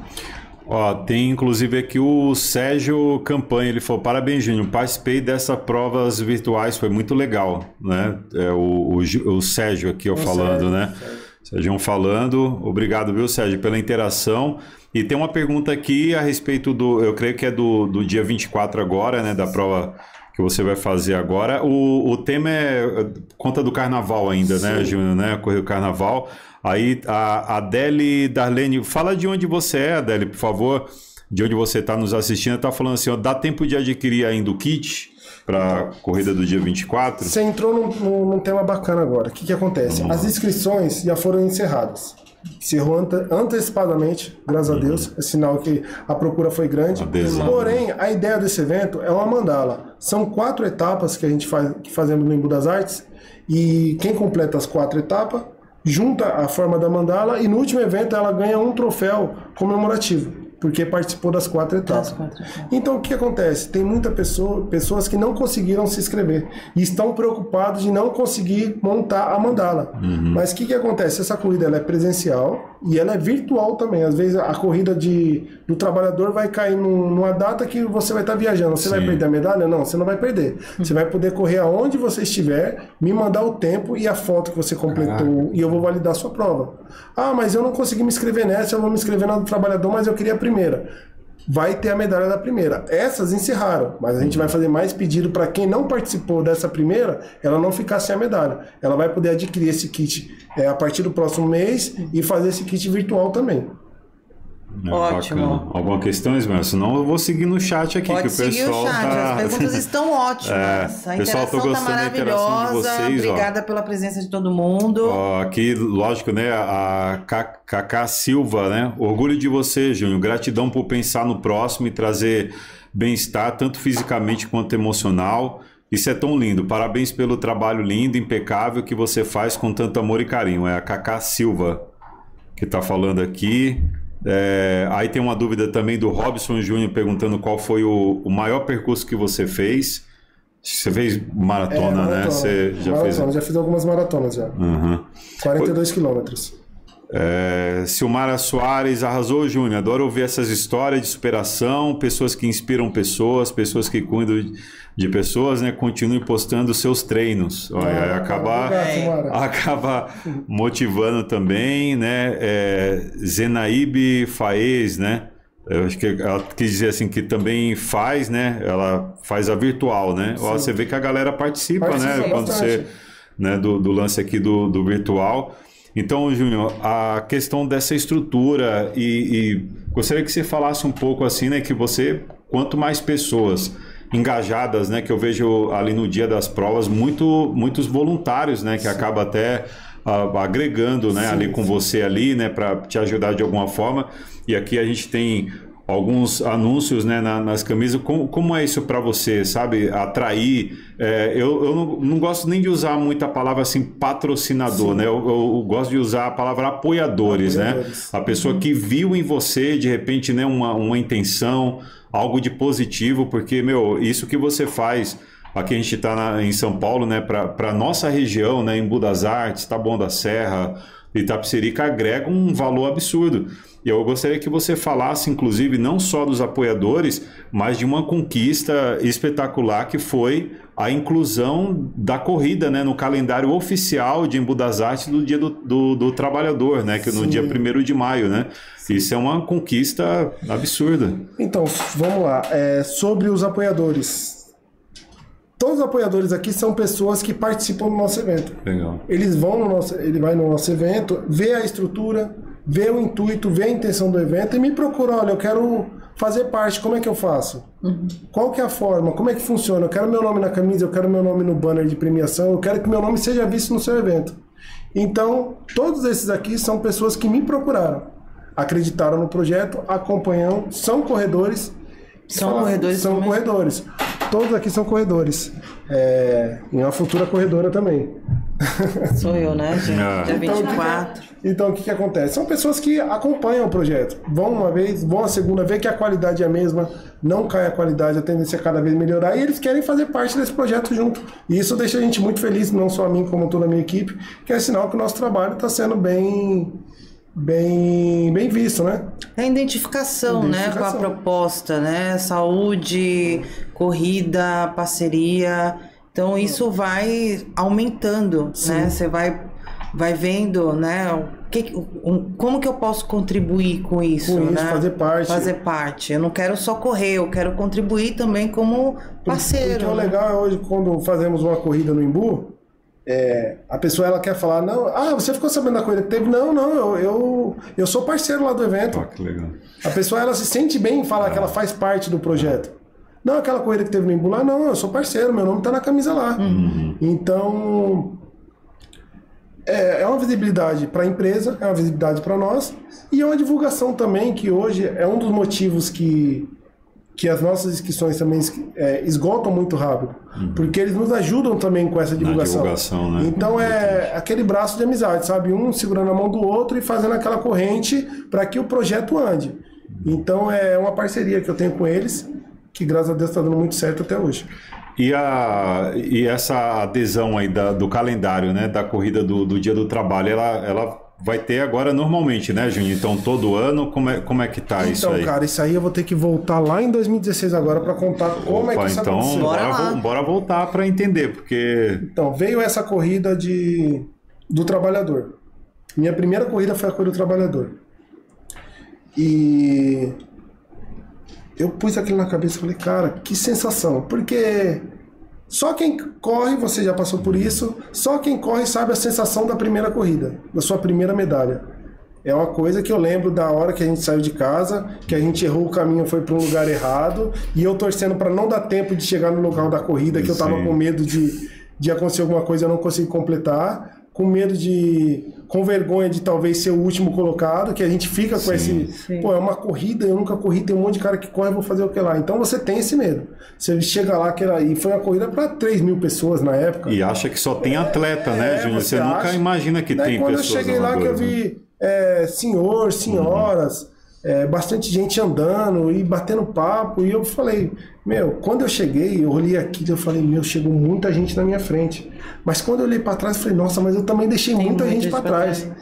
Ó, tem inclusive aqui o Sérgio Campanha, ele falou, parabéns Júnior, participei dessas provas virtuais, foi muito legal, né? É, o, o, o Sérgio aqui ó, falando, Sérgio, né? Sérgio. Sérgio falando, obrigado viu Sérgio pela interação. E tem uma pergunta aqui a respeito do... Eu creio que é do, do dia vinte e quatro agora, né? Da prova que você vai fazer agora. O, o tema é... Conta do carnaval ainda, Sim. né, Júnior? Né? Correu o carnaval. Aí a Adele Darlene... Fala de onde você é, Adele, por favor. De onde você está nos assistindo. Está falando assim, ó, dá tempo de adquirir ainda o kit para a corrida do dia vinte e quatro? Você entrou num, num, num tema bacana agora. O que, que acontece? Hum. As inscrições já foram encerradas. Encerrou ante- antecipadamente, graças uhum. a Deus, é sinal que a procura foi grande. Adesão. Porém, a ideia desse evento é uma mandala. São quatro etapas que a gente faz, que fazemos no Embu das Artes, e quem completa as quatro etapas junta a forma da mandala e no último evento ela ganha um troféu comemorativo, porque participou das quatro etapas. Das quatro etapas. Então, o que acontece? Tem muitas pessoa, pessoas que não conseguiram se inscrever e estão preocupados de não conseguir montar a mandala. Uhum. Mas o que, que acontece? Essa corrida ela é presencial, E ela é virtual também. Às vezes a corrida de, do trabalhador vai cair num, numa data que você vai estar tá viajando. Você Sim. vai perder a medalha? Não, você não vai perder. Você vai poder correr aonde você estiver, me mandar o tempo e a foto que você completou. Caraca. E eu vou validar a sua prova. Ah, mas eu não consegui me inscrever nessa, eu vou me inscrever na do trabalhador, mas eu queria a primeira. Vai ter a medalha da primeira. Essas encerraram, mas a gente vai fazer mais pedido para quem não participou dessa primeira, ela não ficar sem a medalha. Ela vai poder adquirir esse kit é, a partir do próximo mês e fazer esse kit virtual também. É, ótimo. Bacana. Alguma questão, Esmeralda? Senão eu vou seguir no chat aqui. Pode que o pessoal o chat. Tá... As perguntas estão ótimas. É, a pessoal, interação está maravilhosa. De vocês, obrigada ó. Pela presença de todo mundo. Ó, aqui, lógico, né? A Cacá Silva, né? Orgulho de você, Júnior. Gratidão por pensar no próximo e trazer bem-estar, tanto fisicamente quanto emocional. Isso é tão lindo. Parabéns pelo trabalho lindo, impecável que você faz com tanto amor e carinho. É a Cacá Silva que está falando aqui. É, aí tem uma dúvida também do Robson Júnior perguntando qual foi o, o maior percurso que você fez. Você fez maratona, é, maratona né? Você já maratona, fez? Já fiz algumas maratonas já. Uhum. quarenta e dois quilômetros. É, Silmara Soares arrasou, Júnior. Adoro ouvir essas histórias de superação, pessoas que inspiram pessoas, pessoas que cuidam de pessoas, né? Continue postando seus treinos. Olha, ah, acaba, obrigado, acaba motivando também, né? É, Zenaíbe Faez, né? Eu acho que ela quis dizer assim que também faz, né? Ela faz a virtual, né? Ó, você vê que a galera participa, participa né? Quando você, né? Do, do lance aqui do, do virtual. Então, Júnior, a questão dessa estrutura e, e gostaria que você falasse um pouco assim, né, que você, quanto mais pessoas engajadas, né, que eu vejo ali no dia das provas, muito, muitos voluntários, né, que acaba até uh, agregando, né, sim, ali com sim. você ali, né, para te ajudar de alguma forma. E aqui a gente tem alguns anúncios, né, na, nas camisas. Como, como é isso para você, sabe? Atrair. É, eu eu não, não gosto nem de usar muito a palavra assim patrocinador, sim. né? Eu, eu, eu gosto de usar a palavra apoiadores, apoiadores. né? A pessoa uhum. que viu em você, de repente, né, uma, uma intenção, algo de positivo, porque, meu, isso que você faz. Aqui a gente está em São Paulo, né? Para a nossa região, né? Embu das Artes, Taboão da Serra, Itapecerica, agrega um valor absurdo. E eu gostaria que você falasse, inclusive, não só dos apoiadores, mas de uma conquista espetacular que foi a inclusão da corrida, né, no calendário oficial de Embu das Artes do Dia do, do, do Trabalhador, né, que Sim. no dia primeiro de maio. Né? Isso é uma conquista absurda. Então, vamos lá. É, sobre os apoiadores... Todos os apoiadores aqui são pessoas que participam do nosso evento. Legal. Eles vão no nosso, ele vai no nosso evento, vê a estrutura, vê o intuito, vê a intenção do evento e me procura, olha, eu quero fazer parte, como é que eu faço? Uhum. Qual que é a forma? Como é que funciona? Eu quero meu nome na camisa, eu quero meu nome no banner de premiação, eu quero que meu nome seja visto no seu evento. Então, todos esses aqui são pessoas que me procuraram, acreditaram no projeto, acompanham, são corredores. São falar, corredores? São também. corredores. Todos aqui são corredores. É, e uma futura corredora também. Sou eu, né, gente? É. Dia vinte e quatro. Então, o que, que acontece? São pessoas que acompanham o projeto. Vão uma vez, vão a segunda, vê que a qualidade é a mesma, não cai a qualidade, a tendência é cada vez melhorar, e eles querem fazer parte desse projeto junto. E isso deixa a gente muito feliz, não só a mim, como toda a minha equipe, que é sinal que o nosso trabalho está sendo bem... Bem, bem visto, né? É a identificação, identificação, né? Com a proposta, né? Saúde, corrida, parceria. Então, isso vai aumentando, Sim. né? Você vai, vai vendo, né? O que, um, como que eu posso contribuir com isso, com né? isso, fazer parte. Fazer parte. Eu não quero só correr, eu quero contribuir também como parceiro. O que é legal é hoje, quando fazemos uma corrida no Embu... É, a pessoa ela quer falar, não, ah, você ficou sabendo da coisa que teve? Não, não, eu, eu, eu sou parceiro lá do evento. Ah, que legal. A pessoa ela se sente bem em falar ah. que ela faz parte do projeto. Ah. Não, aquela corrida que teve no Embu lá, não, eu sou parceiro, meu nome tá na camisa lá. Uhum. Então, é, é uma visibilidade para a empresa, é uma visibilidade para nós, e é uma divulgação também, que hoje é um dos motivos que... que as nossas inscrições também é, esgotam muito rápido, uhum. porque eles nos ajudam também com essa divulgação. divulgação né? Então é aquele braço de amizade, sabe? Um segurando a mão do outro e fazendo aquela corrente para que o projeto ande. Uhum. Então é uma parceria que eu tenho com eles, que graças a Deus está dando muito certo até hoje. E, a, e essa adesão aí da, do calendário, né, da corrida do, do Dia do Trabalho, ela, ela vai ter agora normalmente, né, Juninho? Então, todo ano, como é, como é que tá então, isso aí? Então, cara, isso aí eu vou ter que voltar lá em dois mil e dezesseis agora para contar como Opa, é que isso então, aconteceu. Bora, bora, bora voltar para entender, porque... Então, veio essa corrida de, do trabalhador. Minha primeira corrida foi a corrida do trabalhador. E... eu pus aquilo na cabeça e falei, cara, que sensação. Porque só quem corre, você já passou por isso, só quem corre sabe a sensação da primeira corrida, da sua primeira medalha. É uma coisa que eu lembro da hora que a gente saiu de casa, que a gente errou o caminho, foi para um lugar errado, e eu torcendo para não dar tempo de chegar no local da corrida, que eu estava com medo de, de acontecer alguma coisa, eu não consegui completar, com medo de... com vergonha de talvez ser o último colocado, que a gente fica com sim, esse... Sim. Pô, é uma corrida, eu nunca corri, tem um monte de cara que corre, vou fazer o que lá. Então você tem esse medo. Você chega lá, que era... E foi uma corrida para três mil pessoas na época. E acha que só tem atleta, é, né, Júnior? Você, você nunca imagina que Daí, tem pessoas. Quando eu cheguei lá, que eu vi é, senhor, senhoras, uhum. é, bastante gente andando e batendo papo, e eu falei... Meu, quando eu cheguei, eu olhei aqui e eu falei, meu, chegou muita gente na minha frente. Mas quando eu olhei para trás, eu falei, nossa, mas eu também deixei Tem muita gente para trás. trás.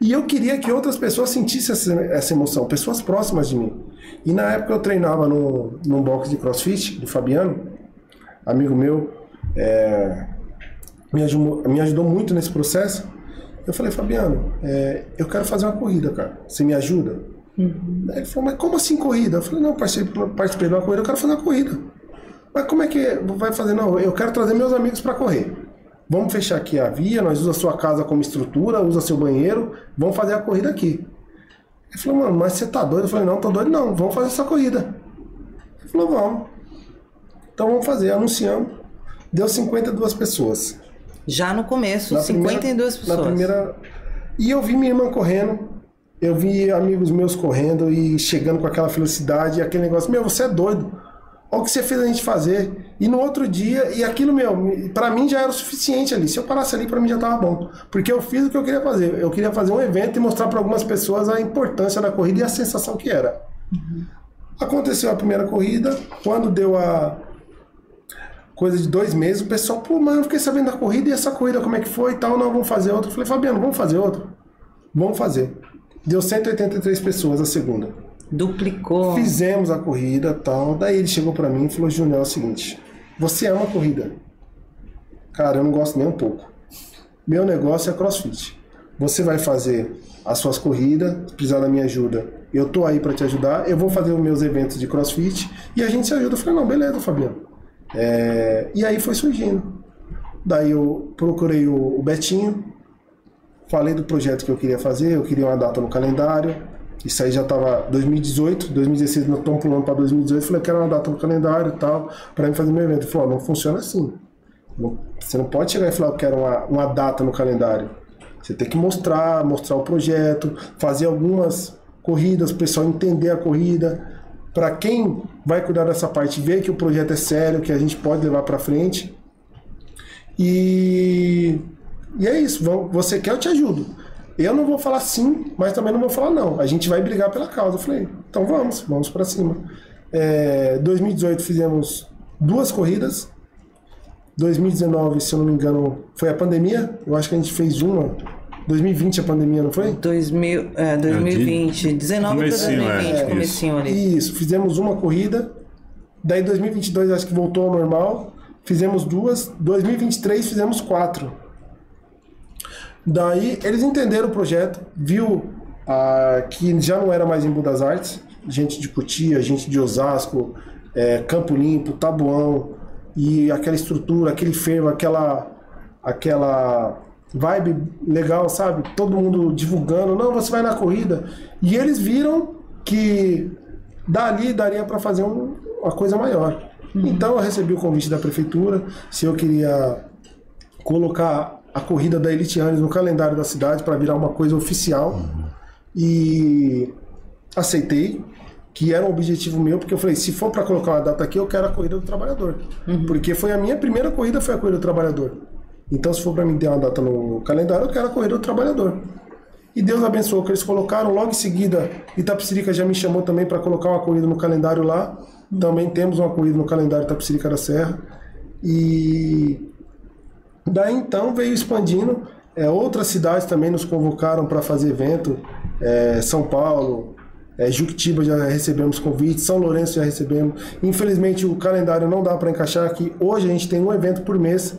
E eu queria que outras pessoas sentissem essa, essa emoção, pessoas próximas de mim. E na época eu treinava no, num box de crossfit, do Fabiano, amigo meu, é, me, ajudou, me ajudou muito nesse processo. Eu falei, Fabiano, é, eu quero fazer uma corrida, cara, você me ajuda? Uhum. Ele falou, mas como assim corrida? Eu falei, não, participei, participei de uma corrida, eu quero fazer uma corrida. Mas como é que vai fazer? Não, eu quero trazer meus amigos para correr. Vamos fechar aqui a via, nós usamos a sua casa como estrutura, usa seu banheiro, vamos fazer a corrida aqui. Ele falou, mano, mas você tá doido? Eu falei, não, tô doido não, vamos fazer essa corrida. Ele falou, vamos. Então vamos fazer, anunciamos. Deu cinquenta e duas pessoas. Já no começo, na cinquenta e duas primeira, pessoas. Na primeira... E eu vi minha irmã correndo. Eu vi amigos meus correndo e chegando com aquela velocidade, aquele negócio, meu, você é doido, olha o que você fez a gente fazer. E no outro dia, e aquilo, meu, pra mim já era o suficiente ali, se eu parasse ali, pra mim já tava bom. Porque eu fiz o que eu queria fazer, eu queria fazer um evento e mostrar pra algumas pessoas a importância da corrida e a sensação que era. Uhum. Aconteceu a primeira corrida, quando deu a coisa de dois meses, o pessoal, pô, mano, eu fiquei sabendo da corrida e essa corrida, como é que foi e tal, não, vamos fazer outra. Eu falei, Fabiano, vamos fazer outra? Vamos fazer. Deu cento e oitenta e três pessoas a segunda. Duplicou. Fizemos a corrida e tal. Daí ele chegou pra mim e falou, Júnior, é o seguinte. Você ama corrida? Cara, eu não gosto nem um pouco. Meu negócio é crossfit. Você vai fazer as suas corridas, precisar da minha ajuda. Eu tô aí pra te ajudar. Eu vou fazer os meus eventos de crossfit e a gente se ajuda. Eu falei, não, beleza, Fabiano. É... E aí foi surgindo. Daí eu procurei o Betinho. Falei do projeto que eu queria fazer, eu queria uma data no calendário. Isso aí já estava dois mil e dezoito, dois mil e dezesseis, nós estamos pulando para dois mil e dezoito. Falei, eu quero uma data no calendário e tal, para mim fazer meu evento. Ele falou, não funciona assim. Você não pode chegar e falar, eu quero uma, uma data no calendário. Você tem que mostrar, mostrar o projeto, fazer algumas corridas, o pessoal entender a corrida. Para quem vai cuidar dessa parte, ver que o projeto é sério, que a gente pode levar para frente. E... E é isso, você quer, eu te ajudo. Eu não vou falar sim, mas também não vou falar não. A gente vai brigar pela causa. Eu falei, então vamos, vamos pra cima. É, dois mil e dezoito fizemos duas corridas. dois mil e dezenove, se eu não me engano, foi a pandemia. Eu acho que a gente fez uma. dois mil e vinte a pandemia, não foi? dois mil, é, dois mil e vinte. dezenove para dois mil e vinte, é, comecinho ali. Isso, fizemos uma corrida. Daí dois mil e vinte e dois acho que voltou ao normal. Fizemos duas. dois mil e vinte e três fizemos quatro. Daí eles entenderam o projeto, viu ah, que já não era mais Embu das Artes, gente de Cotia, gente de Osasco, é, Campo Limpo, Taboão, e aquela estrutura, aquele fervo, aquela, aquela vibe legal, sabe? Todo mundo divulgando, não, você vai na corrida. E eles viram que dali daria para fazer um, uma coisa maior. Uhum. Então eu recebi o convite da prefeitura, se eu queria colocar a corrida da Elite Runners no calendário da cidade para virar uma coisa oficial. Uhum. E aceitei, que era um objetivo meu, porque eu falei, se for para colocar uma data aqui, eu quero a corrida do trabalhador. Uhum. Porque foi a minha primeira corrida, foi a corrida do trabalhador. Então, se for para mim ter uma data no calendário, eu quero a corrida do trabalhador. E Deus abençoou que eles colocaram. Logo em seguida, Itapecerica já me chamou também para colocar uma corrida no calendário lá. Também temos uma corrida no calendário Itapecerica da Serra. E... Daí então veio expandindo, É, outras cidades também nos convocaram para fazer evento. É, São Paulo, é, Juquitiba já recebemos convite, São Lourenço já recebemos. Infelizmente o calendário não dá para encaixar, que hoje a gente tem um evento por mês.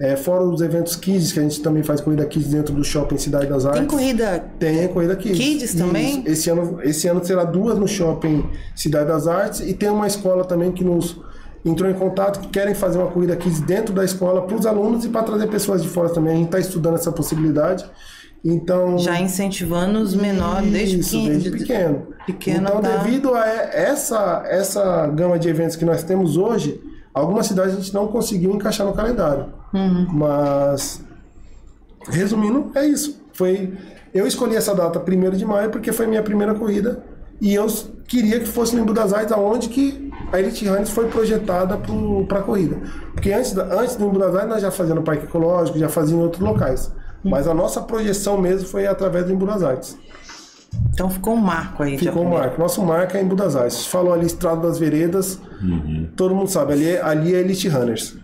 É, fora os eventos Kids, que a gente também faz corrida Kids dentro do shopping Cidade das Artes. Tem corrida? Tem corrida Kids. Kids também? Isso. Esse ano, esse ano será duas no shopping Cidade das Artes, e tem uma escola também que nos entrou em contato, que querem fazer uma corrida Kids dentro da escola para os alunos e para trazer pessoas de fora também. A gente está estudando essa possibilidade. Então, já incentivando os menores desde, isso, pequeno, desde pequeno. pequeno. Então, tá... devido a essa, essa gama de eventos que nós temos hoje, algumas cidades a gente não conseguiu encaixar no calendário. Uhum. Mas, resumindo, é isso. Foi, eu escolhi essa data primeiro de maio porque foi minha primeira corrida. E eu queria que fosse no Embu das Artes, aonde que a Elite Runners foi projetada para a corrida. Porque antes, antes do Embu das Artes nós já fazíamos no Parque Ecológico, já fazíamos em outros locais. Uhum. Mas a nossa projeção mesmo foi através do Embu das Artes. Então ficou um marco aí. Ficou um marco. Nosso marco é Embu das Artes. Falou ali Estrada das Veredas, uhum. Todo mundo sabe, ali é, ali é Elite Runners.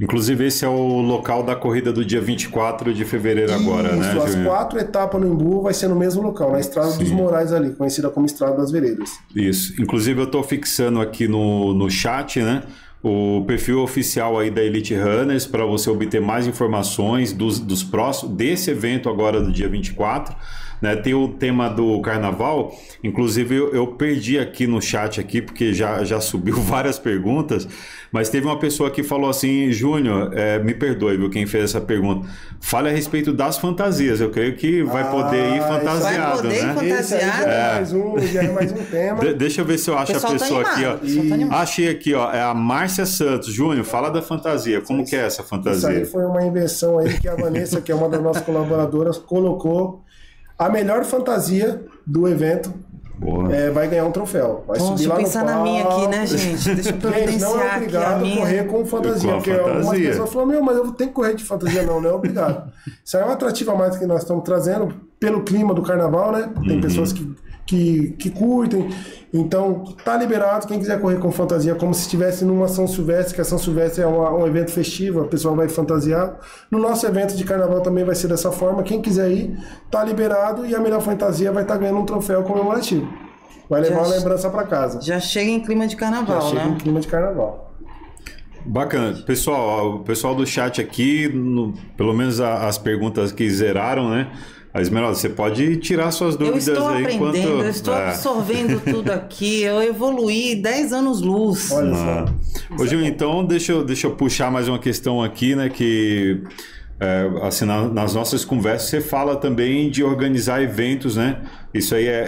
Inclusive esse é o local da corrida do dia vinte e quatro de fevereiro agora, isso, né? As Júnior? quatro etapas no Embu vai ser no mesmo local, na Estrada Sim. dos Morais ali, conhecida como Estrada das Veredas. Isso. Inclusive eu estou fixando aqui no, no chat, né? O perfil oficial aí da Elite Runners para você obter mais informações dos, dos próximos, desse evento agora do dia vinte e quatro, né? Tem o tema do carnaval, inclusive eu, eu perdi aqui no chat aqui porque já, já subiu várias perguntas, mas teve uma pessoa que falou assim: Júnior, é, me perdoe, viu, quem fez essa pergunta, fale a respeito das fantasias. Eu creio que vai ah, poder ir fantasiado, vai poder, né? Fantasiado. Já é mais um, já é mais um tema. De, deixa eu ver se eu acho a pessoa tá aqui, ó. E... achei aqui, ó, é a Mar Márcia Santos. Júnior, fala da fantasia. Como isso, que é essa fantasia? Isso aí foi uma invenção aí que a Vanessa, que é uma das nossas colaboradoras, colocou. A melhor fantasia do evento é, vai ganhar um troféu. Vai Bom, subir deixa lá eu pensar no na minha aqui, né, gente? Deixa eu providenciar não é obrigado aqui a, a correr com fantasia. Com porque fantasia. Algumas pessoas falam: meu, mas eu tenho que correr de fantasia. Não, não é obrigado. Isso aí é um atrativo a mais que nós estamos trazendo pelo clima do carnaval, né? Tem uhum. pessoas que... Que, que curtem, então tá liberado, quem quiser correr com fantasia, como se estivesse numa São Silvestre, que a São Silvestre é uma, um evento festivo, a pessoa vai fantasiar. No nosso evento de carnaval também vai ser dessa forma, quem quiser ir, tá liberado, e a melhor fantasia vai estar tá ganhando um troféu comemorativo, vai levar já, uma lembrança para casa. Já chega em clima de carnaval, já né? Já chega em clima de carnaval. Bacana. Pessoal, o pessoal do chat aqui, no, pelo menos a, as perguntas que zeraram, né? A Esmeralda, você pode tirar suas dúvidas aí. Eu estou aí aprendendo, enquanto... eu estou ah. absorvendo tudo aqui, eu evoluí dez anos luz. Olha ah. só. Ô, Gil, então, deixa eu, deixa eu puxar mais uma questão aqui, né, que... É, assim, na, nas nossas conversas você fala também de organizar eventos, né? Isso aí é,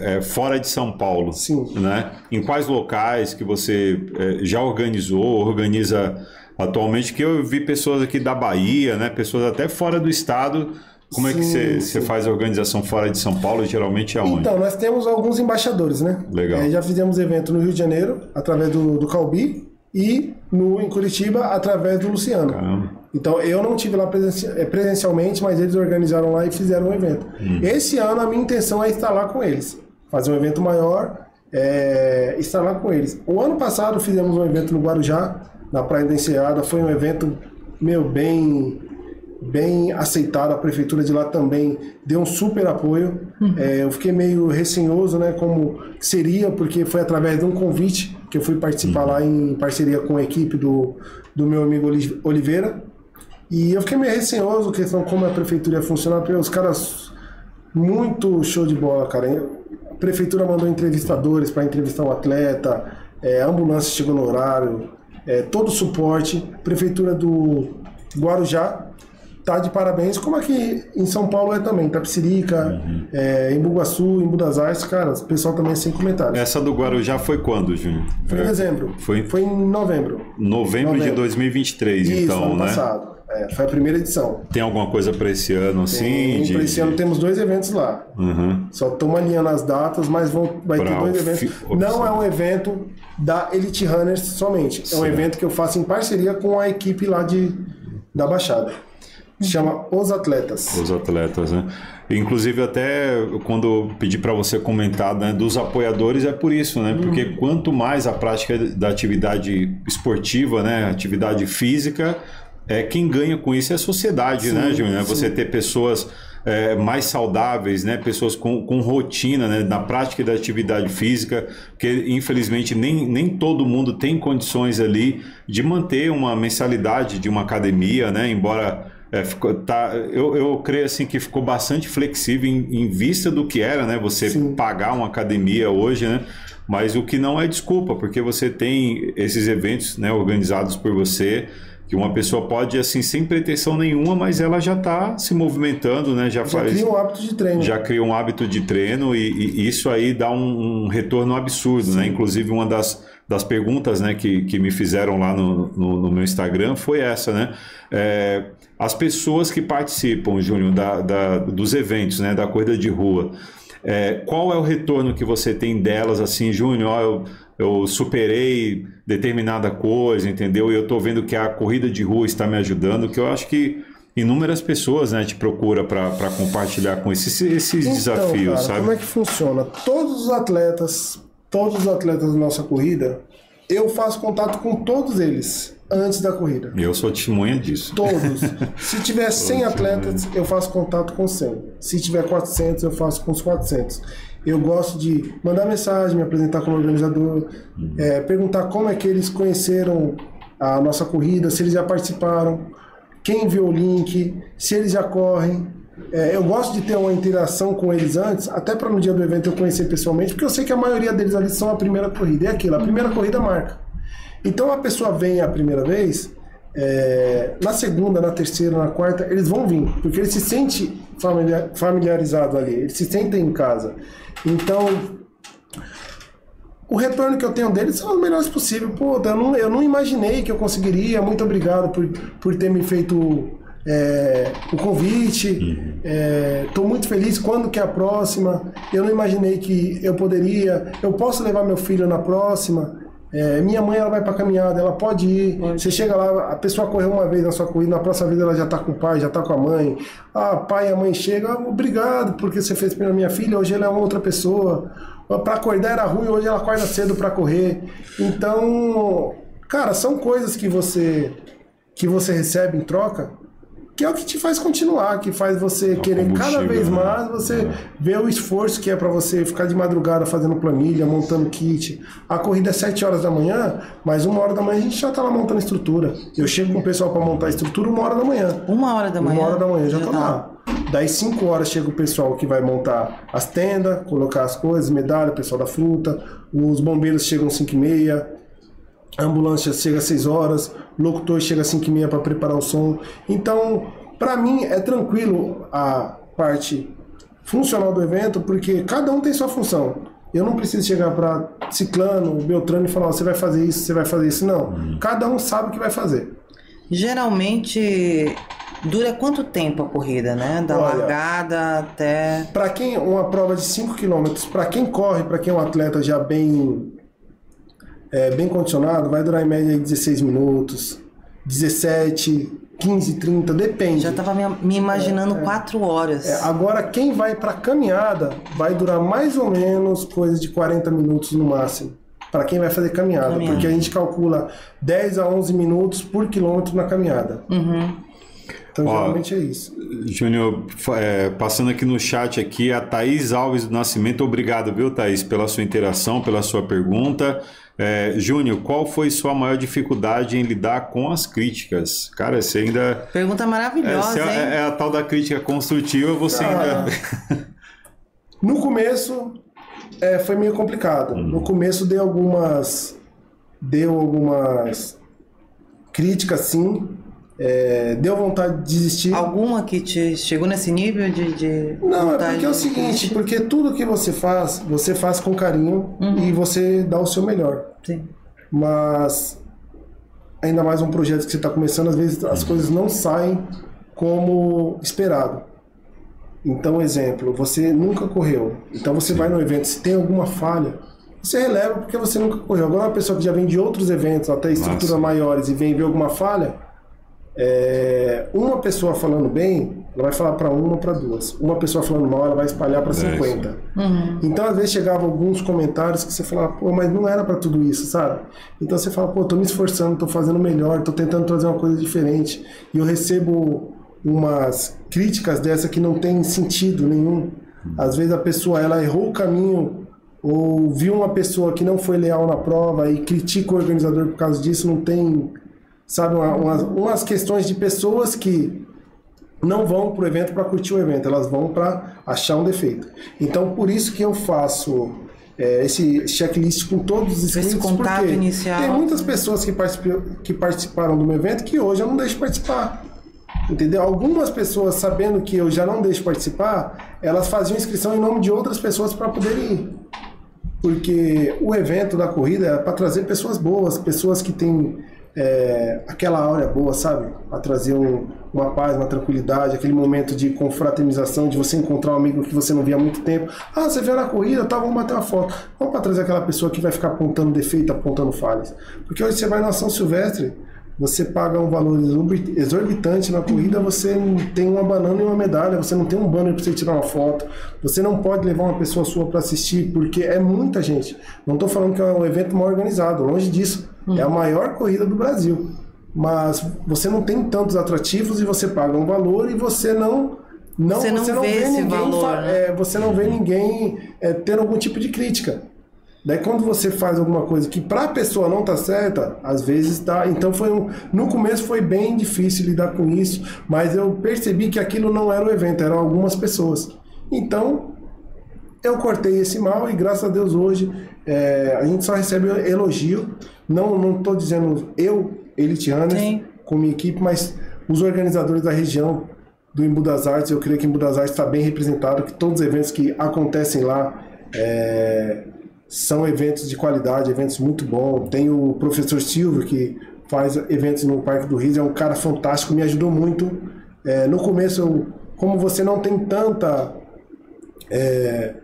é, é fora de São Paulo. Sim. Né? Em quais locais que você é, já organizou, organiza atualmente? Que eu vi pessoas aqui da Bahia, né? Pessoas até fora do estado. Como sim, é que você faz a organização fora de São Paulo? Geralmente é onde? Então, nós temos alguns embaixadores, né? Legal. É, já fizemos evento no Rio de Janeiro, através do, do Calbi, e no, em Curitiba, através do Luciano. Caramba. Então, eu não estive lá presencialmente, mas eles organizaram lá e fizeram um evento. Hum. Esse ano, a minha intenção é estar lá com eles. Fazer um evento maior, é, estar lá com eles. O ano passado, fizemos um evento no Guarujá, na Praia da Enseada. Foi um evento, meu, bem... bem aceitado, a prefeitura de lá também deu um super apoio. Uhum. É, eu fiquei meio receoso, né, como seria, porque foi através de um convite que eu fui participar uhum. lá em parceria com a equipe do, do meu amigo Oliveira, e eu fiquei meio receoso, questão como a prefeitura ia funcionar, porque os caras, muito show de bola, cara. A prefeitura mandou entrevistadores para entrevistar o atleta, é, a ambulância chegou no horário, é, todo o suporte, prefeitura do Guarujá, tá de parabéns, como aqui em São Paulo é também, Itapecerica, uhum. é, Embu das Artes, cara, o pessoal também é sem comentários. Essa do Guarujá foi quando, Júnior? Foi em dezembro, foi, foi em novembro. Novembro, novembro. de dois mil e vinte e três, isso, então, ano né? passado, é, foi a primeira edição. Tem alguma coisa para esse ano, assim? De... Para esse ano temos dois eventos lá, uhum. só estamos alinhando as datas, mas vão, vai pra ter dois eventos. Fi... Não é um evento da Elite Runners somente, certo. É um evento que eu faço em parceria com a equipe lá de, da Baixada. Chama Os Atletas. Os Atletas, né? Inclusive, até quando eu pedi para você comentar, né, dos apoiadores, é por isso, né? Porque hum. quanto mais a prática da atividade esportiva, né, atividade física, é, quem ganha com isso é a sociedade, sim, né, Júnior? Você ter pessoas é, mais saudáveis, né? Pessoas com, com rotina, né? Na prática da atividade física, porque infelizmente nem, nem todo mundo tem condições ali de manter uma mensalidade de uma academia, né? Embora... É, ficou, tá, eu, eu creio assim que ficou bastante flexível em, em vista do que era, né? Você Sim. pagar uma academia hoje, né? Mas o que não é desculpa, porque você tem esses eventos, né, organizados por você, que uma pessoa pode, assim, sem pretensão nenhuma, mas ela já está se movimentando, né? Já, já faz, cria um hábito de treino. Já cria um hábito de treino e, e isso aí dá um, um retorno absurdo, Sim. né? Inclusive uma das, das perguntas, né, que, que me fizeram lá no, no, no meu Instagram foi essa, né? É, as pessoas que participam, Júnior, da, da, dos eventos, né, da corrida de rua, é, qual é o retorno que você tem delas, assim, Júnior, ó, eu, eu superei determinada coisa, entendeu? E eu estou vendo que a corrida de rua está me ajudando, que eu acho que inúmeras pessoas, né, te procuram para compartilhar com esses, esses então, desafios, cara, sabe? Como é que funciona? Todos os atletas, todos os atletas da nossa corrida, eu faço contato com todos eles antes da corrida. Eu sou testemunha disso. Todos. Se tiver cem atletas, eu faço contato com cem. Se tiver quatrocentos, eu faço com os quatrocentos. Eu gosto de mandar mensagem, me apresentar como organizador, hum. é, perguntar como é que eles conheceram a nossa corrida, se eles já participaram, quem viu o link, se eles já correm. É, eu gosto de ter uma interação com eles antes, até para no dia do evento eu conhecer pessoalmente, porque eu sei que a maioria deles ali são a primeira corrida. É aquilo, a primeira corrida marca. Então a pessoa vem a primeira vez, é, na segunda, na terceira, na quarta, eles vão vir, porque eles se sentem familiarizados ali, eles se sentem em casa. Então... o retorno que eu tenho deles são os melhores possíveis. Pô, eu não, eu não imaginei que eu conseguiria. Muito obrigado por, por ter me feito... É, o convite, estou é, muito feliz, quando que é a próxima? Eu não imaginei que eu poderia, eu posso levar meu filho na próxima, é, minha mãe ela vai para caminhada, ela pode ir, é. Você chega lá, a pessoa correu uma vez na sua corrida, na próxima vez ela já está com o pai, já está com a mãe, ah, pai e a mãe chegam, ah, obrigado porque você fez pela minha filha, hoje ela é uma outra pessoa, para acordar era ruim, hoje ela acorda cedo para correr. Então, cara, são coisas que você, que você recebe em troca, que é o que te faz continuar, que faz você o querer cada vez né? mais, você é. Ver o esforço que é para você ficar de madrugada fazendo planilha, montando kit. A corrida é sete horas da manhã, mas uma hora da manhã a gente já tá lá montando estrutura. Eu chego com o pessoal para montar a estrutura uma hora da manhã. Uma hora da manhã? Uma hora da manhã, já tô lá. Daí cinco horas chega o pessoal que vai montar as tendas, colocar as coisas, medalha, o pessoal da fruta, os bombeiros chegam cinco e meia. A ambulância chega às seis horas, o locutor chega às cinco e meia para preparar o som. Então, para mim, é tranquilo a parte funcional do evento, porque cada um tem sua função. Eu não preciso chegar para Ciclano, Beltrano e falar, oh, você vai fazer isso, você vai fazer isso. Não, cada um sabe o que vai fazer. Geralmente, dura quanto tempo a corrida, né? Da Olha, largada até... Para quem, uma prova de cinco quilômetros, para quem corre, para quem é um atleta já bem... É, bem condicionado, vai durar em média dezesseis minutos, dezessete, quinze, trinta, depende. Já estava me imaginando é, quatro horas. É, agora, quem vai para caminhada vai durar mais ou menos coisa de quarenta minutos no máximo, para quem vai fazer caminhada, caminhada, porque a gente calcula dez a onze minutos por quilômetro na caminhada. Uhum. Então, ó, geralmente é isso. Júnior, é, passando aqui no chat aqui, a Thaís Alves do Nascimento, obrigado, viu, Thaís, pela sua interação, pela sua pergunta. É, Júnior, qual foi sua maior dificuldade em lidar com as críticas? Cara, você ainda... Pergunta maravilhosa, é, hein? É, é a tal da crítica construtiva, você ah, ainda... No começo, é, foi meio complicado. Hum. No começo deu algumas... Deu algumas críticas, sim. É, deu vontade de desistir. Alguma que te chegou nesse nível de... de Não, é porque é o seguinte, de... porque tudo que você faz, você faz com carinho uhum. e você dá o seu melhor. Sim. Mas ainda mais um projeto que você está começando, às vezes as coisas não saem como esperado. Então, exemplo, você nunca correu, então você Sim. vai no evento, se tem alguma falha, você releva porque você nunca correu. Agora uma pessoa que já vem de outros eventos, até estruturas maiores, e vem ver alguma falha, é, uma pessoa falando bem Ela vai falar para uma ou para duas. Uma pessoa falando mal, ela vai espalhar para cinquenta. Uhum. Então, às vezes, chegavam alguns comentários que você falava, pô, mas não era para tudo isso, sabe? Então, você fala, pô, tô me esforçando, tô fazendo melhor, tô tentando trazer uma coisa diferente. E eu recebo umas críticas dessa que não tem sentido nenhum. Às vezes, a pessoa, ela errou o caminho ou viu uma pessoa que não foi leal na prova e critica o organizador por causa disso, não tem... Sabe, uma, umas, umas questões de pessoas que... não vão para o evento para curtir o evento, elas vão para achar um defeito. Então, por isso que eu faço é, esse checklist com todos os inscritos. Esse contato inicial. Tem muitas pessoas que, que participaram do meu evento que hoje eu não deixo participar. Entendeu? Algumas pessoas, sabendo que eu já não deixo participar, elas faziam inscrição em nome de outras pessoas para poderem ir. Porque o evento da corrida é para trazer pessoas boas, pessoas que têm... É, aquela áurea boa, sabe? Para trazer um, uma paz, uma tranquilidade, aquele momento de confraternização, de você encontrar um amigo que você não via há muito tempo. Ah, você veio na corrida, tá, vamos bater uma foto. Vamos para trazer aquela pessoa que vai ficar apontando defeito, apontando falhas. Porque hoje você vai na São Silvestre, você paga um valor exorbitante na corrida, você não tem uma banana e uma medalha, você não tem um banner para você tirar uma foto, você não pode levar uma pessoa sua para assistir, porque é muita gente. Não estou falando que é um evento mal organizado, longe disso. É a maior corrida do Brasil, mas você não tem tantos atrativos e você paga um valor e você não não você não, você não vê, vê esse ninguém valor, é, você não vê ninguém é, tendo algum tipo de crítica. Daí quando você faz alguma coisa que para a pessoa não tá certa, às vezes tá. Então foi um, no começo foi bem difícil lidar com isso, mas eu percebi que aquilo não era o evento, eram algumas pessoas. Então eu cortei esse mal e graças a Deus hoje é, a gente só recebe elogio. Não, não estou dizendo eu, Elite Runners, com minha equipe, mas os organizadores da região do Embu das Artes. Eu creio que Embu das Artes está bem representado, que todos os eventos que acontecem lá é, são eventos de qualidade, eventos muito bons. Tem o professor Silvio, que faz eventos no Parque do Riso, é um cara fantástico, me ajudou muito. É, no começo, eu, como você não tem tanta é,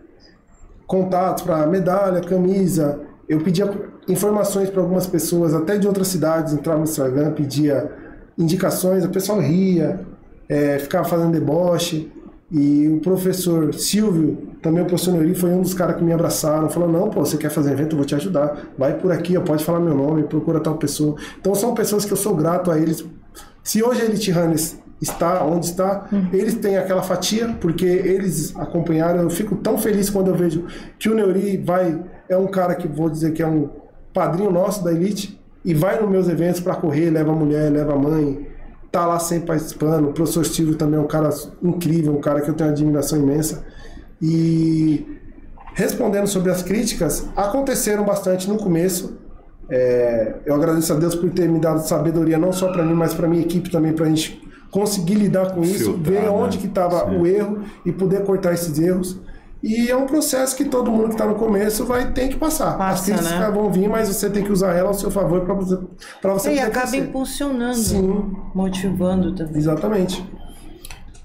contato para medalha, camisa, eu pedia... informações para algumas pessoas, até de outras cidades, entrava no Instagram, pedia indicações, o pessoal ria, é, ficava fazendo deboche, e o professor Silvio, também o professor Neuri, foi um dos caras que me abraçaram, falou, não, pô, você quer fazer evento, eu vou te ajudar, vai por aqui, ó, pode falar meu nome, procura tal pessoa. Então são pessoas que eu sou grato a eles. Se hoje a Elite Runners está onde está, hum. eles têm aquela fatia, porque eles acompanharam, eu fico tão feliz quando eu vejo que o Neuri vai, é um cara que vou dizer que é um padrinho nosso da Elite, e vai nos meus eventos para correr, leva a mulher, leva a mãe, tá lá sempre participando. O professor Silvio também é um cara incrível, um cara que eu tenho admiração imensa. E respondendo sobre as críticas, aconteceram bastante no começo. É, eu agradeço a Deus por ter me dado sabedoria, não só para mim, mas para minha equipe também, para a gente conseguir lidar com isso, filtrar, ver onde né? que estava o erro e poder cortar esses erros. E é um processo que todo mundo que está no começo vai ter que passar. Passa, as críticas né? vão vir, mas você tem que usar ela ao seu favor para você, pra você e acaba crescer. Impulsionando, Sim. motivando também. Exatamente.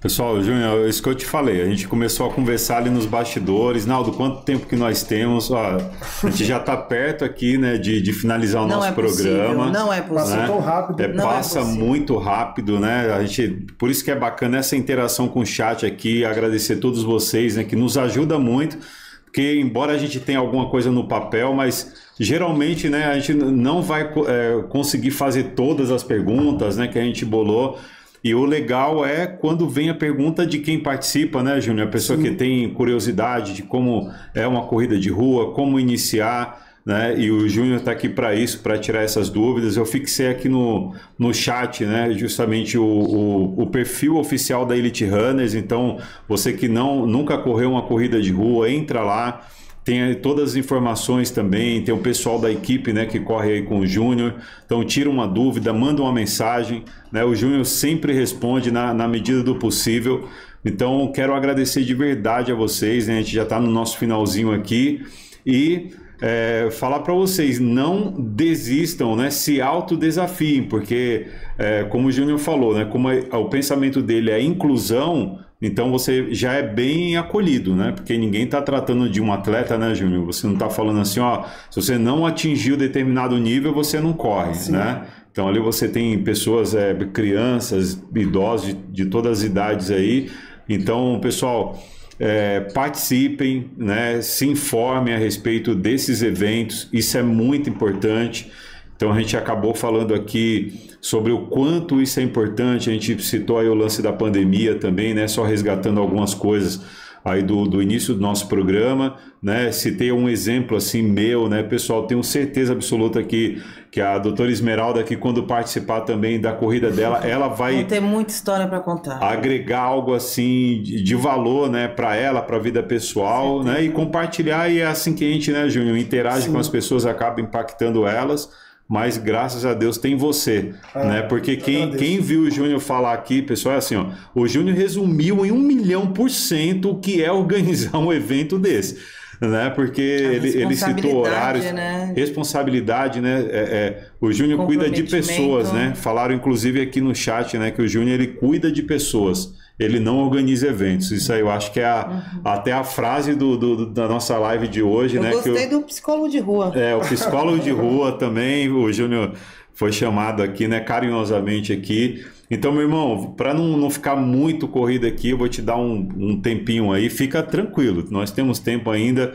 Pessoal, Júnior, isso que eu te falei, a gente começou a conversar ali nos bastidores, Naldo, quanto tempo que nós temos, ó, a gente já está perto aqui, né, de, de finalizar o não nosso é possível, programa. Não é possível, né? Passa tão rápido. É, não passa é muito rápido, né, a gente, por isso que é bacana essa interação com o chat aqui, agradecer a todos vocês, né, que nos ajuda muito, porque embora a gente tenha alguma coisa no papel, mas... geralmente, né, a gente não vai é, conseguir fazer todas as perguntas, né, que a gente bolou. E o legal é quando vem a pergunta de quem participa, né, Júnior? A pessoa Sim. que tem curiosidade de como é uma corrida de rua, como iniciar, né? E o Júnior está aqui para isso, para tirar essas dúvidas. Eu fixei aqui no, no chat, né, justamente o, o, o perfil oficial da Elite Runners. Então, você que não, nunca correu uma corrida de rua, entra lá. Tem todas as informações também, tem o pessoal da equipe, né, que corre aí com o Júnior. Então tira uma dúvida, manda uma mensagem, né? O Júnior sempre responde na, na medida do possível. Então quero agradecer de verdade a vocês, né? A gente já está no nosso finalzinho aqui. E é, falar para vocês, não desistam, né? Se autodesafiem, porque é, como o Júnior falou, né? Como é, o pensamento dele é inclusão, então você já é bem acolhido, né? Porque ninguém está tratando de um atleta, né, Júnior? Você não está falando assim, ó, se você não atingiu determinado nível, você não corre, Sim. né? Então ali você tem pessoas, é, crianças, idosos de, de todas as idades aí. Então, pessoal, é, participem, né? Se informem a respeito desses eventos, isso é muito importante. Então a gente acabou falando aqui sobre o quanto isso é importante, a gente citou aí o lance da pandemia também, né? Só resgatando algumas coisas aí do, do início do nosso programa, né? Citei um exemplo assim meu, né? Pessoal, tenho certeza absoluta que, que a doutora Esmeralda, que quando participar também da corrida dela, ela vai... Vão ter muita história para contar. Agregar algo assim de, de valor, né? Para ela, para a vida pessoal, né? E compartilhar, e é assim que a gente, né, Júnior, interage Sim. com as pessoas, acaba impactando elas. Mas graças a Deus tem você, ah, né? Porque quem, quem viu o Júnior falar aqui, pessoal, é assim, ó, o Júnior resumiu em um milhão por cento o que é organizar um evento desse, né? Porque ele, ele citou horários, né? Responsabilidade, né? É, é, o Júnior cuida de pessoas, né? Falaram inclusive aqui no chat, né? Que o Júnior ele cuida de pessoas. Ele não organiza eventos. Isso aí eu acho que é a, uhum. até a frase do, do, da nossa live de hoje. Eu né, gostei que eu, do psicólogo de rua. É, o psicólogo de rua também. O Júnior foi chamado aqui, né, carinhosamente aqui. Então, meu irmão, para não, não ficar muito corrido aqui, eu vou te dar um, um tempinho aí. Fica tranquilo, nós temos tempo ainda.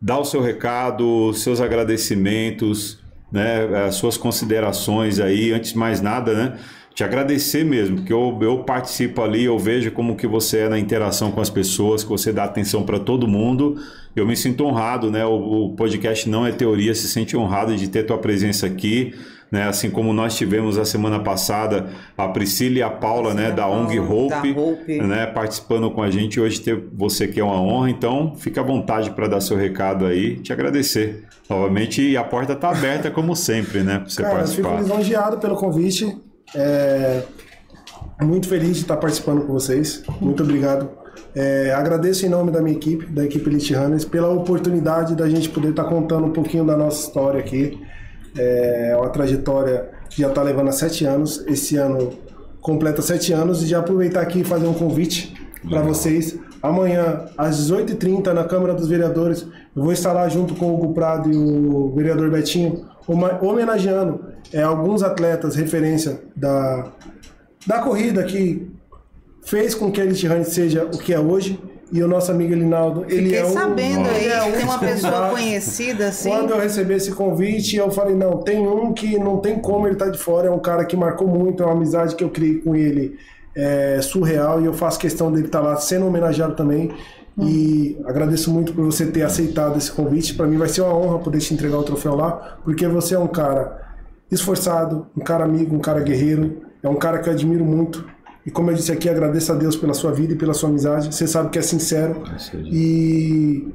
Dá o seu recado, os seus agradecimentos, né, as suas considerações aí. Antes de mais nada, né? Te agradecer mesmo, porque eu, eu participo ali, eu vejo como que você é na interação com as pessoas, que você dá atenção para todo mundo. Eu me sinto honrado, né? O, o podcast Não é Teoria se sente honrado de ter tua presença aqui, né? Assim como nós tivemos a semana passada a Priscila e a Paula, Priscila, né? Da ONG Hope, da Hope, né? Participando com a gente. Hoje ter você aqui é uma honra, então fica à vontade para dar seu recado aí, te agradecer. Novamente, e a porta está aberta como sempre, né? Para você Cara, participar. Eu fico lisonjeado pelo convite. É, muito feliz de estar participando com vocês. Muito obrigado. É, agradeço em nome da minha equipe, da equipe Elite Runners, pela oportunidade da gente poder estar contando um pouquinho da nossa história aqui. É uma trajetória que já está levando há sete anos. Esse ano completa sete anos e já aproveitar aqui e fazer um convite para vocês. Amanhã, às dezoito e trinta, na Câmara dos Vereadores, eu vou estar lá junto com o Hugo Prado e o vereador Betinho, homenageando é, alguns atletas referência da, da corrida que fez com que a Elite Runners seja o que é hoje. E o nosso amigo Elinaldo, ele Fiquei é um... sabendo aí, é um... tem uma pessoa conhecida, assim... Quando eu recebi esse convite, eu falei, não, tem um que não tem como ele estar de fora, é um cara que marcou muito, é uma amizade que eu criei com ele, é surreal, e eu faço questão dele estar lá sendo homenageado também. Hum. E agradeço muito por você ter aceitado esse convite. Para mim vai ser uma honra poder te entregar o troféu lá, porque você é um cara esforçado, um cara amigo, um cara guerreiro, é um cara que eu admiro muito. E como eu disse aqui, agradeço a Deus pela sua vida e pela sua amizade. Você sabe que é sincero. E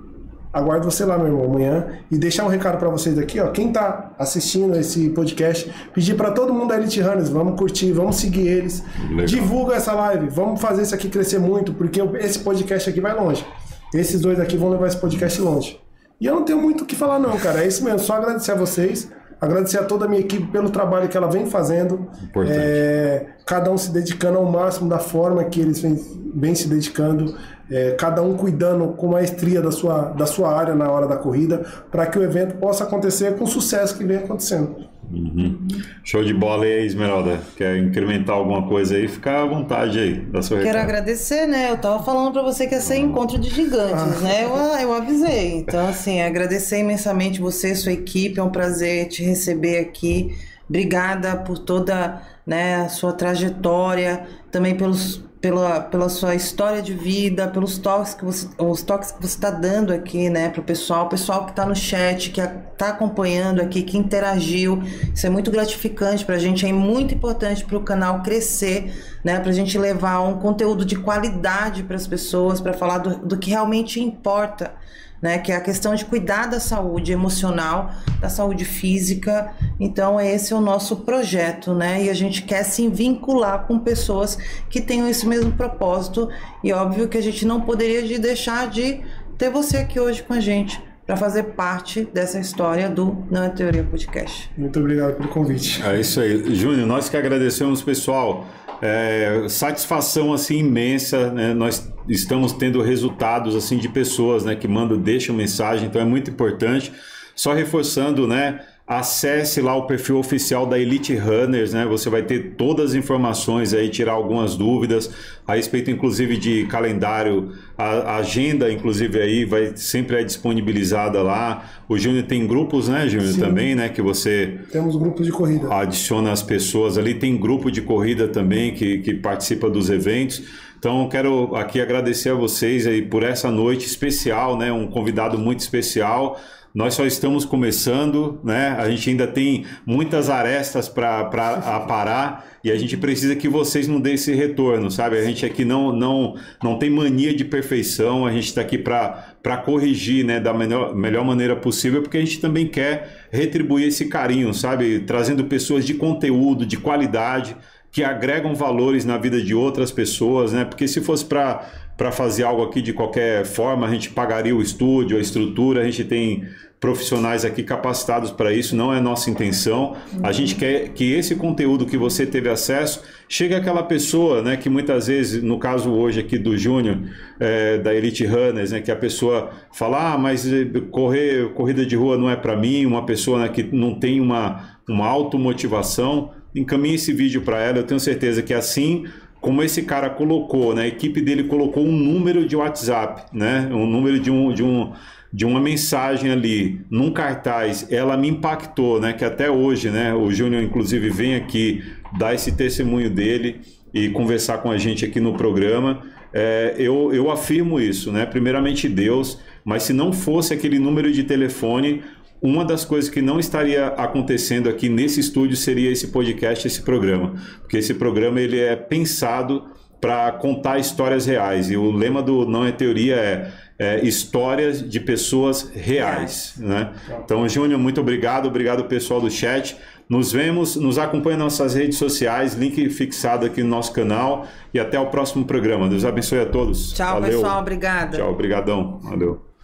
aguardo você lá, meu irmão, amanhã. E deixar um recado para vocês aqui, ó. Quem tá assistindo esse podcast, pedir para todo mundo da Elite Runners, vamos curtir, vamos seguir eles. Legal. Divulga essa live. Vamos fazer isso aqui crescer muito, porque esse podcast aqui vai longe. Esses dois aqui vão levar esse podcast longe. E eu não tenho muito o que falar não, cara. É isso mesmo. Só agradecer a vocês. Agradecer a toda a minha equipe pelo trabalho que ela vem fazendo. Importante. É, cada um se dedicando ao máximo da forma que eles vêm, vêm se dedicando. É, cada um cuidando com maestria da sua, da sua área na hora da corrida, para que o evento possa acontecer com o sucesso que vem acontecendo. Uhum. Show de bola. E aí, Esmeralda, quer incrementar alguma coisa aí? Fica à vontade aí da sua Quero recado. agradecer, né? Eu tava falando para você que ia ser ah. encontro de gigantes, ah. né? Eu, eu avisei. Então, assim, agradecer imensamente você e sua equipe. É um prazer te receber aqui. Obrigada por toda, né, a sua trajetória, também pelos, pela, pela sua história de vida, pelos toques que você os toques que você está dando aqui, né, para o pessoal, o pessoal que está no chat, que está acompanhando aqui, que interagiu. Isso é muito gratificante para a gente, é muito importante para o canal crescer, né, para a gente levar um conteúdo de qualidade para as pessoas, para falar do, do que realmente importa. Né, que é a questão de cuidar da saúde emocional, da saúde física. Então esse é o nosso projeto, né? E a gente quer se vincular com pessoas que tenham esse mesmo propósito. E óbvio que a gente não poderia deixar de ter você aqui hoje com a gente para fazer parte dessa história do Não é Teoria Podcast. Muito obrigado pelo convite. É isso aí, Júnior, nós que agradecemos, pessoal. É, satisfação assim imensa, né? Nós estamos tendo resultados assim de pessoas, né, que mandam, deixam mensagem, então é muito importante. Só reforçando, né, Acesse lá o perfil oficial da Elite Runners, né? Você vai ter todas as informações aí, tirar algumas dúvidas a respeito, inclusive, de calendário. A agenda, inclusive, aí vai sempre é disponibilizada lá. O Júnior tem grupos, né, Júnior? Sim. Também, né? Que você... Temos grupos de corrida. Adiciona as pessoas ali. Tem grupo de corrida também que, que participa dos eventos. Então, eu quero aqui agradecer a vocês aí por essa noite especial, né? Um convidado muito especial. Nós só estamos começando, né? A gente ainda tem muitas arestas para aparar e a gente precisa que vocês não deem esse retorno, sabe? A gente aqui não, não, não tem mania de perfeição, a gente está aqui para corrigir, né? Da melhor, melhor maneira possível, porque a gente também quer retribuir esse carinho, sabe? Trazendo pessoas de conteúdo, de qualidade, que agregam valores na vida de outras pessoas, né? Porque se fosse para... para fazer algo aqui de qualquer forma, a gente pagaria o estúdio, a estrutura, a gente tem profissionais aqui capacitados para isso, não é nossa intenção. A gente quer que esse conteúdo que você teve acesso chegue àquela pessoa, né, que muitas vezes, no caso hoje aqui do Júnior, é, da Elite Runners, né, que a pessoa fala, ah, mas correr, corrida de rua não é para mim, uma pessoa, né, que não tem uma, uma automotivação, encaminhe esse vídeo para ela, eu tenho certeza que assim... como esse cara colocou, né? A equipe dele colocou um número de WhatsApp, né? Um número de, um, de, um, de uma mensagem ali, num cartaz. Ela me impactou, né? Que até hoje, né? O Júnior, inclusive, vem aqui dar esse testemunho dele e conversar com a gente aqui no programa. É, eu, eu afirmo isso, né? Primeiramente Deus, mas se não fosse aquele número de telefone... uma das coisas que não estaria acontecendo aqui nesse estúdio seria esse podcast, esse programa. Porque esse programa ele é pensado para contar histórias reais. E o lema do Não é Teoria é, é histórias de pessoas reais. Né? Então, Júnior, muito obrigado. Obrigado, pessoal do chat. Nos vemos, nos acompanha nas nossas redes sociais. Link fixado aqui no nosso canal. E até o próximo programa. Deus abençoe a todos. Tchau, valeu. Pessoal. Obrigada. Tchau, obrigadão. Valeu.